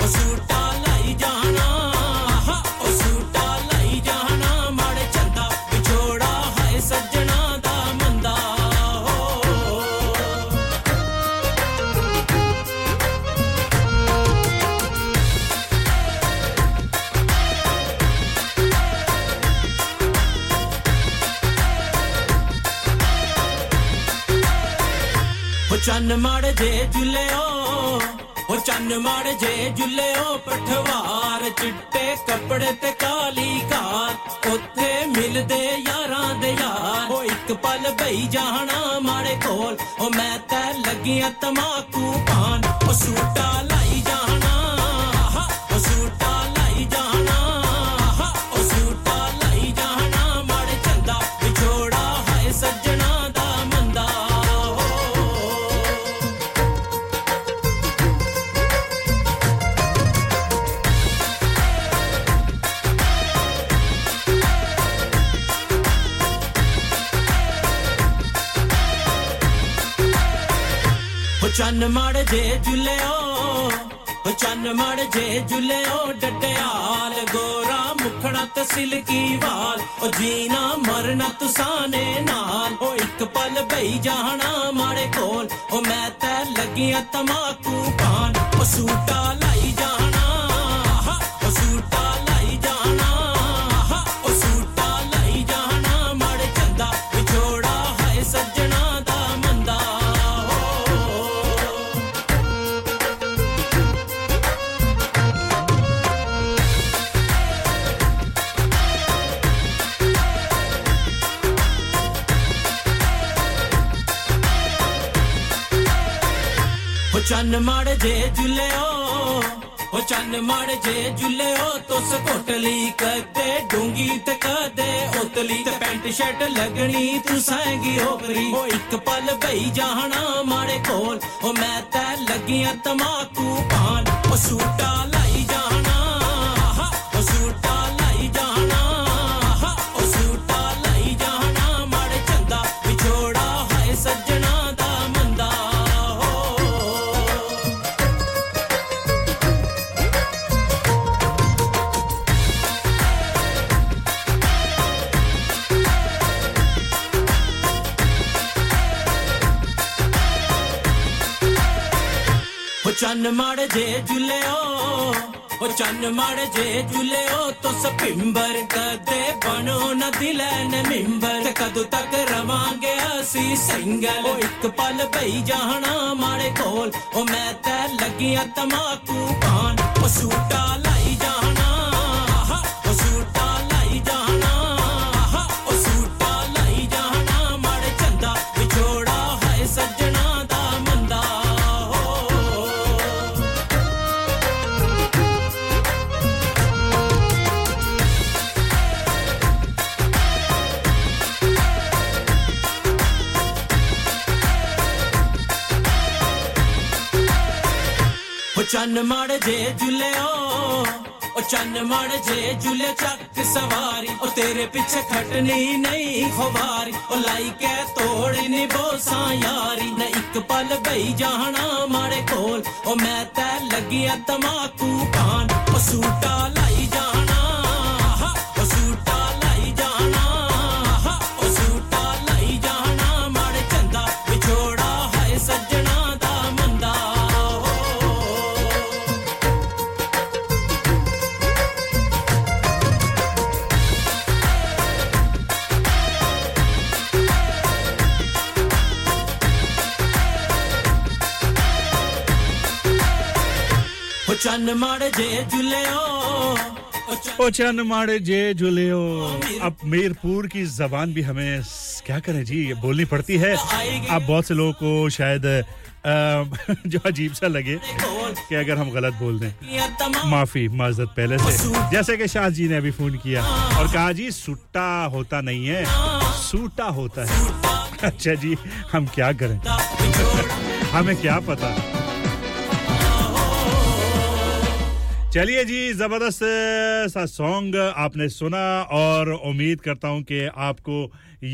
ਉਹ ਸੂਟਾ ਲਾਈ ਜਾਣਾ ਉਹ ਸੂਟਾ ਲਾਈ ਜਾਣਾ ਮਾਰੇ ਚੰਦਾ ਵਿਛੋੜਾ ਹੈ ਸੱਜਣਾ ਦਾ ਮੰਦਾ चन्न मारे जे जुल्लेओ ओ चन्न मारे जे जुल्लेओ पठवार चिट्टे कपड़े ते काली कार ओथे मिलदे यारां दे यार ओ एक पल बई जाना मारे कोल ओ मैं ते लगियां तमाकू पान ओ सूटा लाई जाना ओ सूटा लाई जाना ओ सूटा लाई जाना मारे चंदा विछोड़ा है सजना दा मंदा चन्न मारे जे जुल्लेओ ओ चन्न मारे जे जुल्लेओ डटियाल गोरा मुखड़ा ते सिल्की वाल ओ जीना मरना तुसाने नाल ओ एक पल बई जाना मारे कोल ओ मैं ते लगिया तमाकू पान ओ सूटा लाई जाना ओ सूटा लाई जाना ओ सूटा लाई चन माड़ जे जुले ओ ओ चन माड़ जे जुले ओ तुस कोटली कदे डूंगी ते कदे ओतली ते पैंट शर्ट लगनी तू सांगी ओकरी ओ एक पल भई जाना मारे कोल ओ मैं ते लगियां तमाकू पान ओ सूटा लाई जाना आहा ओ सूटा लाई जाना आहा ओ सूटा लाई जाना मारे चंदा विछोड़ा है सजना चन्न माड़ जे जुले ओ चन्न माड़ जे जुले ओ तो सपिंबर कदे बनो न दिलन मिंबर ते कदों तक रवांगे असी सिंगल ओ एक पल भई जाना मारे कोल ओ मैं ते लगिया तमाकू पान ओ सूटा लाई जाना आहा ओ सूटा लाई जाना आहा ओ सूटा लाई जाना मारे चंदा विछोड़ा है सजना चन्न माड़ जे जुले ओ चन्न माड़ जे जुले चक सवारी ओ तेरे पीछे खटनी नहीं खवारी ओ लाई के तोड़ी नी बोसा यारी न एक पल भई जाना मारे कोल ओ मैं ते लगिया तमाकू पान ओ सूटा लाई जाना आहा ओ सूटा लाई जाना आहा ओ सूटा लाई जाना मारे चंदा विछोड़ा है सजना ओ चन्न माड़े जे जुलेओ अब मीरपुर की ज़बान भी हमें क्या करें जी ये बोलनी पड़ती है आप बहुत से लोगों को शायद जो अजीब सा लगे कि अगर हम गलत बोल दें माफी माजरत पहले से जैसे कि शाह जी ने अभी फोन किया और कहा जी सुट्टा होता नहीं है सूटा होता है अच्छा जी हम क्या करें हमें क्या पता चलिए जी जबरदस्त सा सॉन्ग आपने सुना और उम्मीद करता हूं कि आपको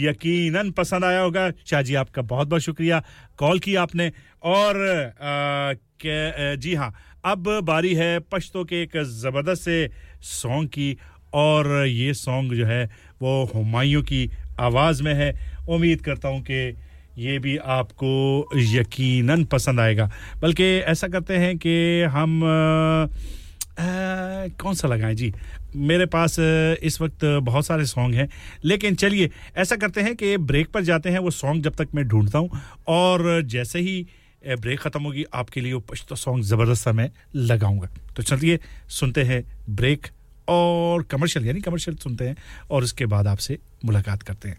यकीनन पसंद आया होगा शाह जी आपका बहुत-बहुत शुक्रिया कॉल किया आपने और जी हां अब बारी है पश्तो के एक जबरदस्त से सॉन्ग की और ये सॉन्ग जो है वो हुमायूं की आवाज में है उम्मीद करता हूं कि ये भी आपको यकीनन पसंद आएगा बल्कि ऐसा करते हैं कि हम कौन सा लगाएं जी मेरे पास इस वक्त बहुत सारे सॉन्ग हैं लेकिन चलिए ऐसा करते हैं कि ब्रेक पर जाते हैं वो सॉन्ग जब तक मैं ढूंढता हूं और जैसे ही ब्रेक खत्म होगी आपके लिए वो पश्तो सॉन्ग जबरदस्त सा मैं लगाऊंगा तो चलिए सुनते हैं ब्रेक और कमर्शियल यानी कमर्शियल सुनते हैं और उसके बाद आपसे मुलाकात करते हैं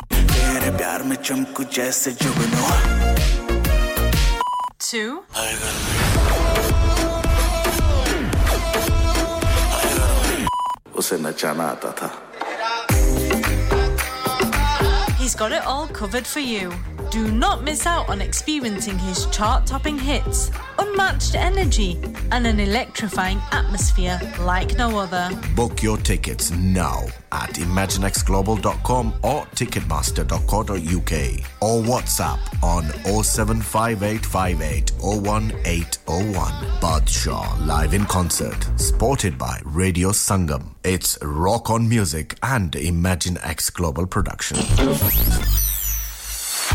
he's got it all covered for you. Do not miss out on experiencing his chart-topping hits, unmatched energy, and an electrifying atmosphere like no other. Book your tickets now at ImagineXGlobal.com or Ticketmaster.co.uk or WhatsApp on 07585801801. Badshah live in concert, supported by Radio Sangam. It's Rock on Music and ImagineX Global production.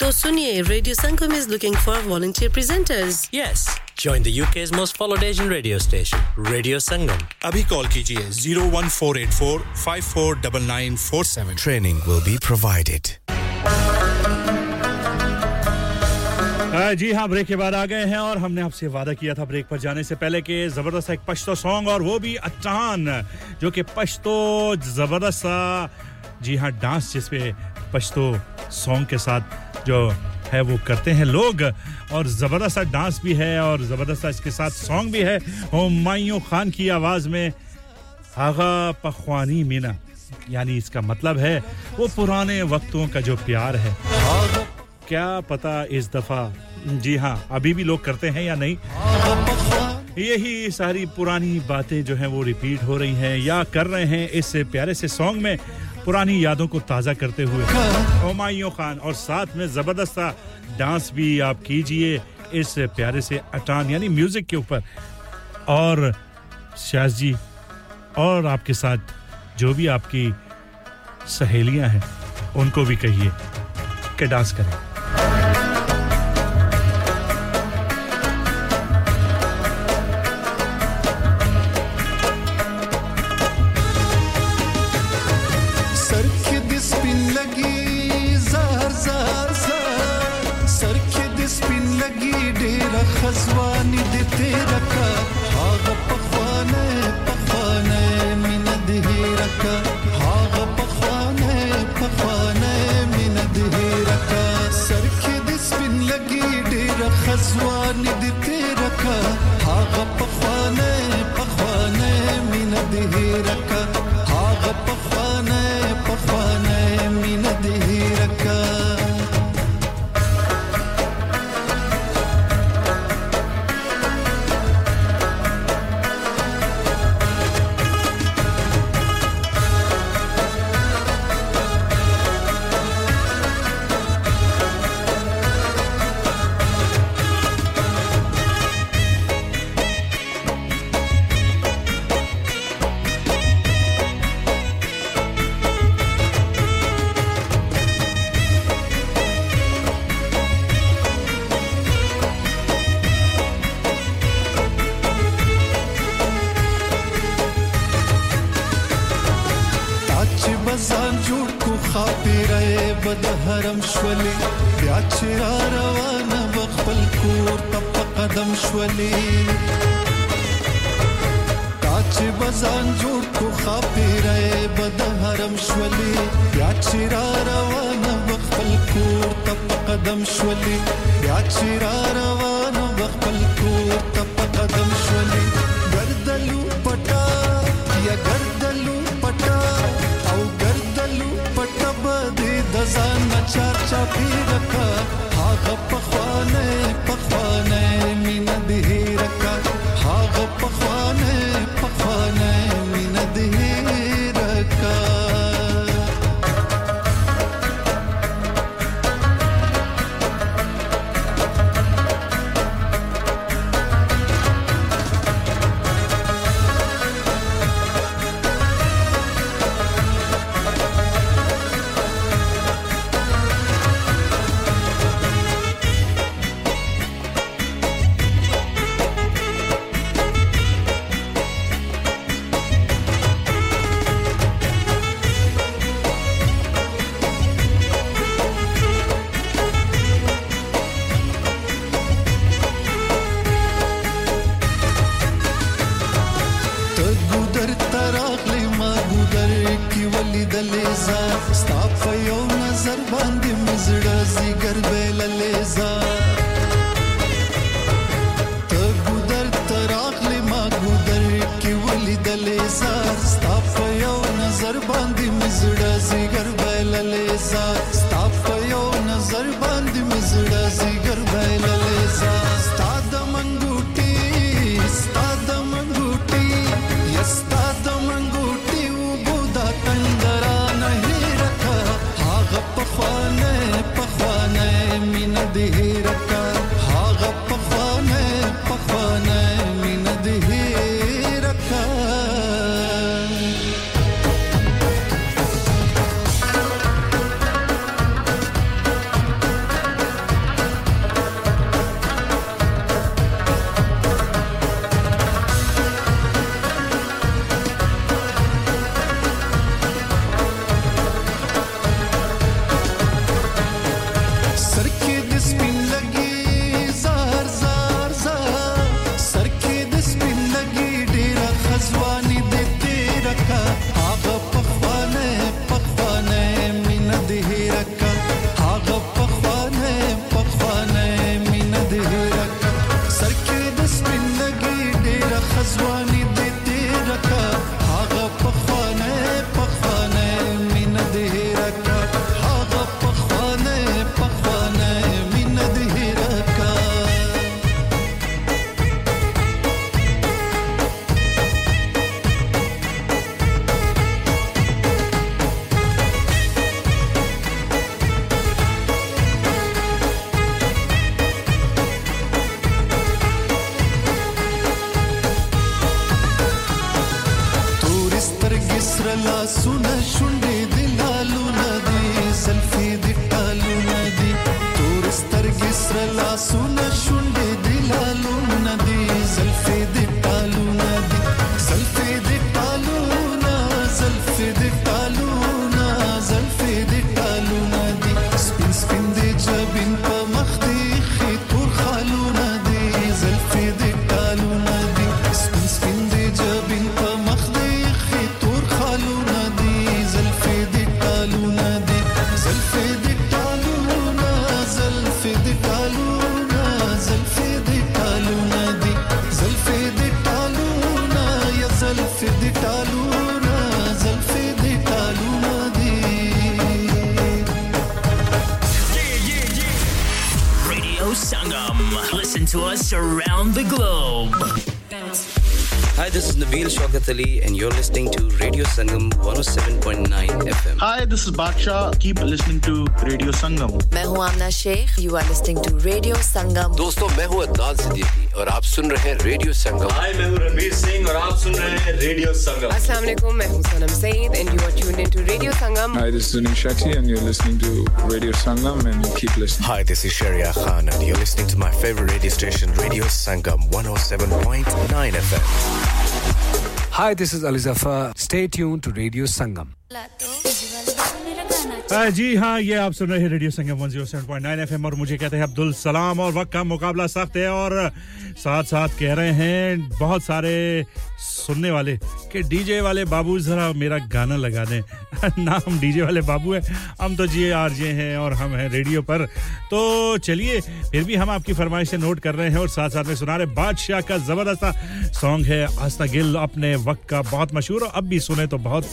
तो सुनिए, radio Sangam is looking for volunteer presenters. Yes, join the UK's most followed Asian radio station, Radio Sangam. Abhi call kijiye 01484 549947. Training will be provided. जी हाँ, break के बाद आ गए हैं और हमने आपसे वादा किया था ब्रेक पर जाने से पहले कि जबरदस्त एक पश्तो सॉन्ग, और वो भी अचान, जो कि पश्तो जबरदस्त सा, जी हाँ, डांस जिसपे पश्तो सॉन्ग के साथ जो है वो करते हैं लोग, और जबरदस्त सा डांस भी है और जबरदस्त सा इसके साथ सॉन्ग भी है, हुमायूं खान की आवाज में आगा पखवानी मीना, यानी इसका मतलब है वो पुराने वक्तों का जो प्यार है, क्या पता इस दफा, जी हां, अभी भी लोग करते हैं या नहीं, यही सारी पुरानी बातें जो हैं वो रिपीट हो रही हैं या कर रहे हैं इस प्यारे से सॉन्ग में, पुरानी यादों को ताज़ा करते हुए हुमायूं खान, और साथ में जबरदस्त सा डांस भी आप कीजिए इस प्यारे से अटान यानी म्यूजिक के ऊपर, और शाज जी और आपके साथ जो भी आपकी सहेलियां हैं उनको भी कहिए कि डांस करें. And you're listening to Radio Sangam 107.9 FM. Hi, this is Badshah. Keep listening to Radio Sangam. मैं हूँ आमना Sheikh. You are listening to Radio Sangam. दोस्तों मैं हूँ अदनान सिद्दीकी और आप सुन रहे हैं Radio Sangam. Hi, मैं हूँ रणवीर सिंह और आप सुन रहे हैं Radio Sangam. Assalamu alaikum. मैं हूँ सनम Saeed and you are tuned into Radio Sangam. Hi, this is Sunil Shetty and you're listening to Radio Sangam and keep listening. Hi, this is Sharia Khan and you're listening to my favorite radio station Radio Sangam 107.9 FM. Hi, this is Ali Zafar. Stay tuned to Radio Sangam. Hi, जी हाँ ये आप सुन रहे हैं Radio Sangam 107.9 FM और मुझे कहते हैं अब्दुल सलाम और वक्त का मुकाबला सख्त है और साथ-साथ कह रहे हैं बहुत सारे सुनने वाले कि डीजे वाले बाबू जरा मेरा गाना लगा दें ना हम डीजे वाले बाबू हैं हम तो जी आरजे हैं और हम हैं रेडियो पर तो चलिए फिर भी हम आपकी फरमाइश से नोट कर रहे हैं और साथ-साथ में सुना रहे बादशाह का जबरदस्त सॉन्ग है आस्था गिल अपने वक्त का बहुत मशहूर और अब भी सुने तो बहुत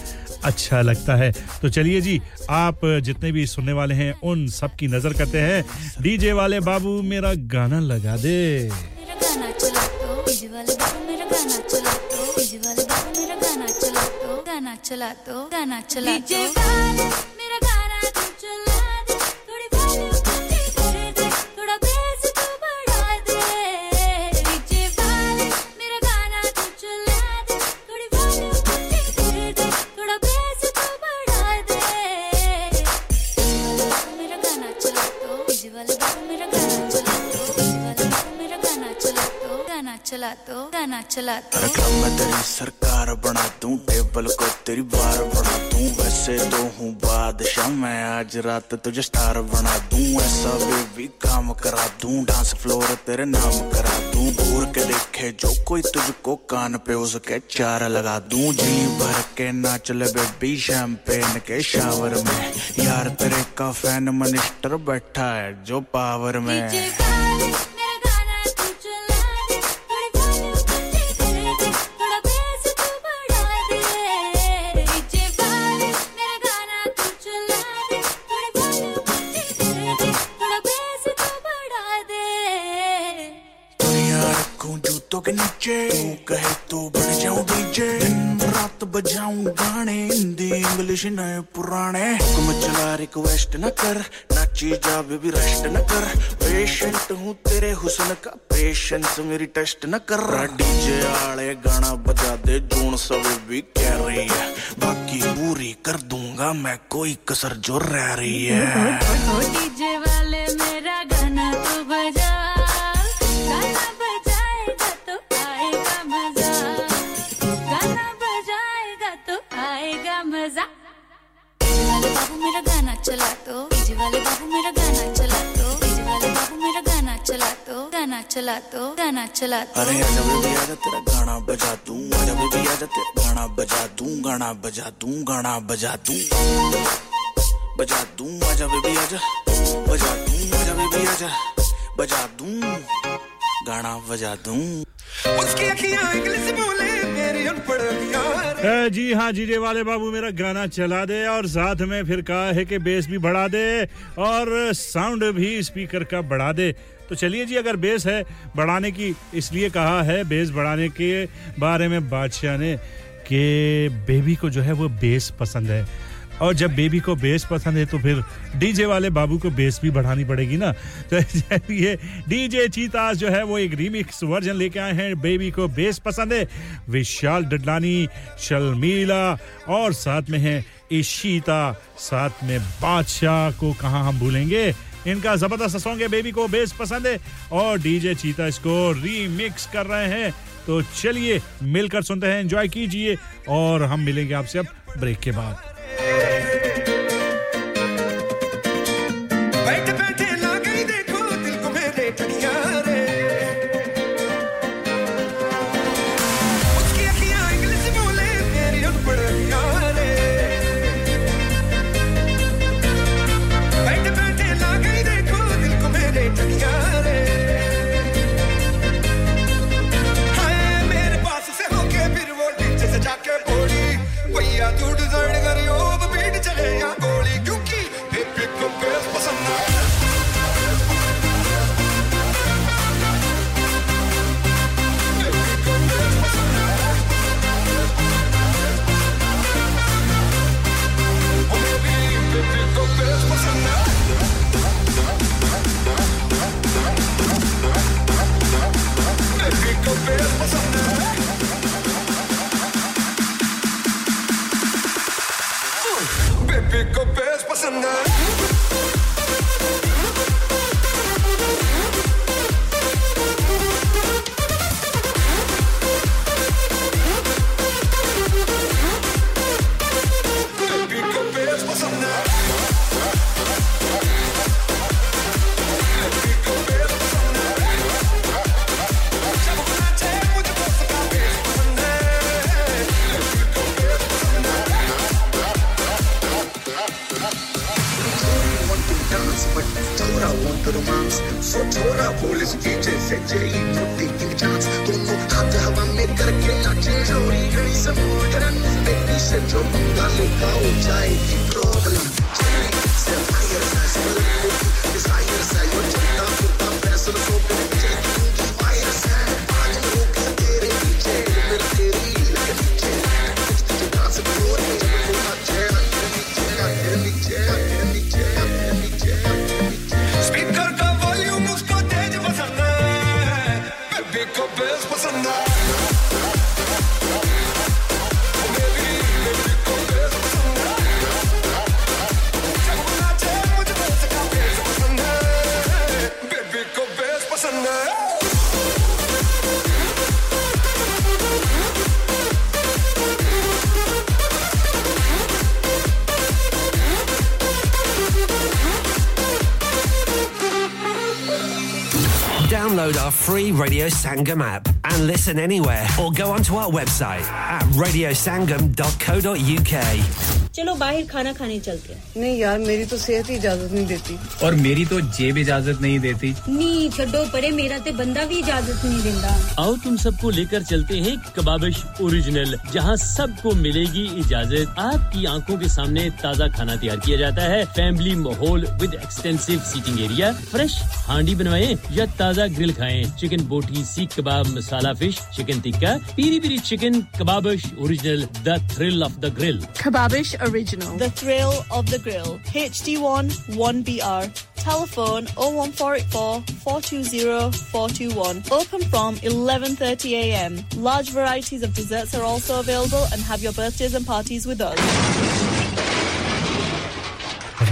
अच्छा लगता है तो चलिए जी आप जितने भी सुनने वाले हैं उन सब की नजर करते हैं डीजे वाले बाबू मेरा गाना लगा दे मेरा गाना चला तो डीजे वाले बाबू मेरा गाना चला तो डीजे वाले बाबू मेरा गाना चला तो गाना चला तो गाना चला तो डीजे वाले मेरा गाना तू चला दे थोड़ी वॉल्यूम बढ़ा दे थोड़ा बेस तू बढ़ा दे डीजे वाले मेरा गाना तू चला दे थोड़ी वॉल्यूम बढ़ा दे थोड़ा बेस तू बढ़ा दे मेरा गाना चला तो डीजे वाले बाबू मेरा गाना चला गाना चला तो रखा मैं तेरी सरकार बना दूं टेबल को तेरी बार बना दूं वैसे तो हूं बादशाह मैं आज रात तुझे स्टार बना दूं ऐसा बेबी काम करा दूं डांस फ्लोर तेरे नाम करा दूं घूर के देखे जो कोई तुझको कान पे उसके चार लगा दूं जी भर के नाच ले बेबी शैंपेन के शावर में यार तेरे का फैन मिनिस्टर बैठा है जो पावर में के नीचे तू कहे तो बन जाऊं डीजे दिन रात बजाऊं गाने हिंदी इंग्लिश नए पुराने हुक्म चला रिक्वेस्ट ना कर नाची जा बेबी रेस्ट ना कर पेशेंट हूं तेरे हुस्न का पेशेंस मेरी टेस्ट ना कर डीजे वाले गाना बजा दे जोन सब भी कह रही है बाकी पूरी कर दूंगा मैं कोई कसर जो रह रही है डीजे वाले मेरा गाना तू बजा मेरा गाना चला तो डीजे वाले बाबू मेरा गाना चला तो डीजे वाले बाबू मेरा गाना चला तो गाना चला तो गाना चला तो अरे आजा बेबी आजा तेरा गाना बजा दूं आजा बेबी आजा तेरा गाना बजा दूं गाना बजा दूं गाना बजा दूं आजा बेबी आजा बजा दूं आजा बेबी आजा बजा दूं गाना बजा दूं उसकी अखियां इंग्लिश बोले मेरी अनपढ़ जी हाँ डीजे वाले बाबू मेरा गाना चला दे और साथ में फिर कहा है कि बेस भी बढ़ा दे और साउंड भी स्पीकर का बढ़ा दे तो चलिए जी अगर बेस है बढ़ाने की इसलिए कहा है बेस बढ़ाने के बारे में बादशाह ने कि बेबी को जो है वो बेस पसंद है और जब बेबी को बेस पसंद है तो फिर डीजे वाले बाबू को बेस भी बढ़ानी पड़ेगी ना तो ये डीजे चीतास जो है वो एक रीमिक्स वर्जन लेके आए हैं बेबी को बेस पसंद है विशाल डडलानी शर्मिला और साथ में है इशिता साथ में बादशाह को कहां हम भूलेंगे इनका जबरदस्त सॉन्ग है बेबी को बेस पसंद है और डीजे चीता इसको रीमिक्स कर रहे हैं तो चलिए मिलकर सुनते हैं एंजॉय कीजिए और हम मिलेंगे आपसे अब ब्रेक के बाद Free Radio Sangam app and listen anywhere or go onto our website at radiosangam.co.uk चलो बाहर खाना खाने चलते हैं नहीं यार मेरी तो सेहत ही इजाजत नहीं देती और मेरी तो जेब इजाजत नहीं देती नहीं छोड़ो परे मेरा ते बंदा भी इजाजत नहीं देता आओ तुम सबको लेकर चलते हैं कबाबिश ओरिजिनल जहां सबको मिलेगी इजाजत आपकी आंखों के सामने ताजा खाना तैयार किया जाता है फैमिली माहौल with extensive seating area fresh handi बनवाएं या ताजा ग्रिल खाएं chicken boti seekh kebab masala fish chicken tikka peri peri chicken Kababish original the thrill of the grill Kababish Original. The Thrill of the Grill. HD1 1BR. Telephone 01484 420 421. Open from 11:30 a.m. Large varieties of desserts are also available and have your birthdays and parties with us. Have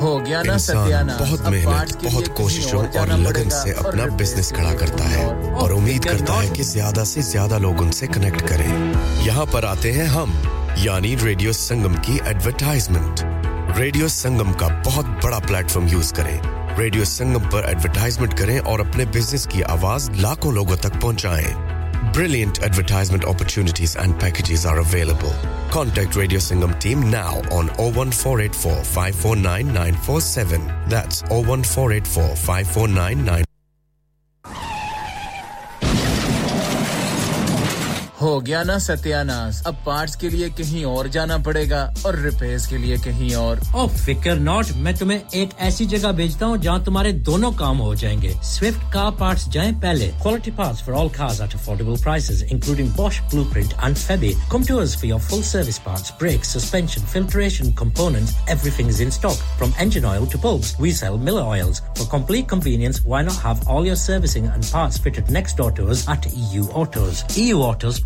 हो गया ना सत्यानाश बहुत मेहनत बहुत कोशिशों और लगन से अपना बिजनेस खड़ा करता है और उम्मीद करता है कि ज्यादा से ज्यादा लोग उनसे कनेक्ट करें यहां पर आते हैं हम यानी रेडियो संगम की एडवर्टाइजमेंट रेडियो संगम का बहुत बड़ा प्लेटफार्म यूज करें रेडियो संगम पर एडवर्टाइजमेंट करें और अपने बिजनेस की आवाज लाखों लोगों तक पहुंचाएं Brilliant advertisement opportunities and packages are available. Contact Radio Sangam team now on 01484 549 947. That's 01484 549 947. हो गया ना सत्यानाश अब पार्ट्स के लिए कहीं और जाना पड़ेगा और रिपेयर्स के लिए कहीं और ओ फिकर नॉट मैं तुम्हें एक ऐसी जगह भेजता हूं जहां तुम्हारे दोनों काम हो जाएंगे स्विफ्ट कार पार्ट्स जाएं पहले quality parts for all cars at affordable prices including Bosch Blueprint and Febi come to us for your full service parts brakes suspension filtration components everything is in stock from engine oil to bulbs we sell Miller oils for complete convenience why not have all your servicing and parts fitted next door to us at EU Autos EU Autos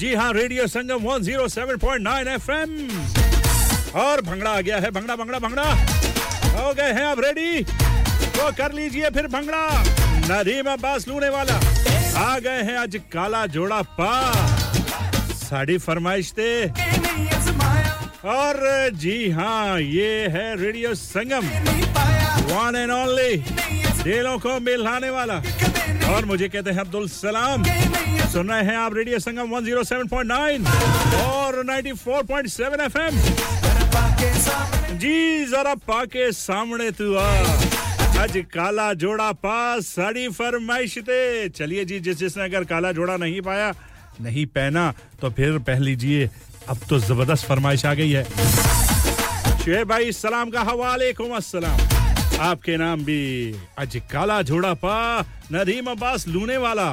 जी हां radio संगम 107.9 FM और भंगड़ा आ गया है भंगड़ा भंगड़ा भंगड़ा हो गए हैं आप ready तो कर लीजिए फिर भंगड़ा नदीम अब्बास लूने वाला आ गए हैं आज काला जोड़ा पा साड़ी फरमाइश थे और जी हां ये है radio Sangam one and only दिलों को मिलाने वाला और मुझे कहते हैं अब्दुल सलाम सुन रहे हैं आप रेडियो संगम 107.9 और 94.7 FM जी जरा पाके सामने तू आ आज काला जोड़ा पास साड़ी फरमाइश ते चलिए जी जिस जिसने अगर काला जोड़ा नहीं पाया नहीं पहना तो फिर पहन लीजिए अब तो जबरदस्त फरमाइश आ गई है शुए भाई सलाम का वालेकुम अस्सलाम आपके नाम भी आज काला जोड़ा पा नदीम अब्बास लूने वाला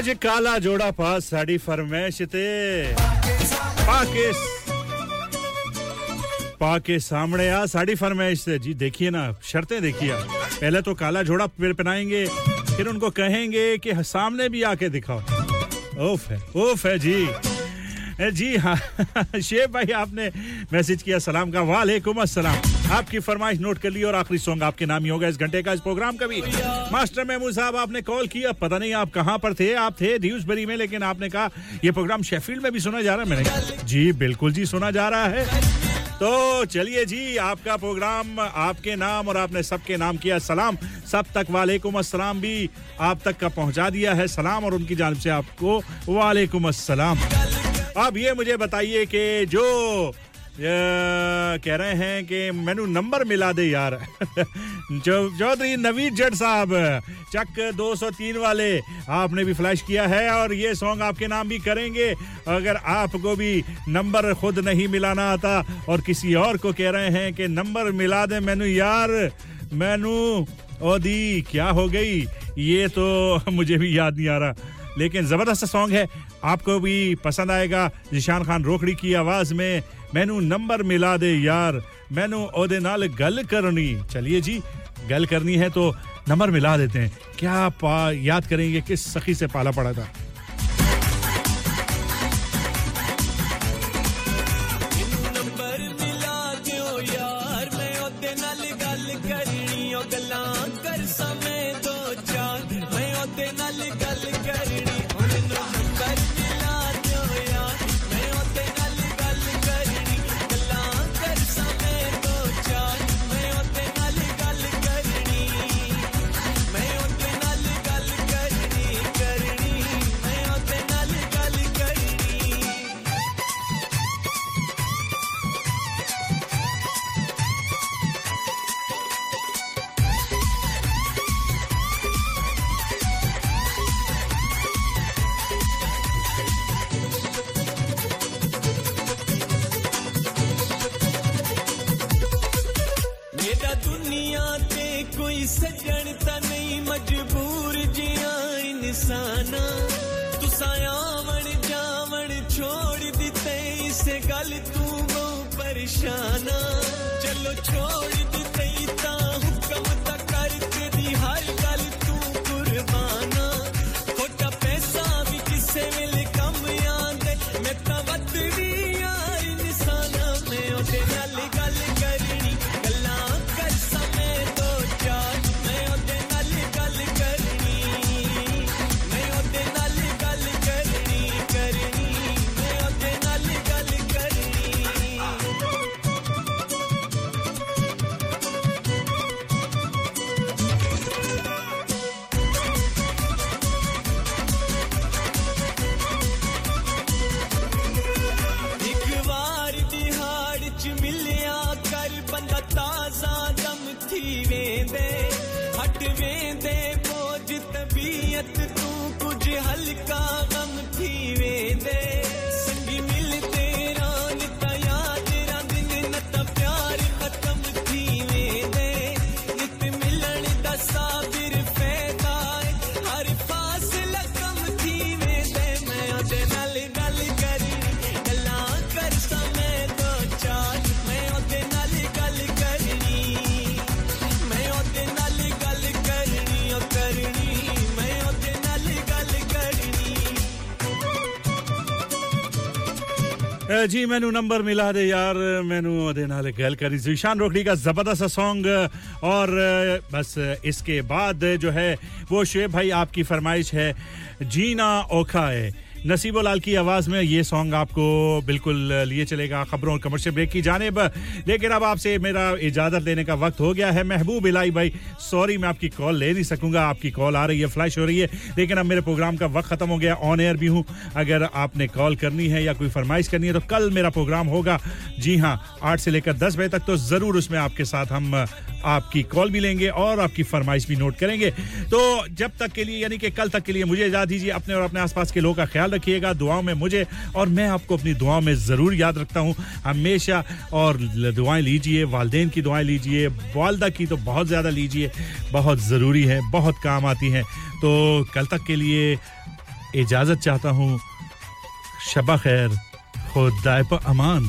है जी काला जोड़ा पास साड़ी फरमाइश ते पाके सामने आ साड़ी फरमाइश से जी देखिए ना शर्तें देखिए पहले तो काला जोड़ा पहनाएंगे फिर उनको कहेंगे कि सामने भी आके दिखाओ ओफ है जी जी हां शेब भाई आपने मैसेज किया सलाम का वालेकुम अस्सलाम आपकी फरमाइश नोट कर ली और आखिरी सॉन्ग आपके नाम ही होगा इस घंटे का इस प्रोग्राम का भी मास्टर महमूद साहब आपने कॉल किया पता नहीं आप कहां पर थे आप थे ड्यूसबरी में लेकिन आपने कहा ये प्रोग्राम शेफील्ड में भी सुना जा रहा है मैंने जी बिल्कुल जी सुना जा रहा है तो चलिए जी आपका प्रोग्राम आपके नाम और आपने सबके नाम किया सलाम सब तक वालेकुम अस्सलाम भी आप तक का पहुंचा दिया है सलाम और उनकी जानिब से आपको वालेकुम अस्सलाम अब ये मुझे बताइए कि जो कह रहे हैं कि मेनू नंबर मिला दे यार चौधरी नवीद जट साहब चक 203 वाले आपने भी फ्लैश किया है और ये सॉन्ग आपके नाम भी करेंगे अगर आपको भी नंबर खुद नहीं मिलाना आता और किसी और को कह रहे हैं कि नंबर मिला दे मेनू यार मेनू ओदी क्या हो गई ये तो मुझे भी याद नहीं आ रहा लेकिन जबरदस्त सॉन्ग है आपको भी पसंद आएगा जिशान खान रोकड़ी की आवाज में मैनू नंबर मिला दे यार मैनू ओदे नाल गल करनी चलिए जी गल करनी है तो नंबर मिला देते हैं क्या याद करेंगे किस सखी से पाला पड़ा था जी मैनू नंबर मिला दे यार मैनू ओदे नाल गल करी ज़िशान रोकड़ी का जबरदस्त सॉन्ग और बस इसके बाद जो है वो शेब भाई आपकी फरमाइश है जीना औखा है नसीबो लाल की आवाज में ये सॉन्ग आपको बिल्कुल लिए चलेगा खबरों और कमर्शियल ब्रेक की जानिब लेकिन अब आपसे मेरा इजाजत लेने का वक्त हो गया है महबूब इलाई भाई सॉरी मैं आपकी कॉल ले नहीं सकूंगा आपकी कॉल आ रही है फ्लैश हो रही है लेकिन अब मेरे प्रोग्राम का वक्त खत्म हो गया ऑन एयर भी हूं अगर आपने कॉल करनी है या कोई फरमाइश करनी है तो कल मेरा प्रोग्राम होगा जी हां 8 से लेकर 10 बजे तक तो जरूर उसमें आपके साथ हम आपकी कॉल भी लेंगे और आपकी फरमाइश भी नोट करेंगे तो जब तक के लिए यानी कि कल तक के लिए मुझे इजाजत दीजिए अपने और अपने आसपास के लोगों का ख्याल रखिएगा दुआओं में मुझे और मैं आपको अपनी दुआओं में जरूर याद रखता हूं हमेशा और दुआएं लीजिए वालिदैन की दुआएं लीजिए वालदा की तो बहुत ज्यादा लीजिए बहुत जरूरी है बहुत काम आती हैं तो कल तक के लिए इजाजत चाहता हूं शबा खैर खुदाए पर अमान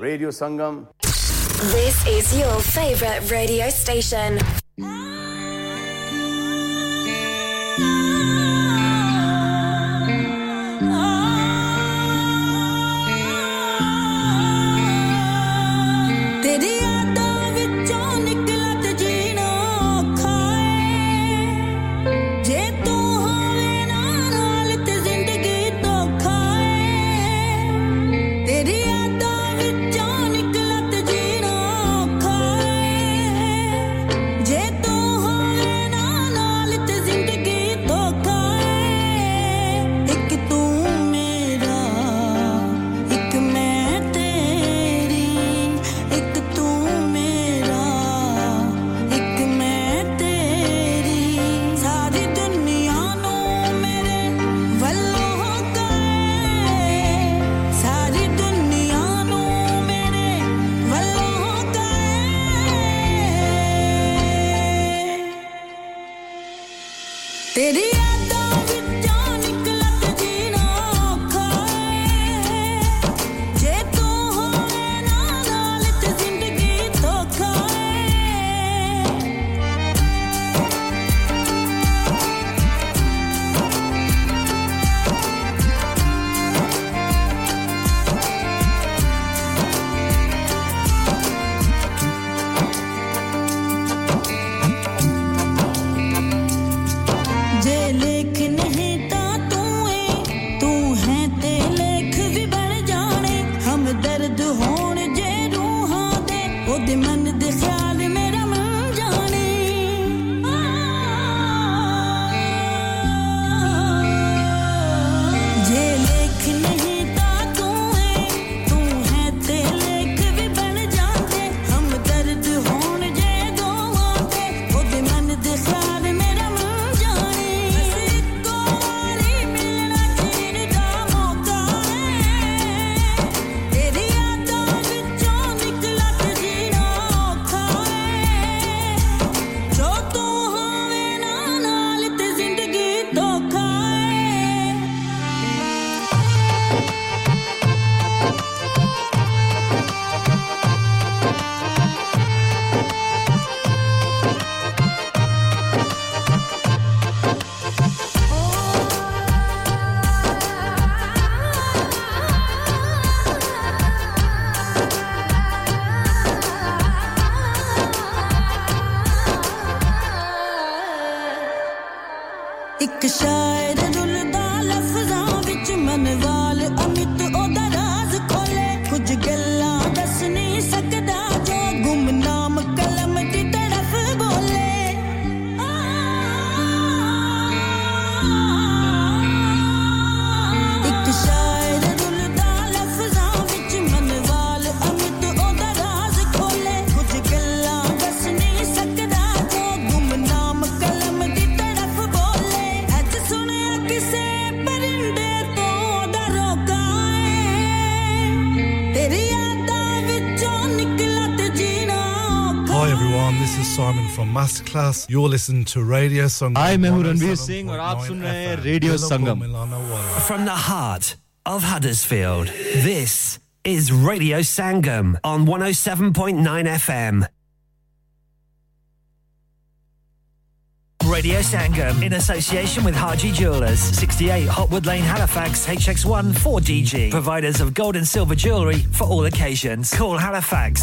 Radio Sangam. This is your favorite radio station. Class, you're listening to Radio Sangam. I'm Ranveer Singh and you're listening to Radio Sangam. From the heart of Huddersfield, this is Radio Sangam on 107.9 FM. Radio Sangam, in association with Haji Jewellers, 68 Hotwood Lane, Halifax, HX1 4DG. Providers of gold and silver jewellery for all occasions. Call Halifax